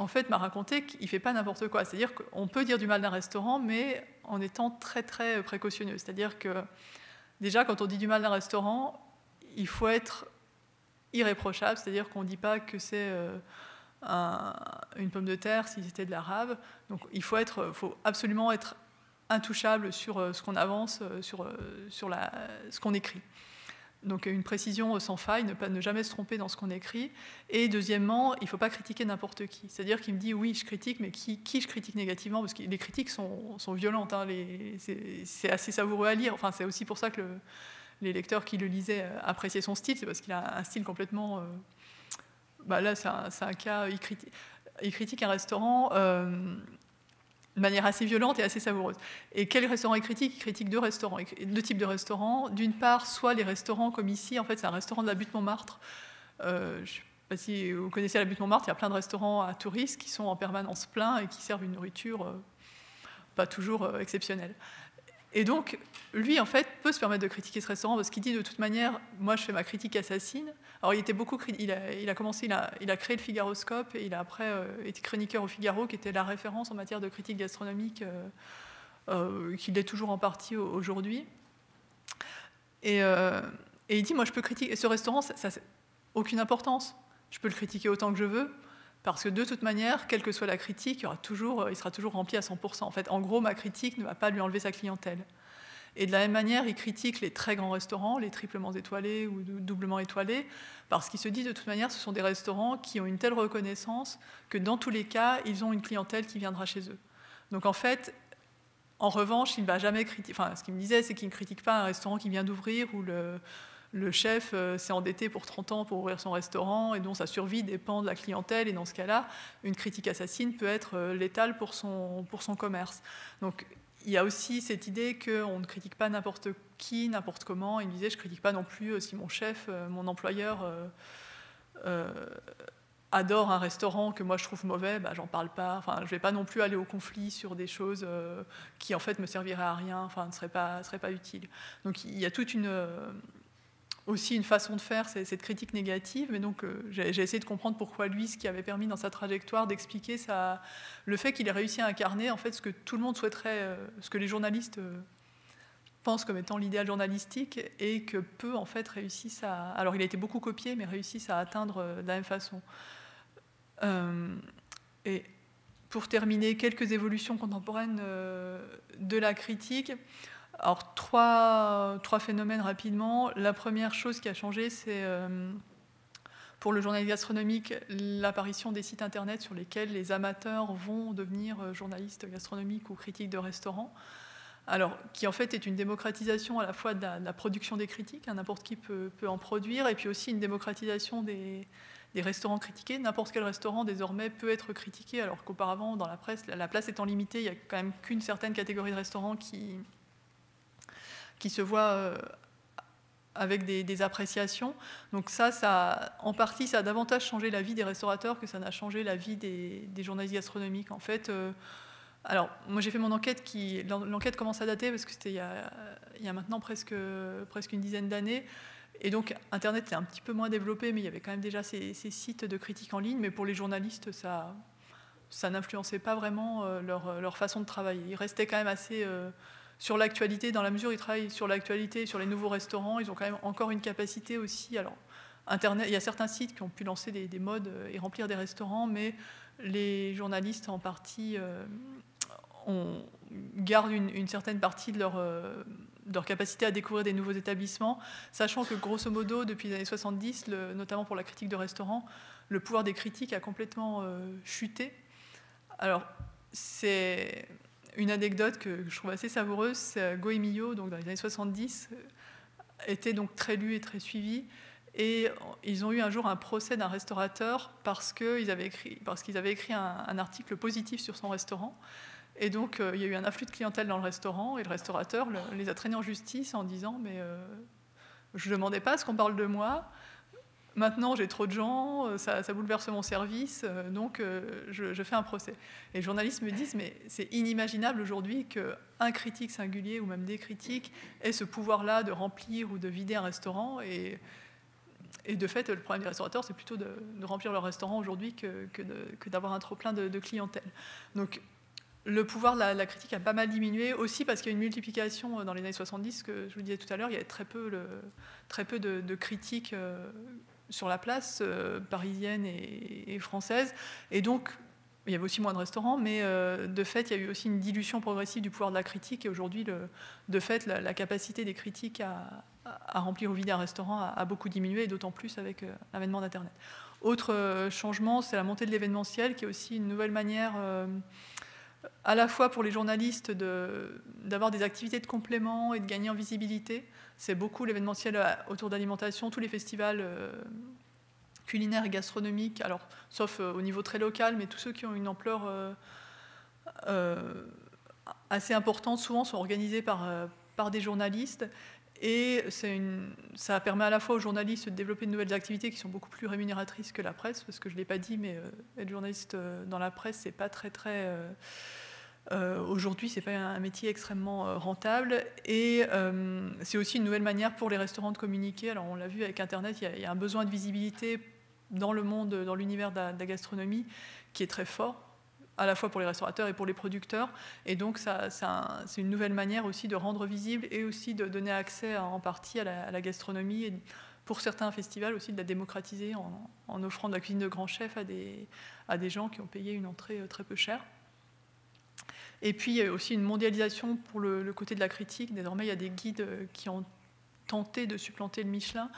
en fait, m'a raconté qu'il ne fait pas n'importe quoi. C'est-à-dire qu'on peut dire du mal d'un restaurant, mais en étant très très précautionneux. C'est-à-dire que déjà, quand on dit du mal d'un restaurant, il faut être irréprochable, c'est-à-dire qu'on ne dit pas que c'est euh, un, une pomme de terre si c'était de l'arabe. Donc, il faut, être, faut absolument être intouchable sur euh, ce qu'on avance, sur, euh, sur la, ce qu'on écrit. Donc, une précision sans faille, ne, pas, ne jamais se tromper dans ce qu'on écrit. Et deuxièmement, il ne faut pas critiquer n'importe qui. C'est-à-dire qu'il me dit, oui, je critique, mais qui, qui je critique négativement ? Parce que les critiques sont, sont violentes, hein, les, c'est, c'est assez savoureux à lire. Enfin, c'est aussi pour ça que le, les lecteurs qui le lisaient appréciaient son style, c'est parce qu'il a un style complètement... Euh, bah là, c'est un, c'est un cas... Il critique, il critique un restaurant... Euh, de manière assez violente et assez savoureuse. Et quel restaurant il critique ? Il critique deux restaurants, deux types de restaurants. D'une part, soit les restaurants comme ici, en fait, c'est un restaurant de la butte Montmartre. Euh, je ne sais pas si vous connaissez la butte Montmartre, il y a plein de restaurants à touristes qui sont en permanence pleins et qui servent une nourriture euh, pas toujours euh, exceptionnelle. Et donc, lui, en fait, peut se permettre de critiquer ce restaurant parce qu'il dit de toute manière, moi, je fais ma critique assassine. Alors, il était beaucoup, il a, il a commencé, il a, il a créé le Figaroscope et il a après euh, été chroniqueur au Figaro, qui était la référence en matière de critique gastronomique, euh, euh, qu'il est toujours en partie aujourd'hui. Et, euh, et il dit, moi, je peux critiquer ce restaurant, ça, ça, aucune importance. Je peux le critiquer autant que je veux. Parce que de toute manière, quelle que soit la critique, il, y aura toujours, il sera toujours rempli à cent pour cent. En fait, en gros, ma critique ne va pas lui enlever sa clientèle. Et de la même manière, il critique les très grands restaurants, les triplement étoilés ou doublement étoilés, parce qu'il se dit, de toute manière, ce sont des restaurants qui ont une telle reconnaissance que dans tous les cas, ils ont une clientèle qui viendra chez eux. Donc en fait, en revanche, il ne va jamais critiquer... Enfin, ce qu'il me disait, c'est qu'il ne critique pas un restaurant qui vient d'ouvrir ou le... Le chef s'est endetté pour trente ans pour ouvrir son restaurant et dont sa survie dépend de la clientèle. Et dans ce cas-là, une critique assassine peut être létale pour son, pour son commerce. Donc il y a aussi cette idée qu'on ne critique pas n'importe qui, n'importe comment. Il me disait, je ne critique pas non plus si mon chef, mon employeur euh, euh, adore un restaurant que moi je trouve mauvais, bah, j'en parle pas. Enfin, je ne vais pas non plus aller au conflit sur des choses euh, qui en fait me serviraient à rien, enfin, ne seraient pas, seraient pas utiles. Donc il y a toute une... Euh, aussi une façon de faire, c'est cette critique négative. Mais donc, euh, j'ai, j'ai essayé de comprendre pourquoi lui, ce qui avait permis dans sa trajectoire d'expliquer ça, le fait qu'il ait réussi à incarner en fait ce que tout le monde souhaiterait, euh, ce que les journalistes euh, pensent comme étant l'idéal journalistique et que peu en fait réussissent à... Alors, il a été beaucoup copié, mais réussissent à atteindre euh, de la même façon. Euh, et pour terminer, quelques évolutions contemporaines euh, de la critique... Alors, trois, trois phénomènes rapidement. La première chose qui a changé, c'est euh, pour le journaliste gastronomique, l'apparition des sites internet sur lesquels les amateurs vont devenir journalistes gastronomiques ou critiques de restaurants. Alors, qui en fait est une démocratisation à la fois de la, de la production des critiques, hein, n'importe qui peut, peut en produire, et puis aussi une démocratisation des, des restaurants critiqués. N'importe quel restaurant désormais peut être critiqué, alors qu'auparavant, dans la presse, la, la place étant limitée, il n'y a quand même qu'une certaine catégorie de restaurants qui... qui se voit euh, avec des, des appréciations. Donc ça, ça, en partie, ça a davantage changé la vie des restaurateurs que ça n'a changé la vie des, des journalistes gastronomiques. En fait, euh, alors, moi, j'ai fait mon enquête qui... L'enquête commence à dater parce que c'était il y a, il y a maintenant presque, presque une dizaine d'années. Et donc, Internet était un petit peu moins développé, mais il y avait quand même déjà ces, ces sites de critiques en ligne. Mais pour les journalistes, ça... ça n'influençait pas vraiment leur, leur façon de travailler. Ils restaient quand même assez euh, sur l'actualité, dans la mesure où ils travaillent sur l'actualité, sur les nouveaux restaurants. Ils ont quand même encore une capacité aussi. Alors, Internet, il y a certains sites qui ont pu lancer des, des modes et remplir des restaurants, mais les journalistes, en partie, euh, ont, gardent une, une certaine partie de leur, euh, de leur capacité à découvrir des nouveaux établissements, sachant que, grosso modo, depuis les années soixante-dix, le, notamment pour la critique de restaurants, le pouvoir des critiques a complètement euh, chuté. Alors, c'est une anecdote que je trouve assez savoureuse. Gault et Millau, donc dans les années soixante-dix, étaient donc très lus et très suivis. Et ils ont eu un jour un procès d'un restaurateur parce qu'ils avaient écrit, parce qu'ils avaient écrit un, un article positif sur son restaurant. Et donc, euh, il y a eu un afflux de clientèle dans le restaurant. Et le restaurateur le, les a traînés en justice en disant « Mais euh, je ne demandais pas ce qu'on parle de moi. » Maintenant, j'ai trop de gens, ça, ça bouleverse mon service, donc euh, je, je fais un procès. Et les journalistes me disent, mais c'est inimaginable aujourd'hui qu'un critique singulier ou même des critiques ait ce pouvoir-là de remplir ou de vider un restaurant. Et, et de fait, le problème des restaurateurs, c'est plutôt de, de remplir leur restaurant aujourd'hui que, que, de, que d'avoir un trop-plein de, de clientèle. Donc, le pouvoir de la, la critique a pas mal diminué, aussi parce qu'il y a une multiplication dans les années soixante-dix, que je vous disais tout à l'heure, il y avait très peu, le, très peu de, de critiques euh, sur la place euh, parisienne et, et française. Et donc, il y avait aussi moins de restaurants, mais euh, de fait, il y a eu aussi une dilution progressive du pouvoir de la critique. Et aujourd'hui, le, de fait, la, la capacité des critiques à, à, à remplir ou vider un restaurant a, a beaucoup diminué, et d'autant plus avec euh, l'avènement d'Internet. Autre euh, changement, c'est la montée de l'événementiel, qui est aussi une nouvelle manière, euh, à la fois pour les journalistes, de, d'avoir des activités de complément et de gagner en visibilité. C'est beaucoup l'événementiel autour d'alimentation, tous les festivals euh, culinaires et gastronomiques, alors, sauf euh, au niveau très local, mais tous ceux qui ont une ampleur euh, euh, assez importante, souvent sont organisés par, euh, par des journalistes. Et c'est une, ça permet à la fois aux journalistes de développer de nouvelles activités qui sont beaucoup plus rémunératrices que la presse, parce que je ne l'ai pas dit, mais euh, être journaliste euh, dans la presse, c'est pas très, très... Euh, Euh, aujourd'hui, ce n'est pas un métier extrêmement euh, rentable, et euh, c'est aussi une nouvelle manière pour les restaurants de communiquer. Alors, on l'a vu avec Internet, il y, y a un besoin de visibilité dans le monde, dans l'univers de la, de la gastronomie, qui est très fort, à la fois pour les restaurateurs et pour les producteurs. Et donc, ça, ça, c'est une nouvelle manière aussi de rendre visible et aussi de donner accès à, en partie à la, à la gastronomie, et pour certains festivals aussi de la démocratiser en, en offrant de la cuisine de grands chefs à des, à des gens qui ont payé une entrée très peu chère. Et puis, il y a aussi une mondialisation pour le, le côté de la critique. Désormais, il y a des guides qui ont tenté de supplanter le Michelin.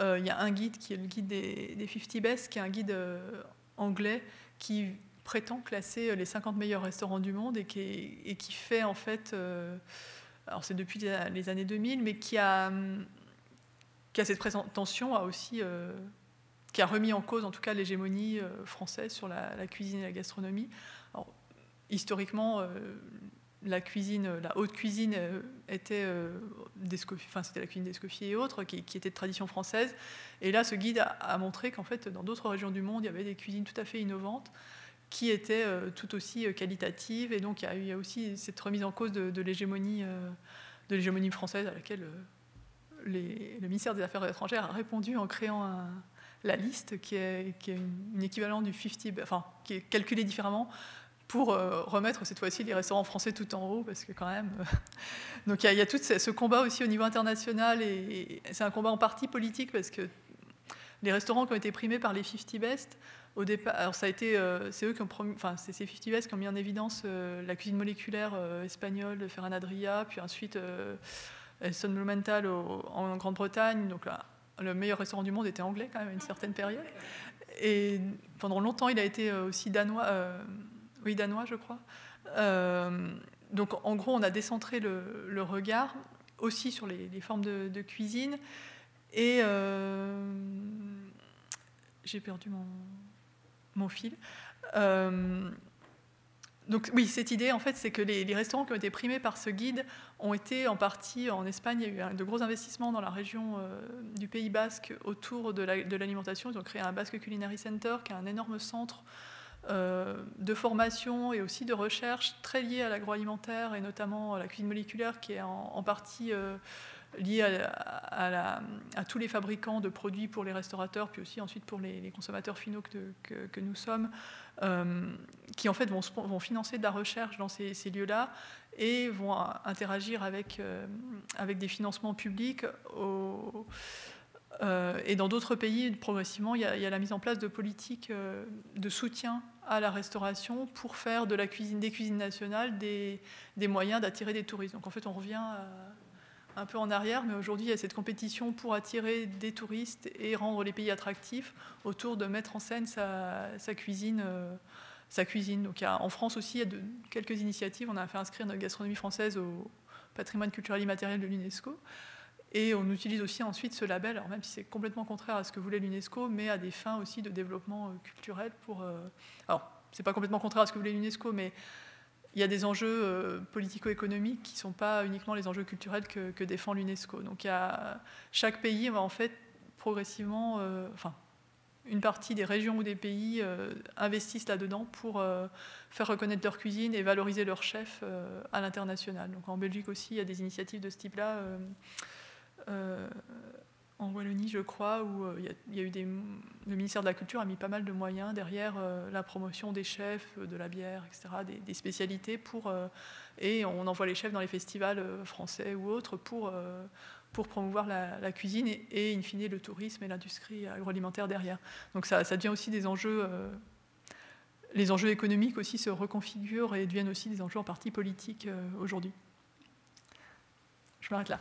Euh, il y a un guide qui est le guide des, des cinquante Best, qui est un guide euh, anglais qui prétend classer les cinquante meilleurs restaurants du monde et qui, est, et qui fait, en fait... Euh, alors, c'est depuis les années deux mille, mais qui a, qui a cette prétention, a aussi... Euh, qui a remis en cause, en tout cas, l'hégémonie française sur la, la cuisine et la gastronomie. Alors, historiquement, euh, la cuisine, la haute cuisine euh, était, euh, enfin, c'était la cuisine d'Escoffier et autres, qui, qui était de tradition française. Et là, ce guide a, a montré qu'en fait, dans d'autres régions du monde, il y avait des cuisines tout à fait innovantes qui étaient euh, tout aussi qualitatives. Et donc, il y a, il y a aussi cette remise en cause de, de, l'hégémonie, euh, de l'hégémonie française à laquelle euh, les, le ministère des Affaires étrangères a répondu en créant un, la liste qui est, qui est une, une équivalent du cinquante, enfin, qui est calculée différemment, pour euh, remettre cette fois-ci les restaurants français tout en haut, parce que quand même... Euh, donc il y, y a tout ce, ce combat aussi au niveau international, et, et c'est un combat en partie politique, parce que les restaurants qui ont été primés par les cinquante Best, au départ, alors ça a été, euh, c'est eux qui ont promu, enfin c'est ces cinquante Best qui ont mis en évidence euh, la cuisine moléculaire euh, espagnole de Ferran Adrià, puis ensuite euh, Son Blumenthal au, en Grande-Bretagne, donc là, le meilleur restaurant du monde était anglais quand même à une certaine période, et pendant longtemps il a été euh, aussi danois... Euh, Oui, danois, je crois. Euh, donc, en gros, on a décentré le, le regard aussi sur les, les formes de, de cuisine. Et euh, j'ai perdu mon, mon fil. Euh, Donc oui, cette idée, en fait, c'est que les, les restaurants qui ont été primés par ce guide ont été en partie, en Espagne, il y a eu de gros investissements dans la région euh, du Pays Basque autour de, la, de l'alimentation. Ils ont créé un Basque Culinary Center, qui est un énorme centre euh, de formation et aussi de recherche très lié à l'agroalimentaire et notamment à la cuisine moléculaire, qui est en, en partie euh, liée à, à, la, à tous les fabricants de produits pour les restaurateurs, puis aussi ensuite pour les, les consommateurs finaux que, que, que nous sommes. Euh, qui en fait vont, vont financer de la recherche dans ces, ces lieux-là et vont interagir avec, euh, avec des financements publics au, euh, et dans d'autres pays progressivement il y a, il y a la mise en place de politiques euh, de soutien à la restauration pour faire de la cuisine, des cuisines nationales des, des moyens d'attirer des touristes. Donc en fait on revient à, un peu en arrière, mais aujourd'hui il y a cette compétition pour attirer des touristes et rendre les pays attractifs autour de mettre en scène sa, sa cuisine, euh, sa cuisine. Donc il y a, en France aussi il y a de, quelques initiatives. On a fait inscrire notre gastronomie française au patrimoine culturel immatériel de l'UNESCO et on utilise aussi ensuite ce label, alors même si c'est complètement contraire à ce que voulait l'UNESCO, mais à des fins aussi de développement culturel pour. Euh, alors c'est pas complètement contraire à ce que voulait l'UNESCO, mais il y a des enjeux euh, politico-économiques qui ne sont pas uniquement les enjeux culturels que, que défend l'UNESCO. Donc il y a, chaque pays va en fait progressivement, euh, enfin une partie des régions ou des pays euh, investissent là-dedans pour euh, faire reconnaître leur cuisine et valoriser leurs chefs euh, à l'international. Donc en Belgique aussi, il y a des initiatives de ce type-là. Euh, euh, en Wallonie, je crois, où euh, il, y a, il y a eu des... Le ministère de la Culture a mis pas mal de moyens derrière euh, la promotion des chefs, de la bière, et cetera, des, des spécialités pour... Euh, et on envoie les chefs dans les festivals français ou autres pour, euh, pour promouvoir la, la cuisine et, et, in fine, le tourisme et l'industrie agroalimentaire derrière. Donc ça, ça devient aussi des enjeux... Euh, les enjeux économiques aussi se reconfigurent et deviennent aussi des enjeux en partie politiques euh, aujourd'hui. Je m'arrête là.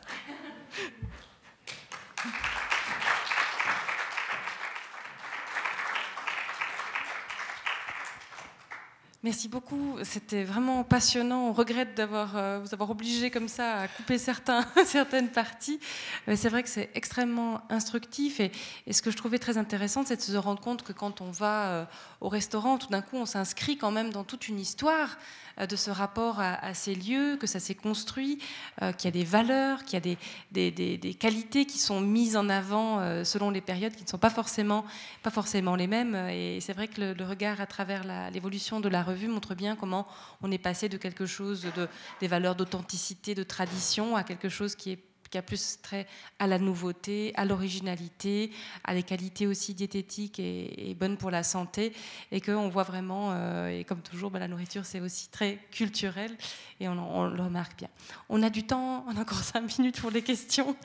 Merci beaucoup, c'était vraiment passionnant. On regrette d'avoir euh, vous avoir obligé comme ça à couper certains, certaines parties. Mais c'est vrai que c'est extrêmement instructif et, et ce que je trouvais très intéressant, c'est de se rendre compte que quand on va euh, au restaurant, tout d'un coup, on s'inscrit quand même dans toute une histoire euh, de ce rapport à, à ces lieux, que ça s'est construit, euh, qu'il y a des valeurs, qu'il y a des, des, des, des qualités qui sont mises en avant euh, selon les périodes qui ne sont pas forcément, pas forcément les mêmes. Et c'est vrai que le, le regard à travers la, l'évolution de la revue montre bien comment on est passé de quelque chose de, des valeurs d'authenticité, de tradition, à quelque chose qui, est, qui a plus trait à la nouveauté, à l'originalité, à des qualités aussi diététiques et, et bonnes pour la santé, et qu'on voit vraiment, euh, et comme toujours, bah, la nourriture c'est aussi très culturel, et on, on le remarque bien. On a du temps, on a encore cinq minutes pour les questions,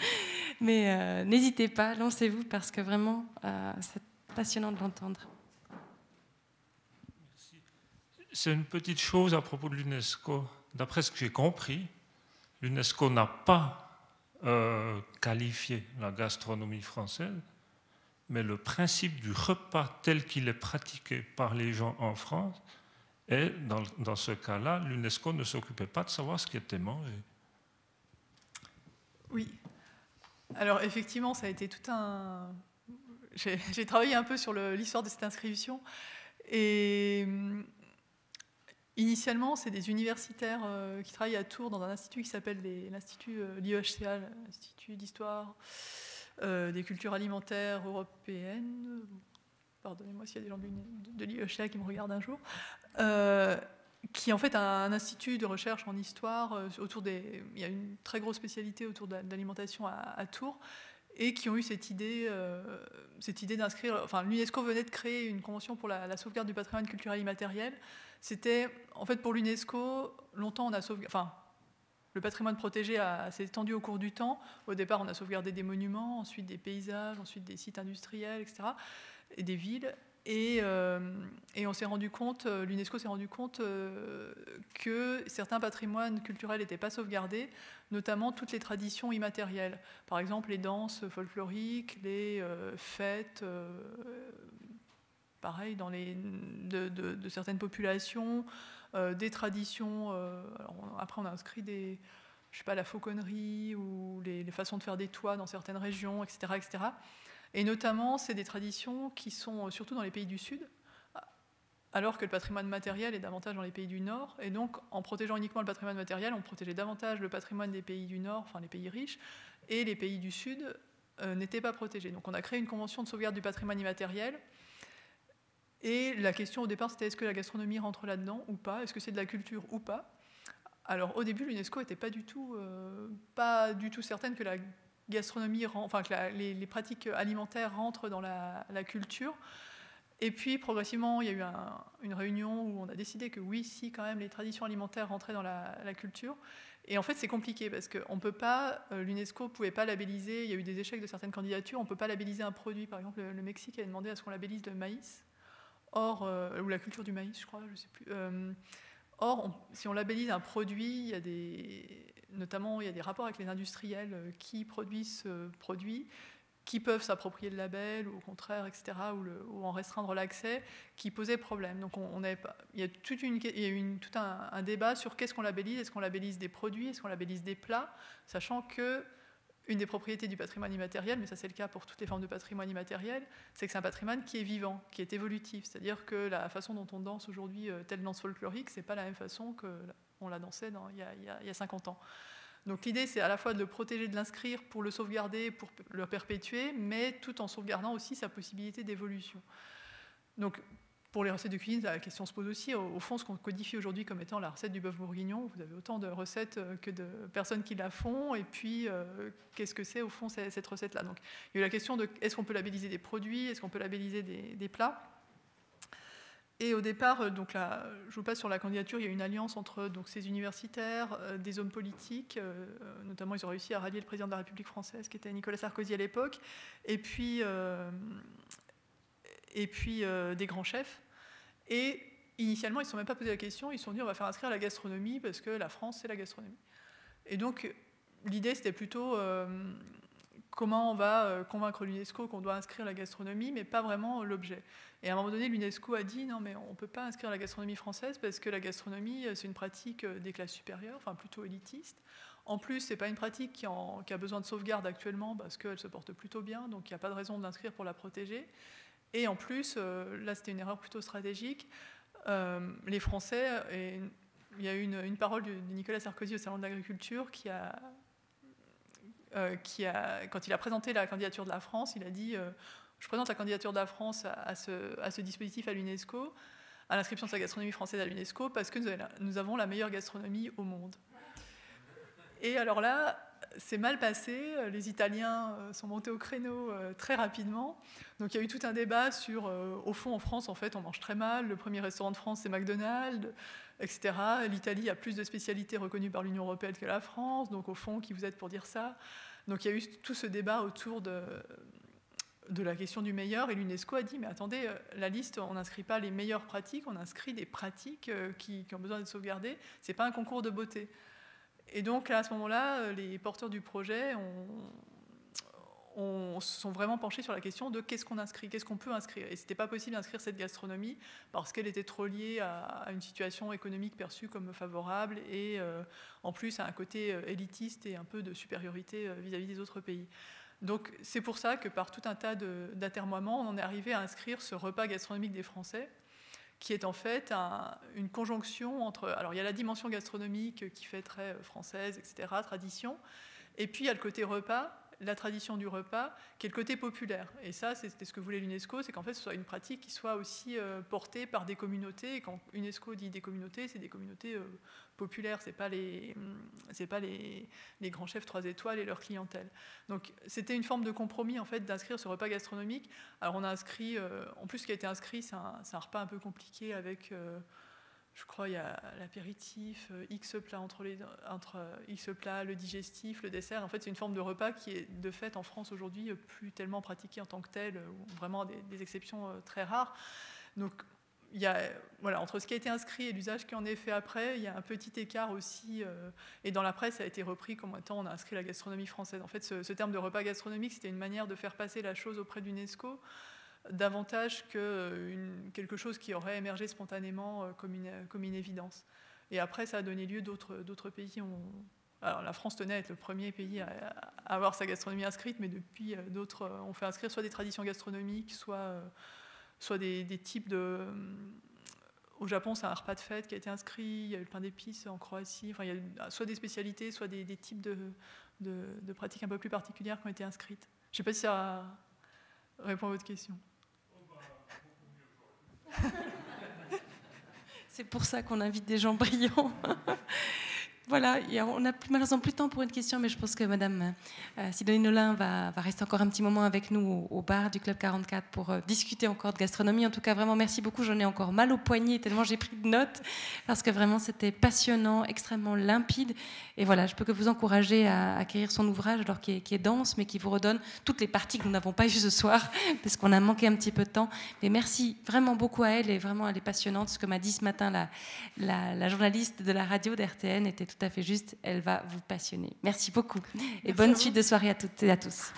mais euh, n'hésitez pas, lancez-vous, parce que vraiment, euh, c'est passionnant de l'entendre. C'est une petite chose à propos de l'UNESCO. D'après ce que j'ai compris, l'UNESCO n'a pas euh, qualifié la gastronomie française, mais le principe du repas tel qu'il est pratiqué par les gens en France, et dans, dans ce cas-là, l'UNESCO ne s'occupait pas de savoir ce qui était mangé. Oui. Alors effectivement, ça a été tout un... J'ai, j'ai travaillé un peu sur le, l'histoire de cette inscription, et... Initialement, c'est des universitaires euh, qui travaillent à Tours dans un institut qui s'appelle les, l'Institut euh, l'I E H C A, l'Institut d'histoire euh, des cultures alimentaires européennes. Pardonnez-moi s'il y a des gens de l'I E H C A qui me regardent un jour. Euh, qui est en fait un institut de recherche en histoire. Euh, autour des, il y a une très grosse spécialité autour de l'alimentation à, à Tours. Et qui ont eu cette idée, euh, cette idée d'inscrire... Enfin, l'UNESCO venait de créer une convention pour la, la sauvegarde du patrimoine culturel immatériel. C'était, en fait, pour l'UNESCO, longtemps, on a sauvegar... enfin, le patrimoine protégé a, s'est étendu au cours du temps. Au départ, on a sauvegardé des monuments, ensuite des paysages, ensuite des sites industriels, et cetera, et des villes. Et, euh, et on s'est rendu compte, l'UNESCO s'est rendu compte euh, que certains patrimoines culturels n'étaient pas sauvegardés, notamment toutes les traditions immatérielles. Par exemple, les danses folkloriques, les euh, fêtes, euh, pareil, dans les, de, de, de certaines populations, euh, des traditions. Euh, alors on, après, on a inscrit des, je sais pas, la fauconnerie ou les, les façons de faire des toits dans certaines régions, et cetera, et cetera. Et notamment, c'est des traditions qui sont surtout dans les pays du Sud, alors que le patrimoine matériel est davantage dans les pays du Nord. Et donc, en protégeant uniquement le patrimoine matériel, on protégeait davantage le patrimoine des pays du Nord, enfin les pays riches, et les pays du Sud euh, n'étaient pas protégés. Donc, on a créé une convention de sauvegarde du patrimoine immatériel. Et la question au départ, c'était est-ce que la gastronomie rentre là-dedans ou pas? Est-ce que c'est de la culture ou pas? Alors, au début, l'UNESCO n'était pas du tout, euh, pas du tout certaine que la gastronomie, enfin, que la, les, les pratiques alimentaires rentrent dans la, la culture. Et puis, progressivement, il y a eu un, une réunion où on a décidé que oui, si, quand même, les traditions alimentaires rentraient dans la, la culture. Et en fait, c'est compliqué parce que on peut pas, l'UNESCO ne pouvait pas labelliser, il y a eu des échecs de certaines candidatures, on ne peut pas labelliser un produit. Par exemple, le, le Mexique a demandé à ce qu'on labellise le maïs, or, euh, ou la culture du maïs, je crois, je ne sais plus. Euh, or, on, si on labellise un produit, il y a des, notamment, il y a des rapports avec les industriels qui produisent ce produit, qui peuvent s'approprier le label, ou au contraire, et cetera, ou, le, ou en restreindre l'accès, qui posaient problème. Donc, on, on avait pas, il y a tout un, un débat sur qu'est-ce qu'on labellise, est-ce qu'on labellise des produits, est-ce qu'on labellise des plats, sachant que une des propriétés du patrimoine immatériel, mais ça c'est le cas pour toutes les formes de patrimoine immatériel, c'est que c'est un patrimoine qui est vivant, qui est évolutif, c'est-à-dire que la façon dont on danse aujourd'hui, telle danse folklorique, c'est pas la même façon qu'on la dansait dans, il, y a, il y a cinquante ans. Donc l'idée, c'est à la fois de le protéger, de l'inscrire pour le sauvegarder, pour le perpétuer, mais tout en sauvegardant aussi sa possibilité d'évolution. Donc pour les recettes de cuisine, la question se pose aussi. Au fond, ce qu'on codifie aujourd'hui comme étant la recette du bœuf bourguignon, vous avez autant de recettes que de personnes qui la font, et puis euh, qu'est-ce que c'est au fond cette recette-là? Donc il y a eu la question de est-ce qu'on peut labelliser des produits, est-ce qu'on peut labelliser des, des plats? Et au départ, donc là, je vous passe sur la candidature, il y a une alliance entre donc, ces universitaires, euh, des hommes politiques, euh, notamment ils ont réussi à rallier le président de la République française, qui était Nicolas Sarkozy à l'époque, et puis, euh, et puis euh, des grands chefs. Et initialement, ils ne se sont même pas posé la question, ils se sont dit on va faire inscrire la gastronomie, parce que la France, c'est la gastronomie. Et donc, l'idée, c'était plutôt... Euh, comment on va convaincre l'UNESCO qu'on doit inscrire la gastronomie, mais pas vraiment l'objet. Et à un moment donné, l'UNESCO a dit, non, mais on ne peut pas inscrire la gastronomie française parce que la gastronomie, c'est une pratique des classes supérieures, enfin plutôt élitiste. En plus, ce n'est pas une pratique qui, en, qui a besoin de sauvegarde actuellement parce qu'elle se porte plutôt bien, donc il n'y a pas de raison de l'inscrire pour la protéger. Et en plus, là, c'était une erreur plutôt stratégique. Euh, les Français, et il y a eu une, une parole de Nicolas Sarkozy au Salon de l'Agriculture qui a... Euh, qui a, quand il a présenté la candidature de la France, il a dit euh, « Je présente la candidature de la France à, à, ce, à ce dispositif à l'UNESCO, à l'inscription de la gastronomie française à l'UNESCO, parce que nous, nous avons la meilleure gastronomie au monde. » Et alors là, c'est mal passé. Les Italiens sont montés au créneau euh, très rapidement. Donc il y a eu tout un débat sur, euh, au fond, en France, en fait, on mange très mal. Le premier restaurant de France, c'est McDonald's, et cetera. L'Italie a plus de spécialités reconnues par l'Union européenne que la France. Donc au fond, qui vous êtes pour dire ça? Donc il y a eu tout ce débat autour de, de la question du meilleur. Et l'UNESCO a dit, mais attendez, la liste, on n'inscrit pas les meilleures pratiques, on inscrit des pratiques qui, qui ont besoin d'être sauvegardées. Ce n'est pas un concours de beauté. Et donc, à ce moment-là, les porteurs du projet ont, ont, se sont vraiment penchés sur la question de qu'est-ce qu'on inscrit, qu'est-ce qu'on peut inscrire. Et ce n'était pas possible d'inscrire cette gastronomie parce qu'elle était trop liée à, à une situation économique perçue comme favorable et euh, en plus à un côté élitiste et un peu de supériorité vis-à-vis des autres pays. Donc, c'est pour ça que par tout un tas de, d'atermoiements, on en est arrivé à inscrire ce repas gastronomique des Français, qui est en fait un, une conjonction entre... Alors, il y a la dimension gastronomique qui fait très française, et cetera, tradition, et puis il y a le côté repas, la tradition du repas, qui est le côté populaire. Et ça, c'était ce que voulait l'UNESCO, c'est qu'en fait, ce soit une pratique qui soit aussi euh, portée par des communautés. Et quand l'UNESCO dit des communautés, c'est des communautés euh, populaires, c'est pas les, c'est pas les, les grands chefs trois étoiles et leur clientèle. Donc, c'était une forme de compromis, en fait, d'inscrire ce repas gastronomique. Alors, on a inscrit... Euh, en plus, ce qui a été inscrit, c'est un, c'est un repas un peu compliqué avec... Euh, je crois il y a l'apéritif, X plats entre les entre X plats, le digestif, le dessert. En fait, c'est une forme de repas qui est de fait en France aujourd'hui plus tellement pratiquée en tant que telle, ou vraiment des, des exceptions très rares. Donc il y a voilà entre ce qui a été inscrit et l'usage qui en est fait après, il y a un petit écart aussi. Euh, et dans la presse, ça a été repris comme étant on a inscrit la gastronomie française. En fait, ce, ce terme de repas gastronomique, c'était une manière de faire passer la chose auprès de l'UNESCO, davantage que une, quelque chose qui aurait émergé spontanément comme une, comme une évidence. Et après, ça a donné lieu d'autres, d'autres pays. Ont... Alors, la France tenait à être le premier pays à, à avoir sa gastronomie inscrite, mais depuis, d'autres ont fait inscrire soit des traditions gastronomiques, soit, soit des, des types de, Au Japon, c'est un repas de fête qui a été inscrit, il y a eu le pain d'épices en Croatie, enfin, il y a soit des spécialités, soit des, des types de, de, de pratiques un peu plus particulières qui ont été inscrites. Je ne sais pas si ça répond à votre question. C'est pour ça qu'on invite des gens brillants. Voilà, on a malheureusement plus de temps pour une question, mais je pense que Madame euh, Sidonie Nolin va, va rester encore un petit moment avec nous au, au bar du Club quarante-quatre pour euh, discuter encore de gastronomie. En tout cas, vraiment, merci beaucoup. J'en ai encore mal au poignet tellement j'ai pris de notes, parce que vraiment, c'était passionnant, extrêmement limpide. Et voilà, je peux que vous encourager à acquérir son ouvrage, alors qui est, qui est dense, mais qui vous redonne toutes les parties que nous n'avons pas eues ce soir, parce qu'on a manqué un petit peu de temps. Mais merci vraiment beaucoup à elle, et vraiment, elle est passionnante. Ce que m'a dit ce matin la, la, la journaliste de la radio d'R T N était tout à fait juste, elle va vous passionner. Merci beaucoup. Merci et bonne suite de soirée à toutes et à tous.